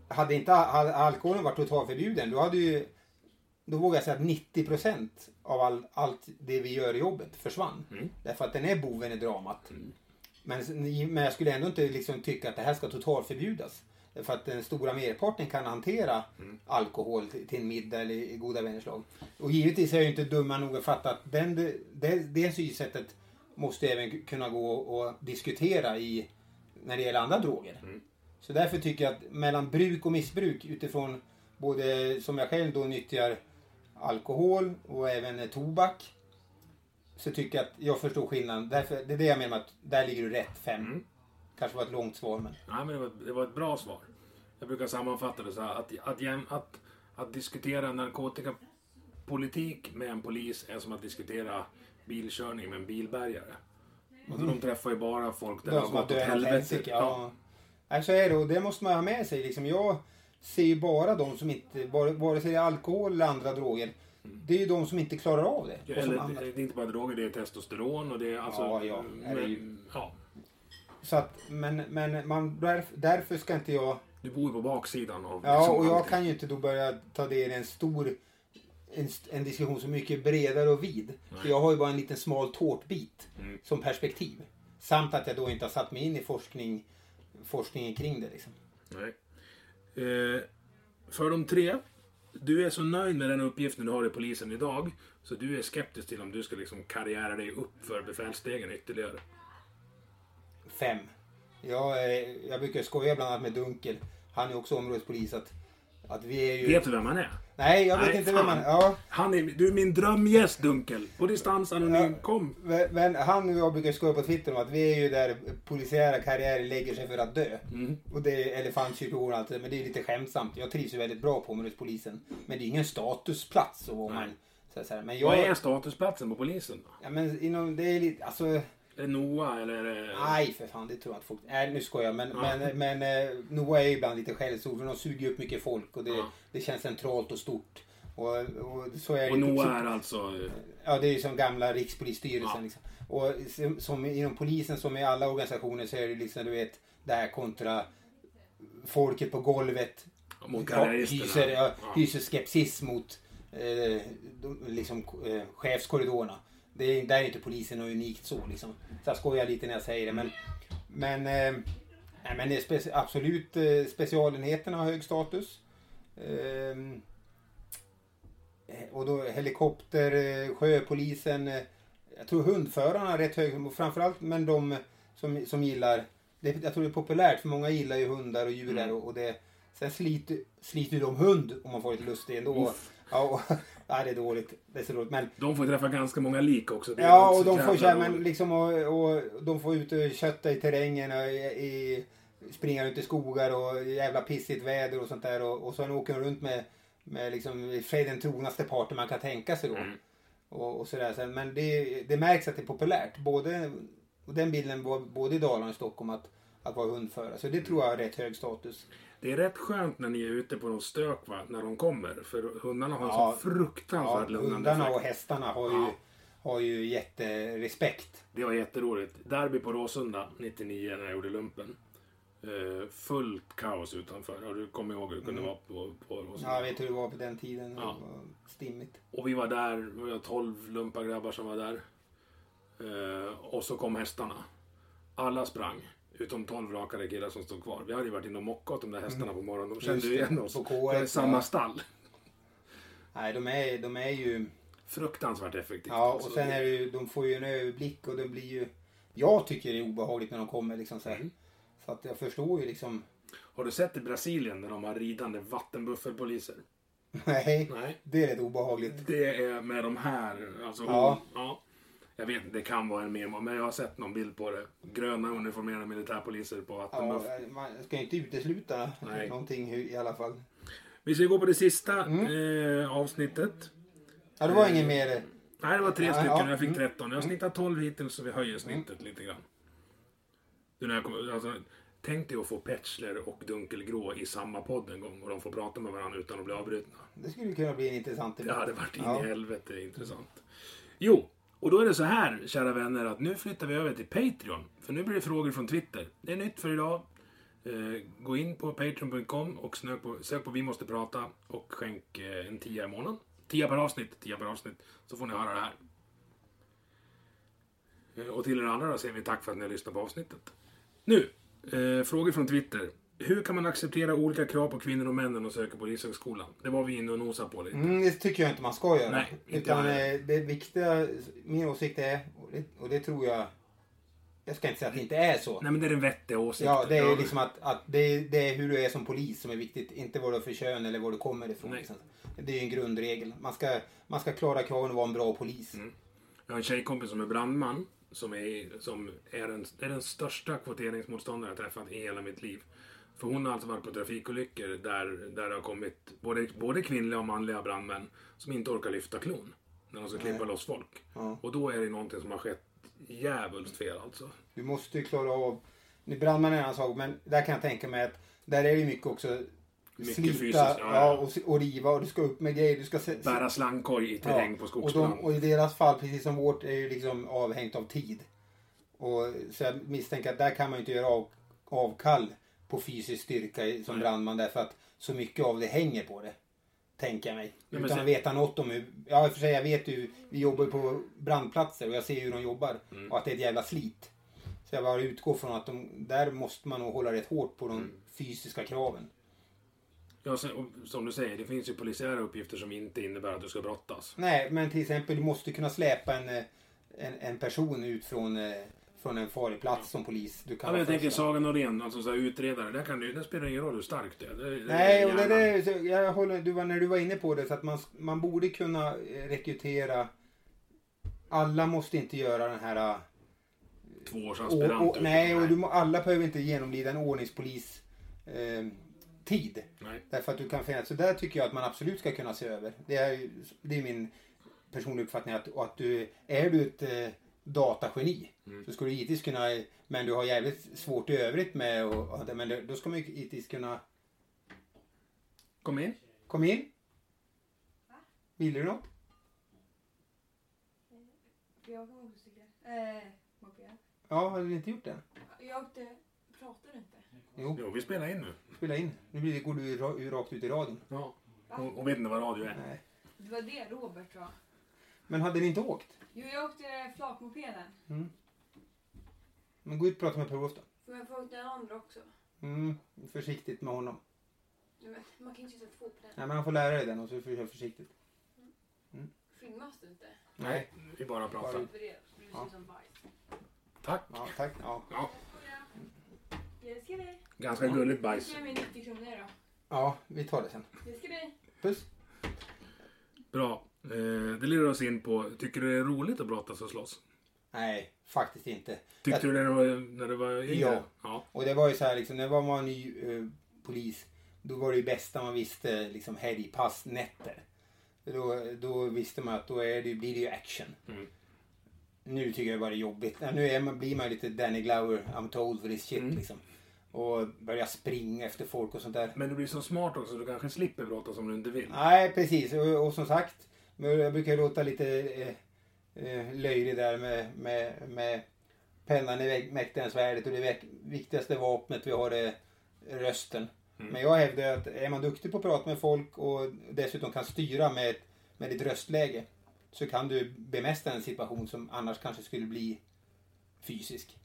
Hade inte all- alkoholen varit totalförbjuden, då hade ju, då vågar jag säga att nittio procent av all, allt det vi gör i jobbet försvann. Mm. Därför att den är boven i dramat. Mm. Men, men jag skulle ändå inte liksom tycka att det här ska totalförbjudas. För att den stora merparten kan hantera mm. alkohol till, till en middag eller i goda vännerslag. Och givetvis är jag ju inte dumma nog att fatta att den, det, det synsättet måste även kunna gå och diskutera i, när det gäller andra droger. Mm. Så därför tycker jag att mellan bruk och missbruk, utifrån både som jag själv då nyttjar alkohol och även tobak, så tycker jag att jag förstår skillnaden. Därför, det är det jag menar att där ligger du rätt fem. Mm. Kanske var ett långt svar, men... Nej, men det var, det var ett bra svar. Jag brukar sammanfatta det så här. Att, att, att, att diskutera narkotikapolitik med en polis är som att diskutera bilkörning med en bilbärgare. Mm. Och de träffar ju bara folk där de har gått åt helvete. Ja. Ja. Så är det, och det måste man ha med sig. Liksom, jag ser ju bara de som inte... Bara, vare sig det är alkohol eller andra droger. Mm. Det är ju de som inte klarar av det. Ja, eller, det, det är inte bara droger, det är testosteron och det är... Alltså, ja, ja. Men, är det ju... ja. Så att, men men man, därför, därför ska inte jag... Du bor ju på baksidan av... Ja, och jag alltid. Kan ju inte då börja ta del i en stor en, en diskussion som är mycket bredare och vid. Nej. För jag har ju bara en liten smal tårtbit mm. som perspektiv. Samt att jag då inte har satt mig in i forskning, forskningen kring det liksom. Nej. Eh, för de tre, du är så nöjd med den uppgiften du har i polisen idag, så du är skeptisk till om du ska liksom karriera dig upp för befälsstegen ytterligare. Fem. Jag, jag brukar skoja bland annat med Dunkel. Han är också områdespolis. Att, att vi är ju... Vet du vem han är? Nej, jag vet Nej, inte vem han är. Ja. Han är. Du är min drömgäst, Dunkel. På distans, anonym. Ja, kom. Men han och jag brukar skoja på Twitter om att vi är ju där polisiära karriärer lägger sig för att dö. Mm. Och det är elefantkyrkor och allt det. Men det är lite skämtsamt. Jag trivs ju väldigt bra på områdespolisen. Men det är ingen statusplats. Så man, så här, men jag... Vad är statusplatsen på polisen då? Ja, men inom, det är lite... Alltså... Är det Noah eller är det... Nej för fan, det tror jag att folk... Nej, nu skojar jag. Men, ja. men, men Noah är ju ibland lite skällsord. För de suger upp mycket folk. Och det, ja. det känns centralt och stort. Och, och, så är och Noah är alltså... Ja, det är ju som gamla rikspolisstyrelsen. Ja. Liksom. Och som, som inom polisen, som i alla organisationer, så är det liksom, du vet, det här kontra folket på golvet. Hyser, ja. hyser skepsis mot eh, liksom, eh, chefskorridorerna. Det är, där är inte polisen något unikt så liksom. Så jag skojar lite när jag säger det. Men, men, eh, nej, men det är speci- absolut eh, specialenheterna har hög status. Eh, och då helikopter, eh, sjöpolisen. Eh, jag tror hundförarna är rätt hög. Framförallt men de som, som gillar. Det, jag tror det är populärt för många gillar ju hundar och djur. Mm. Och, och det, sen sliter, sliter ju de hund om man får lite lustig ändå. Uff. Ja, och, nej, det är dåligt. Det är så dåligt. Men, de får träffa ganska många lik också. Det ja, och de, får, men, liksom, och, och de får ut och kötta i terrängen och i, i springa ut i skogar och jävla pissigt väder och sånt där. Och, och sen åker hon runt med, med liksom freden trognaste parten man kan tänka sig då. Mm. Och, och sådär. Men det, det märks att det är populärt. Både, och den bilden var både i Dalarna och Stockholm att, att vara hundförare. Så det tror jag har rätt hög status. Det är rätt skönt när ni är ute på någon stök, va? När de kommer. För hundarna har ja, så fruktansvärt ja, lugnande. Hundarna effekt. Och hästarna har ju... Ja. Har ju jätterespekt. Det var jätteroligt. Derby på Råsunda nittionio när jag gjorde lumpen. Uh, fullt kaos utanför. Och du kommer ihåg hur det kunde mm. vara på, på Råsunda. Ja, jag vet hur det var på den tiden. Ja. Det var stimmigt. Och vi var där. Vi var tolv lumpargrabbar som var där. Uh, och så kom hästarna. Alla sprang. Utom tolv rakade killar som stod kvar. Vi hade ju varit inne och mockat de där hästarna mm. på morgonen. De kände ju igen oss. K ett, det är samma ja. Stall. Nej, de är, de är ju... fruktansvärt effektivt. Ja, och sen är det ju, de får ju en överblick och det blir ju, jag tycker det är obehagligt när de kommer liksom så här. Mm. Så att jag förstår ju liksom. Har du sett i Brasilien när de har ridande vattenbuffelpoliser? Nej, Nej, det är rätt obehagligt. Det är med de här, alltså ja. Hon, ja. Jag vet, det kan vara en memo, men jag har sett någon bild på det. Gröna uniformerade militärpoliser på vattenbuffel. Ja, man ska ju inte utesluta Nej. någonting i alla fall. Vi ska gå på det sista mm. eh, avsnittet. Ja, det var ingen mer. Nej, det var tre stycken och jag fick tretton. Jag snittar tolv hittills så vi höjer snittet lite grann. Du, när jag kom, alltså, tänk dig att få Petsle och Dunkelgrå i samma podd en gång och de får prata med varandra utan att bli avbrutna. Det skulle kunna bli en intressant ibland. Ja, det hade varit in ja. i helvete intressant. Jo, och då är det så här, kära vänner, att nu flyttar vi över till Patreon. För nu blir det frågor från Twitter. Det är nytt för idag. Eh, gå in på patreon punkt com och snö på, sök på Vi Måste Prata och skänk eh, en tia i månaden. Tia per avsnitt, tia per avsnitt. Så får ni höra det här. Och till er andra då säger vi tack för att ni har lyssnat på avsnittet. Nu, eh, frågor från Twitter. Hur kan man acceptera olika krav på kvinnor och männen och söker på Polishögskolan? Det var vi inne och nosade på lite. Mm, det tycker jag inte man ska göra. Nej, inte Utan jag. Det viktiga, min åsikt är, och det, och det tror jag, jag ska inte säga att det inte är så. Nej, men det är den vettiga åsikten. Ja, det är liksom att, att det, det är hur du är som polis som är viktigt. Inte vad du är för kön eller var du kommer ifrån. Nej. Det är ju en grundregel. Man ska, man ska klara kraven och vara en bra polis. Mm. Jag har en tjejkompis som är brandman. Som är, som är, den, är den största kvoteringsmotståndaren jag träffat i hela mitt liv. För hon har alltså varit på trafikolyckor där, där det har kommit både, både kvinnliga och manliga brandmän som inte orkar lyfta klon när de ska klippa Nej. loss folk. Ja. Och då är det någonting som har skett jävligt fel alltså. Du måste ju klara av, nu brandman är en annan sak, men där kan jag tänka mig att där är det mycket också mycket slita fysiskt, ja, ja. Och, och riva och du ska upp med grejer, du ska se, bära slangkorg i terräng ja, på skogsbrand. Och, de, och i deras fall, precis som vårt, är ju liksom avhängt av tid. Och så jag misstänker att där kan man ju inte göra av, avkall på fysisk styrka som Nej. brandman därför att så mycket av det hänger på det. Tänker jag mig. Utan Nej, sen... att veta något om hur... Ja, i och för sig, jag vet ju... Vi jobbar på brandplatser och jag ser hur de jobbar. Mm. Och att det är ett jävla slit. Så jag bara utgår från att de... Där måste man nog hålla rätt hårt på de mm. fysiska kraven. Ja, sen, som du säger, det finns ju polisiära uppgifter som inte innebär att du ska brottas. Nej, men till exempel, du måste kunna släpa en, en, en person ut från... Från en farlig plats ja. som polis. Du kan ja, jag tänker Sagan och Ren, alltså så här, utredare. Där kan du, det spelar ingen roll hur starkt det är. Det, det, Nej, och det, det, jag håller, du var, när du var inne på det. Så att man, man borde kunna rekrytera. Alla måste inte göra den här... Tvåårsaspiranter. Och, och, nej, och du, alla behöver inte genomlida en ordningspolis eh, tid. Nej. Därför att du kan finnas. Så där tycker jag att man absolut ska kunna se över. Det är, det är min personliga uppfattning. Att, att du, är du ett... Eh, datageni. Mm. Så skulle du givetvis kunna, men du har jävligt svårt i övrigt med och, men då ska man ju givetvis kunna Kom in. Kom in. Va? Vill du något? Jag var musiker. Eh, moppen. Ja, har du inte gjort det? Jag inte pratar inte. Jo. jo, vi spelar in nu. Spela in. Nu blir det går du rakt ut i radion. Ja. Och, och vet inte vad radio är. Nej. Det var det Robert va? Men hade ni inte åkt? Jo, jag åkte flakmopeden. Mm. Men gå ut och prata med Perolf då. Får jag få ut den andra också? Mm, försiktigt med honom. Nej, men man kan inte sätta två på den. Nej, men han får lära dig den och så får du köra försiktigt. Mm. Filmas du inte? Nej, vi bara pratar. Bara för det, så blir det ja. som bajs. Tack. Ja, tack. Ja. ja. Jag ska dig. Ganska ja. gulligt bajs. Jag ska med nittio kronor då. Ja, vi tar det sen. Jag ska dig. Puss. Bra. Det leder oss in på, tycker du det är roligt att brottas och slåss? Nej, faktiskt inte. Tyckte jag, du när du var, när du var yngre? Ja, och det var ju så här liksom, när man var ny eh, polis, då var det ju bästa man visste liksom helgpass, nätter. Då, då visste man att då är det, blir det ju action. Mm. Nu tycker jag bara det är jobbigt. Ja, nu är man, blir man lite Danny Glover, I'm told for this shit mm. liksom. Och börja springa efter folk och sånt där. Men du blir så smart också, du kanske slipper bråta som du inte vill. Nej, precis. Och, och som sagt, jag brukar låta lite eh, löjlig där med, med, med pennan i mäktigare svärdet. Och det viktigaste vapnet vi har är rösten. Mm. Men jag hävdar att är man duktig på att prata med folk och dessutom kan styra med, med ditt röstläge, så kan du bemästra en situation som annars kanske skulle bli fysisk.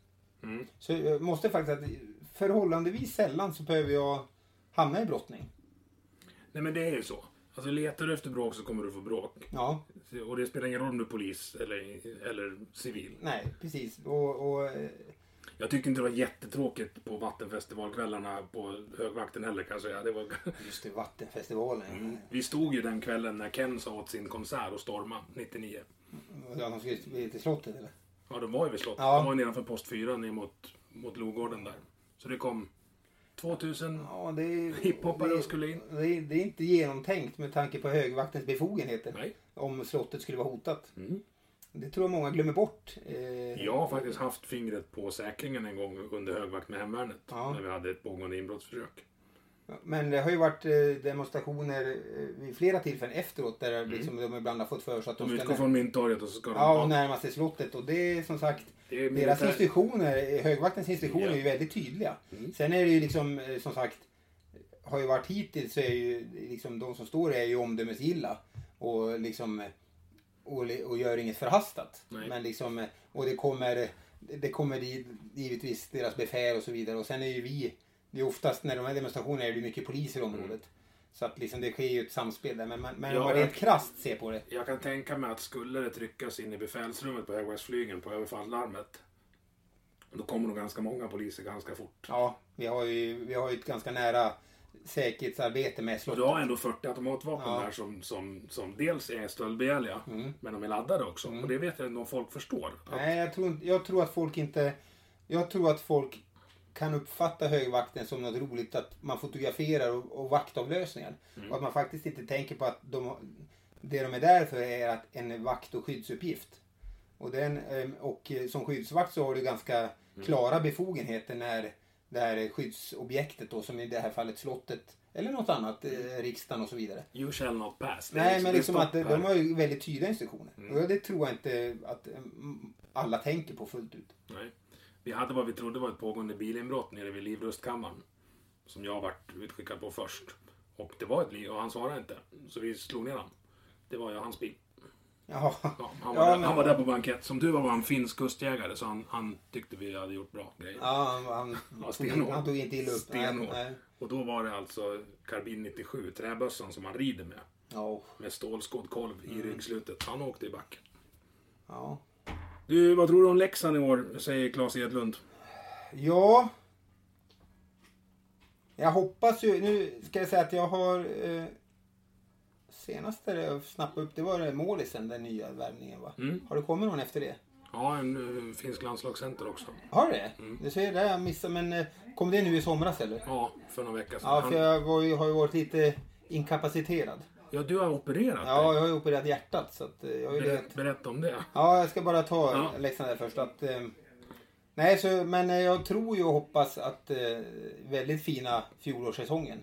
Mm. Så jag måste faktiskt att förhållandevis sällan så behöver jag hamna i brottning. Nej, men det är ju så. Alltså letar du efter bråk så kommer du få bråk. Ja. Och det spelar ingen roll om du är polis eller, eller civil. Nej, precis. Och... och jag tyckte inte det var jättetråkigt på vattenfestivalkvällarna på högvakten heller, kan jag säga. Det var... Just det, vattenfestivalen. Mm. Vi stod ju den kvällen när Ken sa åt sin konsert och storma nittionio. Ja, de skulle bli till slottet eller? Ja, de var ju vid slottet. Ja. De var ju nedanför post fyra ner mot, mot Logården där. Så det kom tvåtusen ja, det är, hiphoppare det, och skulle in. Det är, det är inte genomtänkt med tanke på högvaktens befogenheter. Nej. Om slottet skulle vara hotat. Mm. Det tror jag många glömmer bort. Eh, jag har faktiskt haft fingret på säkringen en gång under högvakt med hemvärnet. Ja. När vi hade ett pågående inbrottsförsök. Men det har ju varit demonstrationer vid flera tillfällen efteråt. Där mm. liksom de ibland har fått för sig att de, de ska... Nä- från Myntorget och så ska de... Ja, och närma sig slottet. Och det är som sagt... Är deras militär... institutioner, högvaktens institutioner ja. Är ju väldigt tydliga. Mm. Sen är det ju liksom, som sagt... Har ju varit hittills så är ju liksom... De som står är ju omdömesgilla. Och liksom... Och, och gör inget förhastat. Nej. Men liksom, och det kommer det kommer i, givetvis deras befäl och så vidare. Och sen är ju vi, det är oftast när de här demonstrationerna är det mycket poliser i området. Mm. Så att liksom det sker ju ett samspel där. Men, men ja, man rent krasst ser på det. Jag kan tänka mig att skulle det tryckas in i befälsrummet på högvaktsflygen på överfalllarmet, då kommer nog ganska många poliser ganska fort. Ja, vi har ju, vi har ju ett ganska nära säkerhetsarbete med slottet. Och du har ändå fyrtio automatvapen ja. Där som, som, som dels är stöldbegärliga mm. men de är laddade också. Mm. Och det vet jag inte om folk förstår. Att... Nej, jag tror, jag tror att folk inte... Jag tror att folk kan uppfatta högvakten som något roligt att man fotograferar och, och vaktavlösningar. Mm. Och att man faktiskt inte tänker på att de, det de är där för är att en vakt- och skyddsuppgift. Och, den, och som skyddsvakt så har du ganska mm. klara befogenheter när... Det här skyddsobjektet då, som i det här fallet slottet eller något annat, eh, riksdagen och så vidare. You shall not pass. Nej, liksom, men liksom att de har ju väldigt tydliga instruktioner. Mm. Och det tror jag inte att alla tänker på fullt ut. Nej. Vi hade vad vi trodde var ett pågående bilinbrott nere vid Livrustkammaren. Som jag varit utskickad på först. Och det var ett liv och han svarade inte. Så vi slog ner honom. Det var ju hans bil. Ja, han, var ja, där, men... han var där på bankett. Som du var var han finsk kustjägare. Så han, han tyckte vi hade gjort bra grejer. Ja, han, han, stenår, han tog inte illa upp. Nej, nej. Och då var det alltså Karbin nittiosju, träbössan som han rider med. Oh. Med stålskoddkolv mm. i ryggslutet. Han åkte i backen. Ja. Du, vad tror du om Leksand i år? Säger Claes Edlund. Ja. Jag hoppas ju. Nu ska jag säga att jag har... Eh... Senaste jag snappade upp, det var målisen, den nya värvningen va? Mm. Har du kommit någon efter det? Ja, en finsk landslagscenter också. Har det? Mm. Det ser där jag missar, men kom det nu i somras eller? Ja, för några veckor sedan. Ja, för jag var ju, har ju varit lite inkapaciterad. Ja, du har opererat det. Ja, jag har ju opererat hjärtat. Så att jag har ju Berät, lett... Berätta om det. Ja, jag ska bara ta ja. Leksand där först. Att, eh, nej, så, men jag tror ju och hoppas att eh, väldigt fina fjolårssäsongen.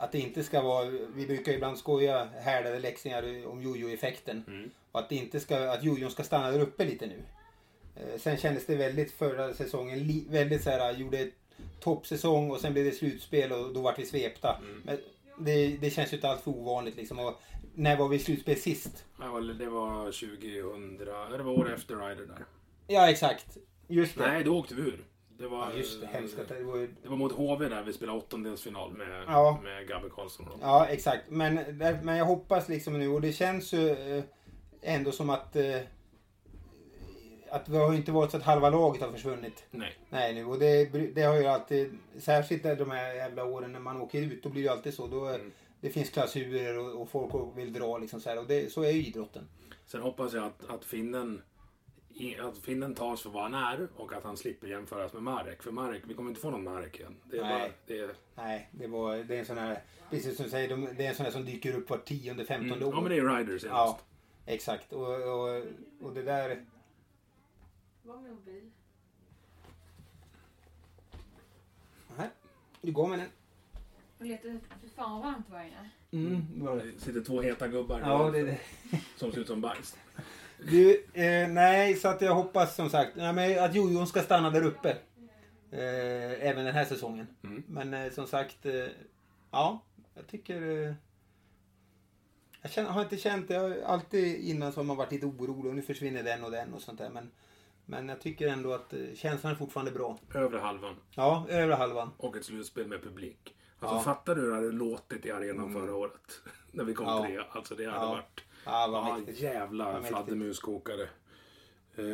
Att det inte ska vara, vi brukar ibland skoja härdade läxningar om jojo-effekten. Mm. Och att det inte ska, att jojon ska stanna där uppe lite nu. Eh, sen kändes det väldigt förra säsongen, li, väldigt så här, gjorde toppsäsong och sen blev det slutspel och då var vi svepta. Mm. Men det, det känns ju inte allt för ovanligt liksom. Och när var vi slutspel sist? Ja, det var tjugohundra, det var år efter Ryder där. Ja, exakt. Just det. Nej, då åkte vi ur. Det var, ja, just det, hemskt att det var ju... Det var mot H V där vi spelade åttondelsfinal med, ja. Med Gabby Karlsson. Då. Ja, exakt. Men, men jag hoppas liksom nu, och det känns ju ändå som att att vi har inte varit så att halva laget har försvunnit. Nej. Nej, nu. Och det, det har ju alltid, särskilt de här jävla åren när man åker ut, då blir det alltid så. Då, mm. Det finns klausurer och, och folk vill dra liksom så här. Och det, så är ju idrotten. Sen hoppas jag att, att finnen att finnen tas för vad han är och att han slipper jämföras med Mark. För Mark, vi kommer inte få någon Mark igen. Det är Nej. Bara, det är... Nej, det, var, det är en sån här, precis som du säger, det är en sån här som dyker upp var tionde, femtonde mm. år. Ja, men det är Ryder senast. Ja, exakt. Och, och, och det där... Vad med mobil? Nej, du går med den. Och letar för fan varmt var inne. Mm, var det. Det sitter två heta gubbar. Ja, det är det. Som ser ut som bajs. Du, eh, nej, så att jag hoppas som sagt nej, men att Jojon ska stanna där uppe. Eh, även den här säsongen. Mm. Men eh, som sagt, eh, ja, jag tycker... Eh, jag känner, har inte känt, jag har alltid innan som har varit lite orolig och nu försvinner den och den och sånt där. Men, men jag tycker ändå att eh, känslan är fortfarande bra. Övre halvan. Ja, övre halvan. Och ett slutspel med publik. Alltså ja. Fattar du hur det hade låtit i arenan förra året? När vi kom ja. Till det. Alltså det hade ja. Varit... Ah, vad ah, jävla fladdermuskokare. Eh,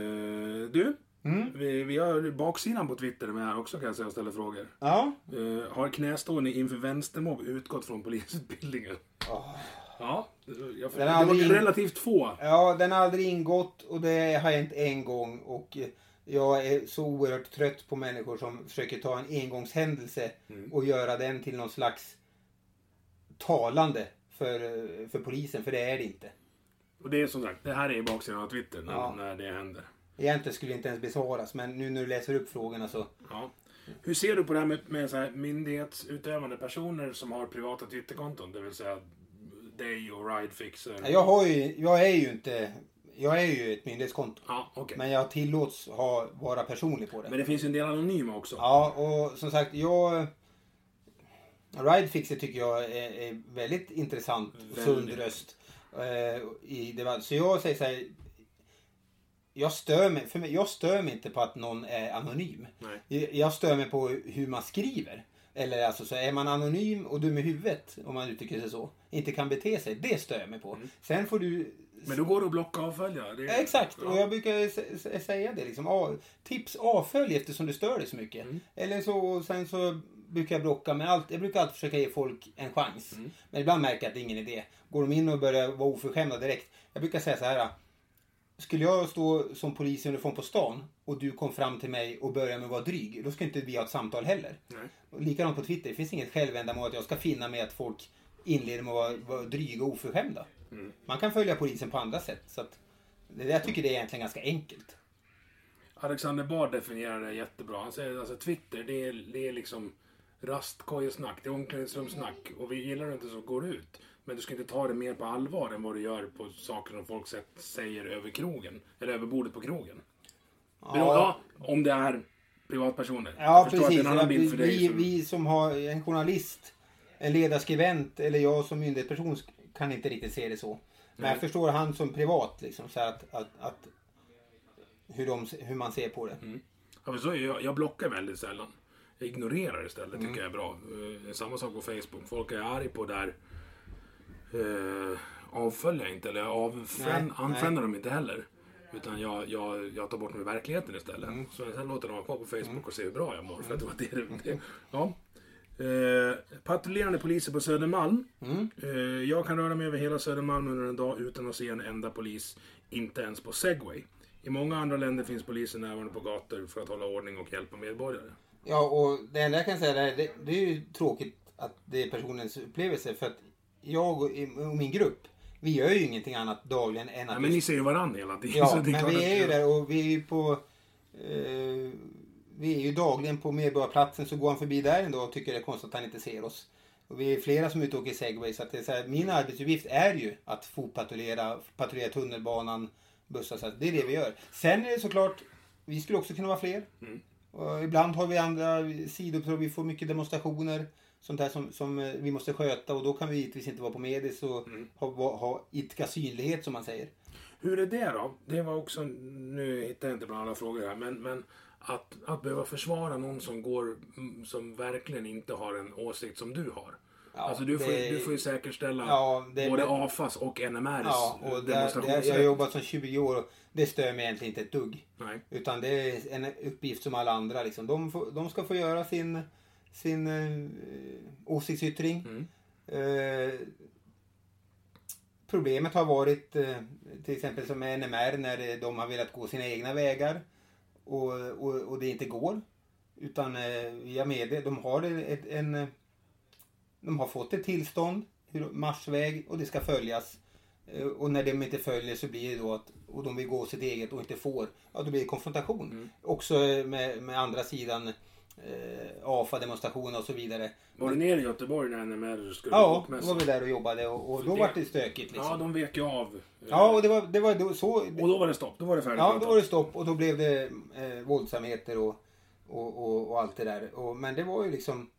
du, mm. vi, vi har baksidan på Twitter med här också kan jag säga och ställa frågor. Ja. Eh, har knästående inför vänstermobb utgått från polisutbildningen? Oh. Ja, jag, den har det var in... relativt få. Ja, den har aldrig ingått och det har hänt en gång. Och jag är så oerhört trött på människor som försöker ta en engångshändelse mm. och göra den till någon slags talande för, för polisen, för det är det inte. Och det är som sagt, det här är i baksidan av Twitter när, ja. När det händer. Egentligen skulle inte ens besvaras, men nu när du läser upp frågorna så... Ja. Hur ser du på det här med, med så här myndighetsutövande personer som har privata Twitterkonton? Det vill säga dig och Ridefixer? Ja, jag, har ju, jag, är ju inte, jag är ju ett myndighetskonto. Ja, okay. Men jag tillåts ha, vara personlig på det. Men det finns ju en del anonyma också. Ja, och som sagt, jag... Ridefixer tycker jag är, är väldigt intressant och sund röst. Så jag säger så här, jag stör mig, för mig, jag stör mig inte på att någon är anonym. Nej. Jag stör mig på hur man skriver. Eller alltså så är man anonym och dum i huvudet, om man uttrycker sig så, inte kan bete sig, det stör jag mig på. Mm. Sen får du... Men då går du och blocka avfölja. Det är... Exakt, ja. Och jag brukar säga det liksom. Tips avfölj eftersom du stör dig så mycket. Mm. Eller så, och sen så... brukar jag blocka, men allt, jag brukar alltid försöka ge folk en chans. Mm. Men ibland märker jag att det är ingen idé. Går de in och börjar vara oförskämda direkt. Jag brukar säga så här. Skulle jag stå som polis i uniform på stan och du kom fram till mig och började med att vara dryg, då ska inte vi ha ett samtal heller. Nej. Och likadant på Twitter. Det finns inget självändamål att jag ska finna med att folk inleder med att vara, vara dryg och oförskämda. Mm. Man kan följa polisen på andra sätt. Så att, jag tycker det är egentligen ganska enkelt. Alexander Bard definierar det jättebra. Han säger alltså Twitter, det är, det är liksom rastkojesnack, det är omklädningsrumsnack och vi gillar det inte så går ut. Men du ska inte ta det mer på allvar än vad du gör på saker som folk säger över krogen. Eller över bordet på krogen. Ja. Men ja, om det är privatpersoner. Ja, precis. Ja, vi, för dig som... vi som har en journalist, en ledarskribent eller jag som myndighetsperson kan inte riktigt se det så. Men Nej. Jag förstår han som privat liksom, så att, att, att hur, de, hur man ser på det. Mm. Ja, men så, jag, jag blockar väldigt sällan. Ignorerar istället mm. tycker jag är bra. Samma sak på Facebook. Folk är arg på där eh, avföljer jag inte eller avfrän, anfränder dem inte heller. Utan jag, jag, jag tar bort mig verkligheten istället. Mm. Så sen låter de vara kvar på Facebook mm. och se hur bra jag mår. För att det var det, det. Ja. Eh, patrullerande poliser på Södermalm. Mm. Eh, jag kan röra mig över hela Södermalm under en dag utan att se en enda polis. Inte ens på Segway. I många andra länder finns polisen närvarande på gator för att hålla ordning och hjälpa medborgare. Ja, och det enda jag kan säga är det, det är ju tråkigt att det är personens upplevelse för att jag och min grupp, vi gör ju ingenting annat dagligen än att... Ja, men ni ser ju varandra hela tiden. Ja, men vi är ju där och vi är ju på... Eh, vi är ju dagligen på Medborgarplatsen så går han förbi där ändå och tycker det är konstigt att han inte ser oss. Och vi är flera som är ute och åker Segway så att det är så här, min arbetsuppgift är ju att fotpatrullera, patrullera tunnelbanan, bussar så att det är det vi gör. Sen är det såklart, vi skulle också kunna vara fler. Mm. Och ibland har vi andra sidor så vi får mycket demonstrationer sånt där som, som vi måste sköta och då kan vi givetvis inte vara på medis och mm. ha, ha idka synlighet som man säger. Hur är det då? Det var också, nu hittar jag inte bland alla frågor här, men, men att, att behöva försvara någon som går som verkligen inte har en åsikt som du har. Ja, alltså du får, det, du får ju säkerställa ja, det, både men, A F As och N M Rs ja, och där, där, jag har jobbat som tjugo år och det stör mig egentligen inte ett dugg. Nej. Utan det är en uppgift som alla andra liksom. de, får, de ska få göra sin, sin eh, åsiktsyttring mm. eh, Problemet har varit till exempel som med N M R när de har velat gå sina egna vägar och, och, och det inte går. Utan via med de har ett, en de har fått ett tillstånd, marsväg, och det ska följas. Och när de inte följer så blir det då att, och de vill gå sitt eget och inte får, ja då blir det konfrontation. Mm. Också med, med andra sidan eh, A F A-demonstrationer och så vidare. Var du nere i Göteborg när N M R skulle gå med? Ja, då var vi där och jobbade och, och då det, var det stökigt liksom. Ja, de vek ju av. Ja, och det var, det var då, så. Och då var det stopp, då var det färdigt. Ja, då var det stopp och då blev det eh, våldsamheter och, och, och, och allt det där. Och, men det var ju liksom...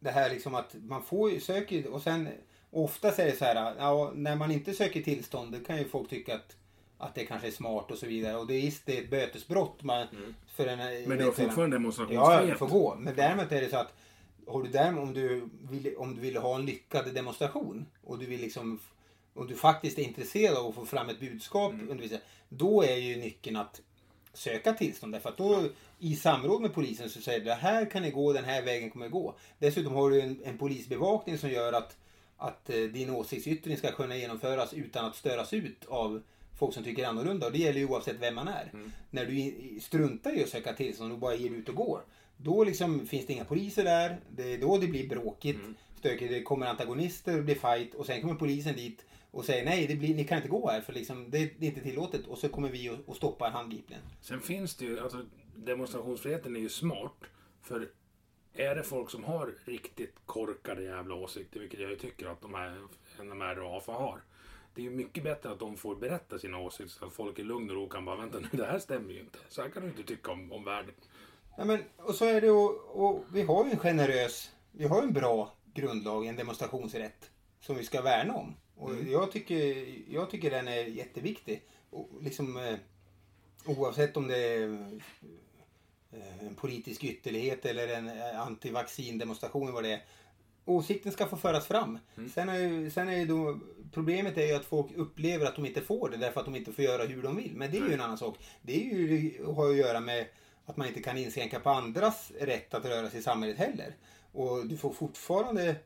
Det här liksom att man får ju söka och sen... Ofta är det så här, ja, när man inte söker tillstånd, då kan ju folk tycka att, att det kanske är smart och så vidare. Och det är, det är ett bötesbrott. Man, mm. för en, men det är fortfarande en demonstrationsfrihet. Ja, det får gå. Men däremot är det så att har du där, om, du vill, om du vill ha en lyckad demonstration och du vill liksom, om du faktiskt är intresserad av att få fram ett budskap, mm. då är ju nyckeln att söka tillstånd. Därför att då i samråd med polisen så säger du, här kan ni gå, den här vägen kommer gå. Dessutom har du en, en polisbevakning som gör att att din åsiktsyttring ska kunna genomföras utan att störas ut av folk som tycker annorlunda. Och det gäller ju oavsett vem man är. Mm. När du struntar i att söka tillstånd och bara ger ut och går, då liksom finns det inga poliser där. Det är då det blir bråkigt. Mm. Stökigt. Det kommer antagonister, det blir fight. Och sen kommer polisen dit och säger nej, det blir, ni kan inte gå här för liksom, det, det är inte tillåtet. Och så kommer vi och, och stoppar handgripligen. Sen finns det ju, alltså demonstrationsfriheten är ju smart för... Är det folk som har riktigt korkade jävla åsikter, vilket jag tycker att de här, de här och A F A har. Det är ju mycket bättre att de får berätta sina åsikter så att folk är lugn och ro kan bara vänta nu, det här stämmer ju inte. Så här kan du inte tycka om, om världen. Ja, men, och så är det och, och vi har ju en generös, vi har en bra grundlag, en demonstrationsrätt som vi ska värna om. Och mm. jag, tycker, jag tycker den är jätteviktig. Och liksom, oavsett om det är... en politisk ytterlighet eller en antivaccindemonstration vad det är. Åsikten ska få föras fram. Mm. Sen är ju, sen är ju då, problemet är ju att folk upplever att de inte får det därför att de inte får göra hur de vill. Men det är ju en annan sak. Det är ju, har att göra med att man inte kan inskränka på andras rätt att röra sig i samhället heller. Och du får fortfarande,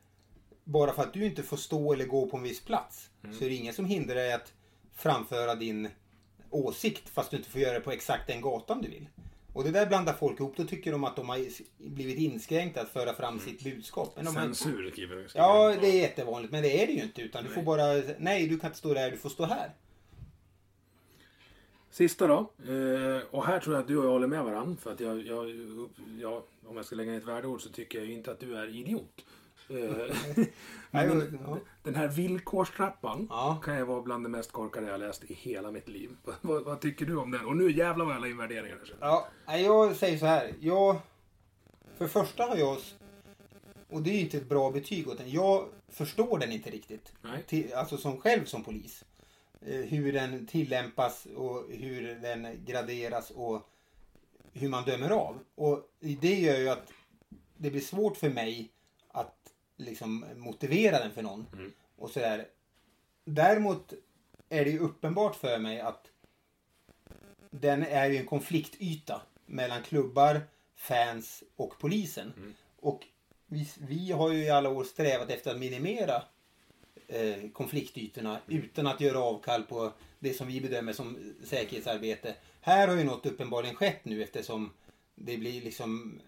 bara för att du inte får stå eller gå på en viss plats, mm. så är det ingen som hindrar dig att framföra din åsikt fast du inte får göra det på exakt den gatan du vill. Och det där blandar folk ihop, då tycker de att de har blivit inskränkta att föra fram mm. sitt budskap. Men de censur, inte... skriver, skriver. Ja, det är jättevanligt, men det är det ju inte. Utan nej. Du får bara, nej du kan inte stå där, du får stå här. Sista då, eh, och här tror jag att du och jag håller med varandra. För att jag, jag, jag om jag ska lägga in ett värdeord så tycker jag ju inte att du är idiot. Men den här villkorstrappan ja. Kan jag vara bland det mest korkade jag läst i hela mitt liv. vad, vad tycker du om den? Och nu jävlar vad alla invärderingar är. Ja, jag säger så här. Jag, för första har jag, och det är inte ett bra betyg åt den, jag förstår den inte riktigt. Nej. Till, alltså som själv som polis. Hur den tillämpas och hur den graderas och hur man dömer av. Och det gör ju att det blir svårt för mig att liksom motivera den för någon mm. och så där. Däremot är det ju uppenbart för mig att den är ju en konfliktyta mellan klubbar, fans och polisen. Mm. Och vi, vi har ju i alla år strävat efter att minimera eh, konfliktytorna mm. utan att göra avkall på det som vi bedömer som säkerhetsarbete. Här har ju något uppenbarligen skett nu eftersom det blir liksom...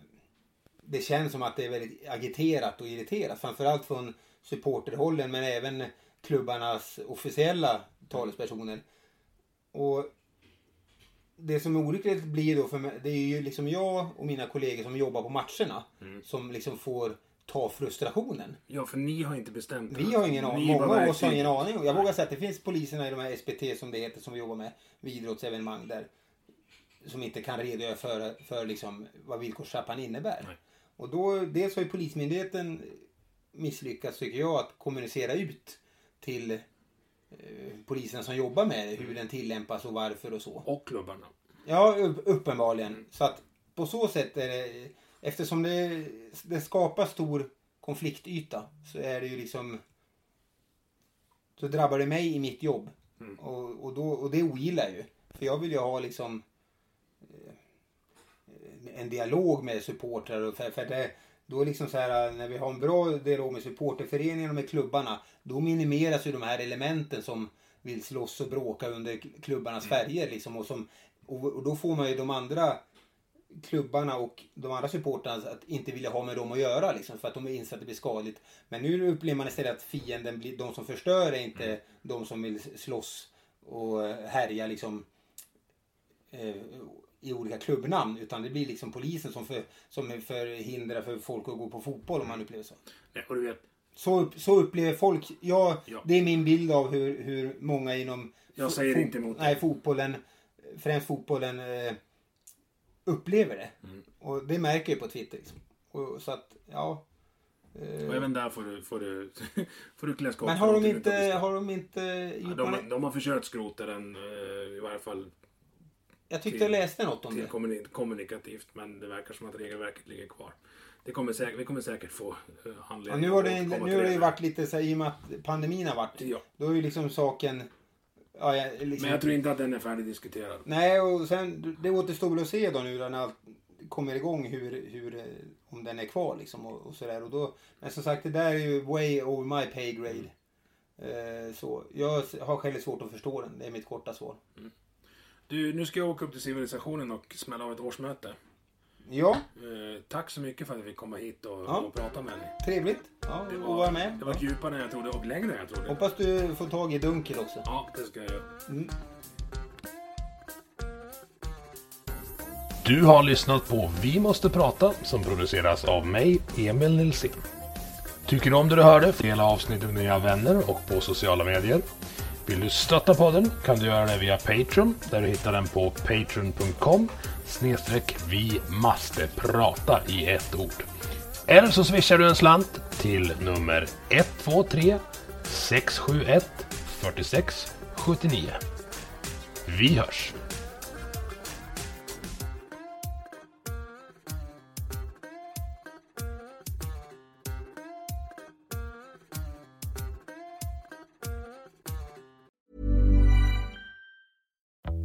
Det känns som att det är väldigt agiterat och irriterat. Framförallt från supporterhållen men även klubbarnas officiella talespersoner. Och det som är olyckligt blir då för mig, det är ju liksom jag och mina kollegor som jobbar på matcherna mm. som liksom får ta frustrationen. Ja, för ni har inte bestämt det. Vi har ingen aning. Många av oss har ingen aning. Jag vågar säga att det finns poliserna i de här S P T som det heter som vi jobbar med vid idrottsevenemang där som inte kan redogöra för, för liksom vad villkorstrappan innebär. Nej. Och då, dels har ju polismyndigheten misslyckats tycker jag att kommunicera ut till eh, poliserna som jobbar med det, hur mm. den tillämpas och varför och så. Och klubbarna. Ja, uppenbarligen. Mm. Så att på så sätt är det, eftersom det, det skapar stor konfliktyta så är det ju liksom så drabbar det mig i mitt jobb. Mm. Och, och, då, och det ogillar ju. För jag vill ju ha liksom en dialog med supportrar för, för det, Då är liksom så här, när vi har en bra dialog med supporterföreningarna och med klubbarna, då minimeras ju de här elementen som vill slåss och bråka under klubbarnas färger liksom, och, som, och, och då får man ju de andra klubbarna och de andra supporterna att inte vilja ha med dem att göra liksom, för att de inser att det blir skadligt. Men nu upplever man istället att fienden blir de som förstör, är inte mm. de som vill slåss och härja liksom eh, i olika klubbnamn, utan det blir liksom polisen som, för, som förhindrar för folk att gå på fotboll, om man upplever så. Ja, och du vet. Så, så upplever folk, ja, ja, det är min bild av hur, hur många inom jag säger fo- inte emot nej, fotbollen, främst fotbollen eh, upplever det. Mm. Och det märker jag på Twitter liksom. Och så att, ja. Eh... Och även där får du, får du, får du klä skott. Men har de inte, har de inte ja, gjort de, man... de har försökt skrota den eh, i varje fall. Jag tyckte till, jag läste något om det. Kommunikativt, men det verkar som att regelverket ligger kvar. Det kommer säkert, vi kommer säkert få handledning. Nu har det, en, nu har det ju varit lite så här, i och med att pandemin har varit. Ja. Då är ju liksom saken... Ja, jag, liksom, men jag tror inte att den är färdigdiskuterad. Nej, och sen, det återstår att se då nu när allt kommer igång, hur, hur, om den är kvar liksom och, och sådär. Och då, men som sagt, det där är ju way over my pay grade. Mm. Eh, så, jag har själv svårt att förstå den, det är mitt korta svar. Mm. Du, nu ska jag åka upp till civilisationen och smälla av ett årsmöte. Ja. Eh, tack så mycket för att vi fick komma hit och, ja. och prata med dig. Trevligt. Ja, det var, var med. Det var ja. djupare än jag trodde och längre än jag trodde. Hoppas du får tag i Dunkel också. Ja, det ska jag göra. Mm. Du har lyssnat på Vi Måste Prata, som produceras av mig, Emil Nilsén. Tycker du om det du hörde? Dela avsnittet med dina vänner och på sociala medier. Vill du stötta podden kan du göra det via Patreon, där du hittar den på patreon.com snedstreck vi måste prata i ett ord. Eller så swishar du en slant till nummer ett två tre sex sju ett fyra sex sju nio. Vi hörs!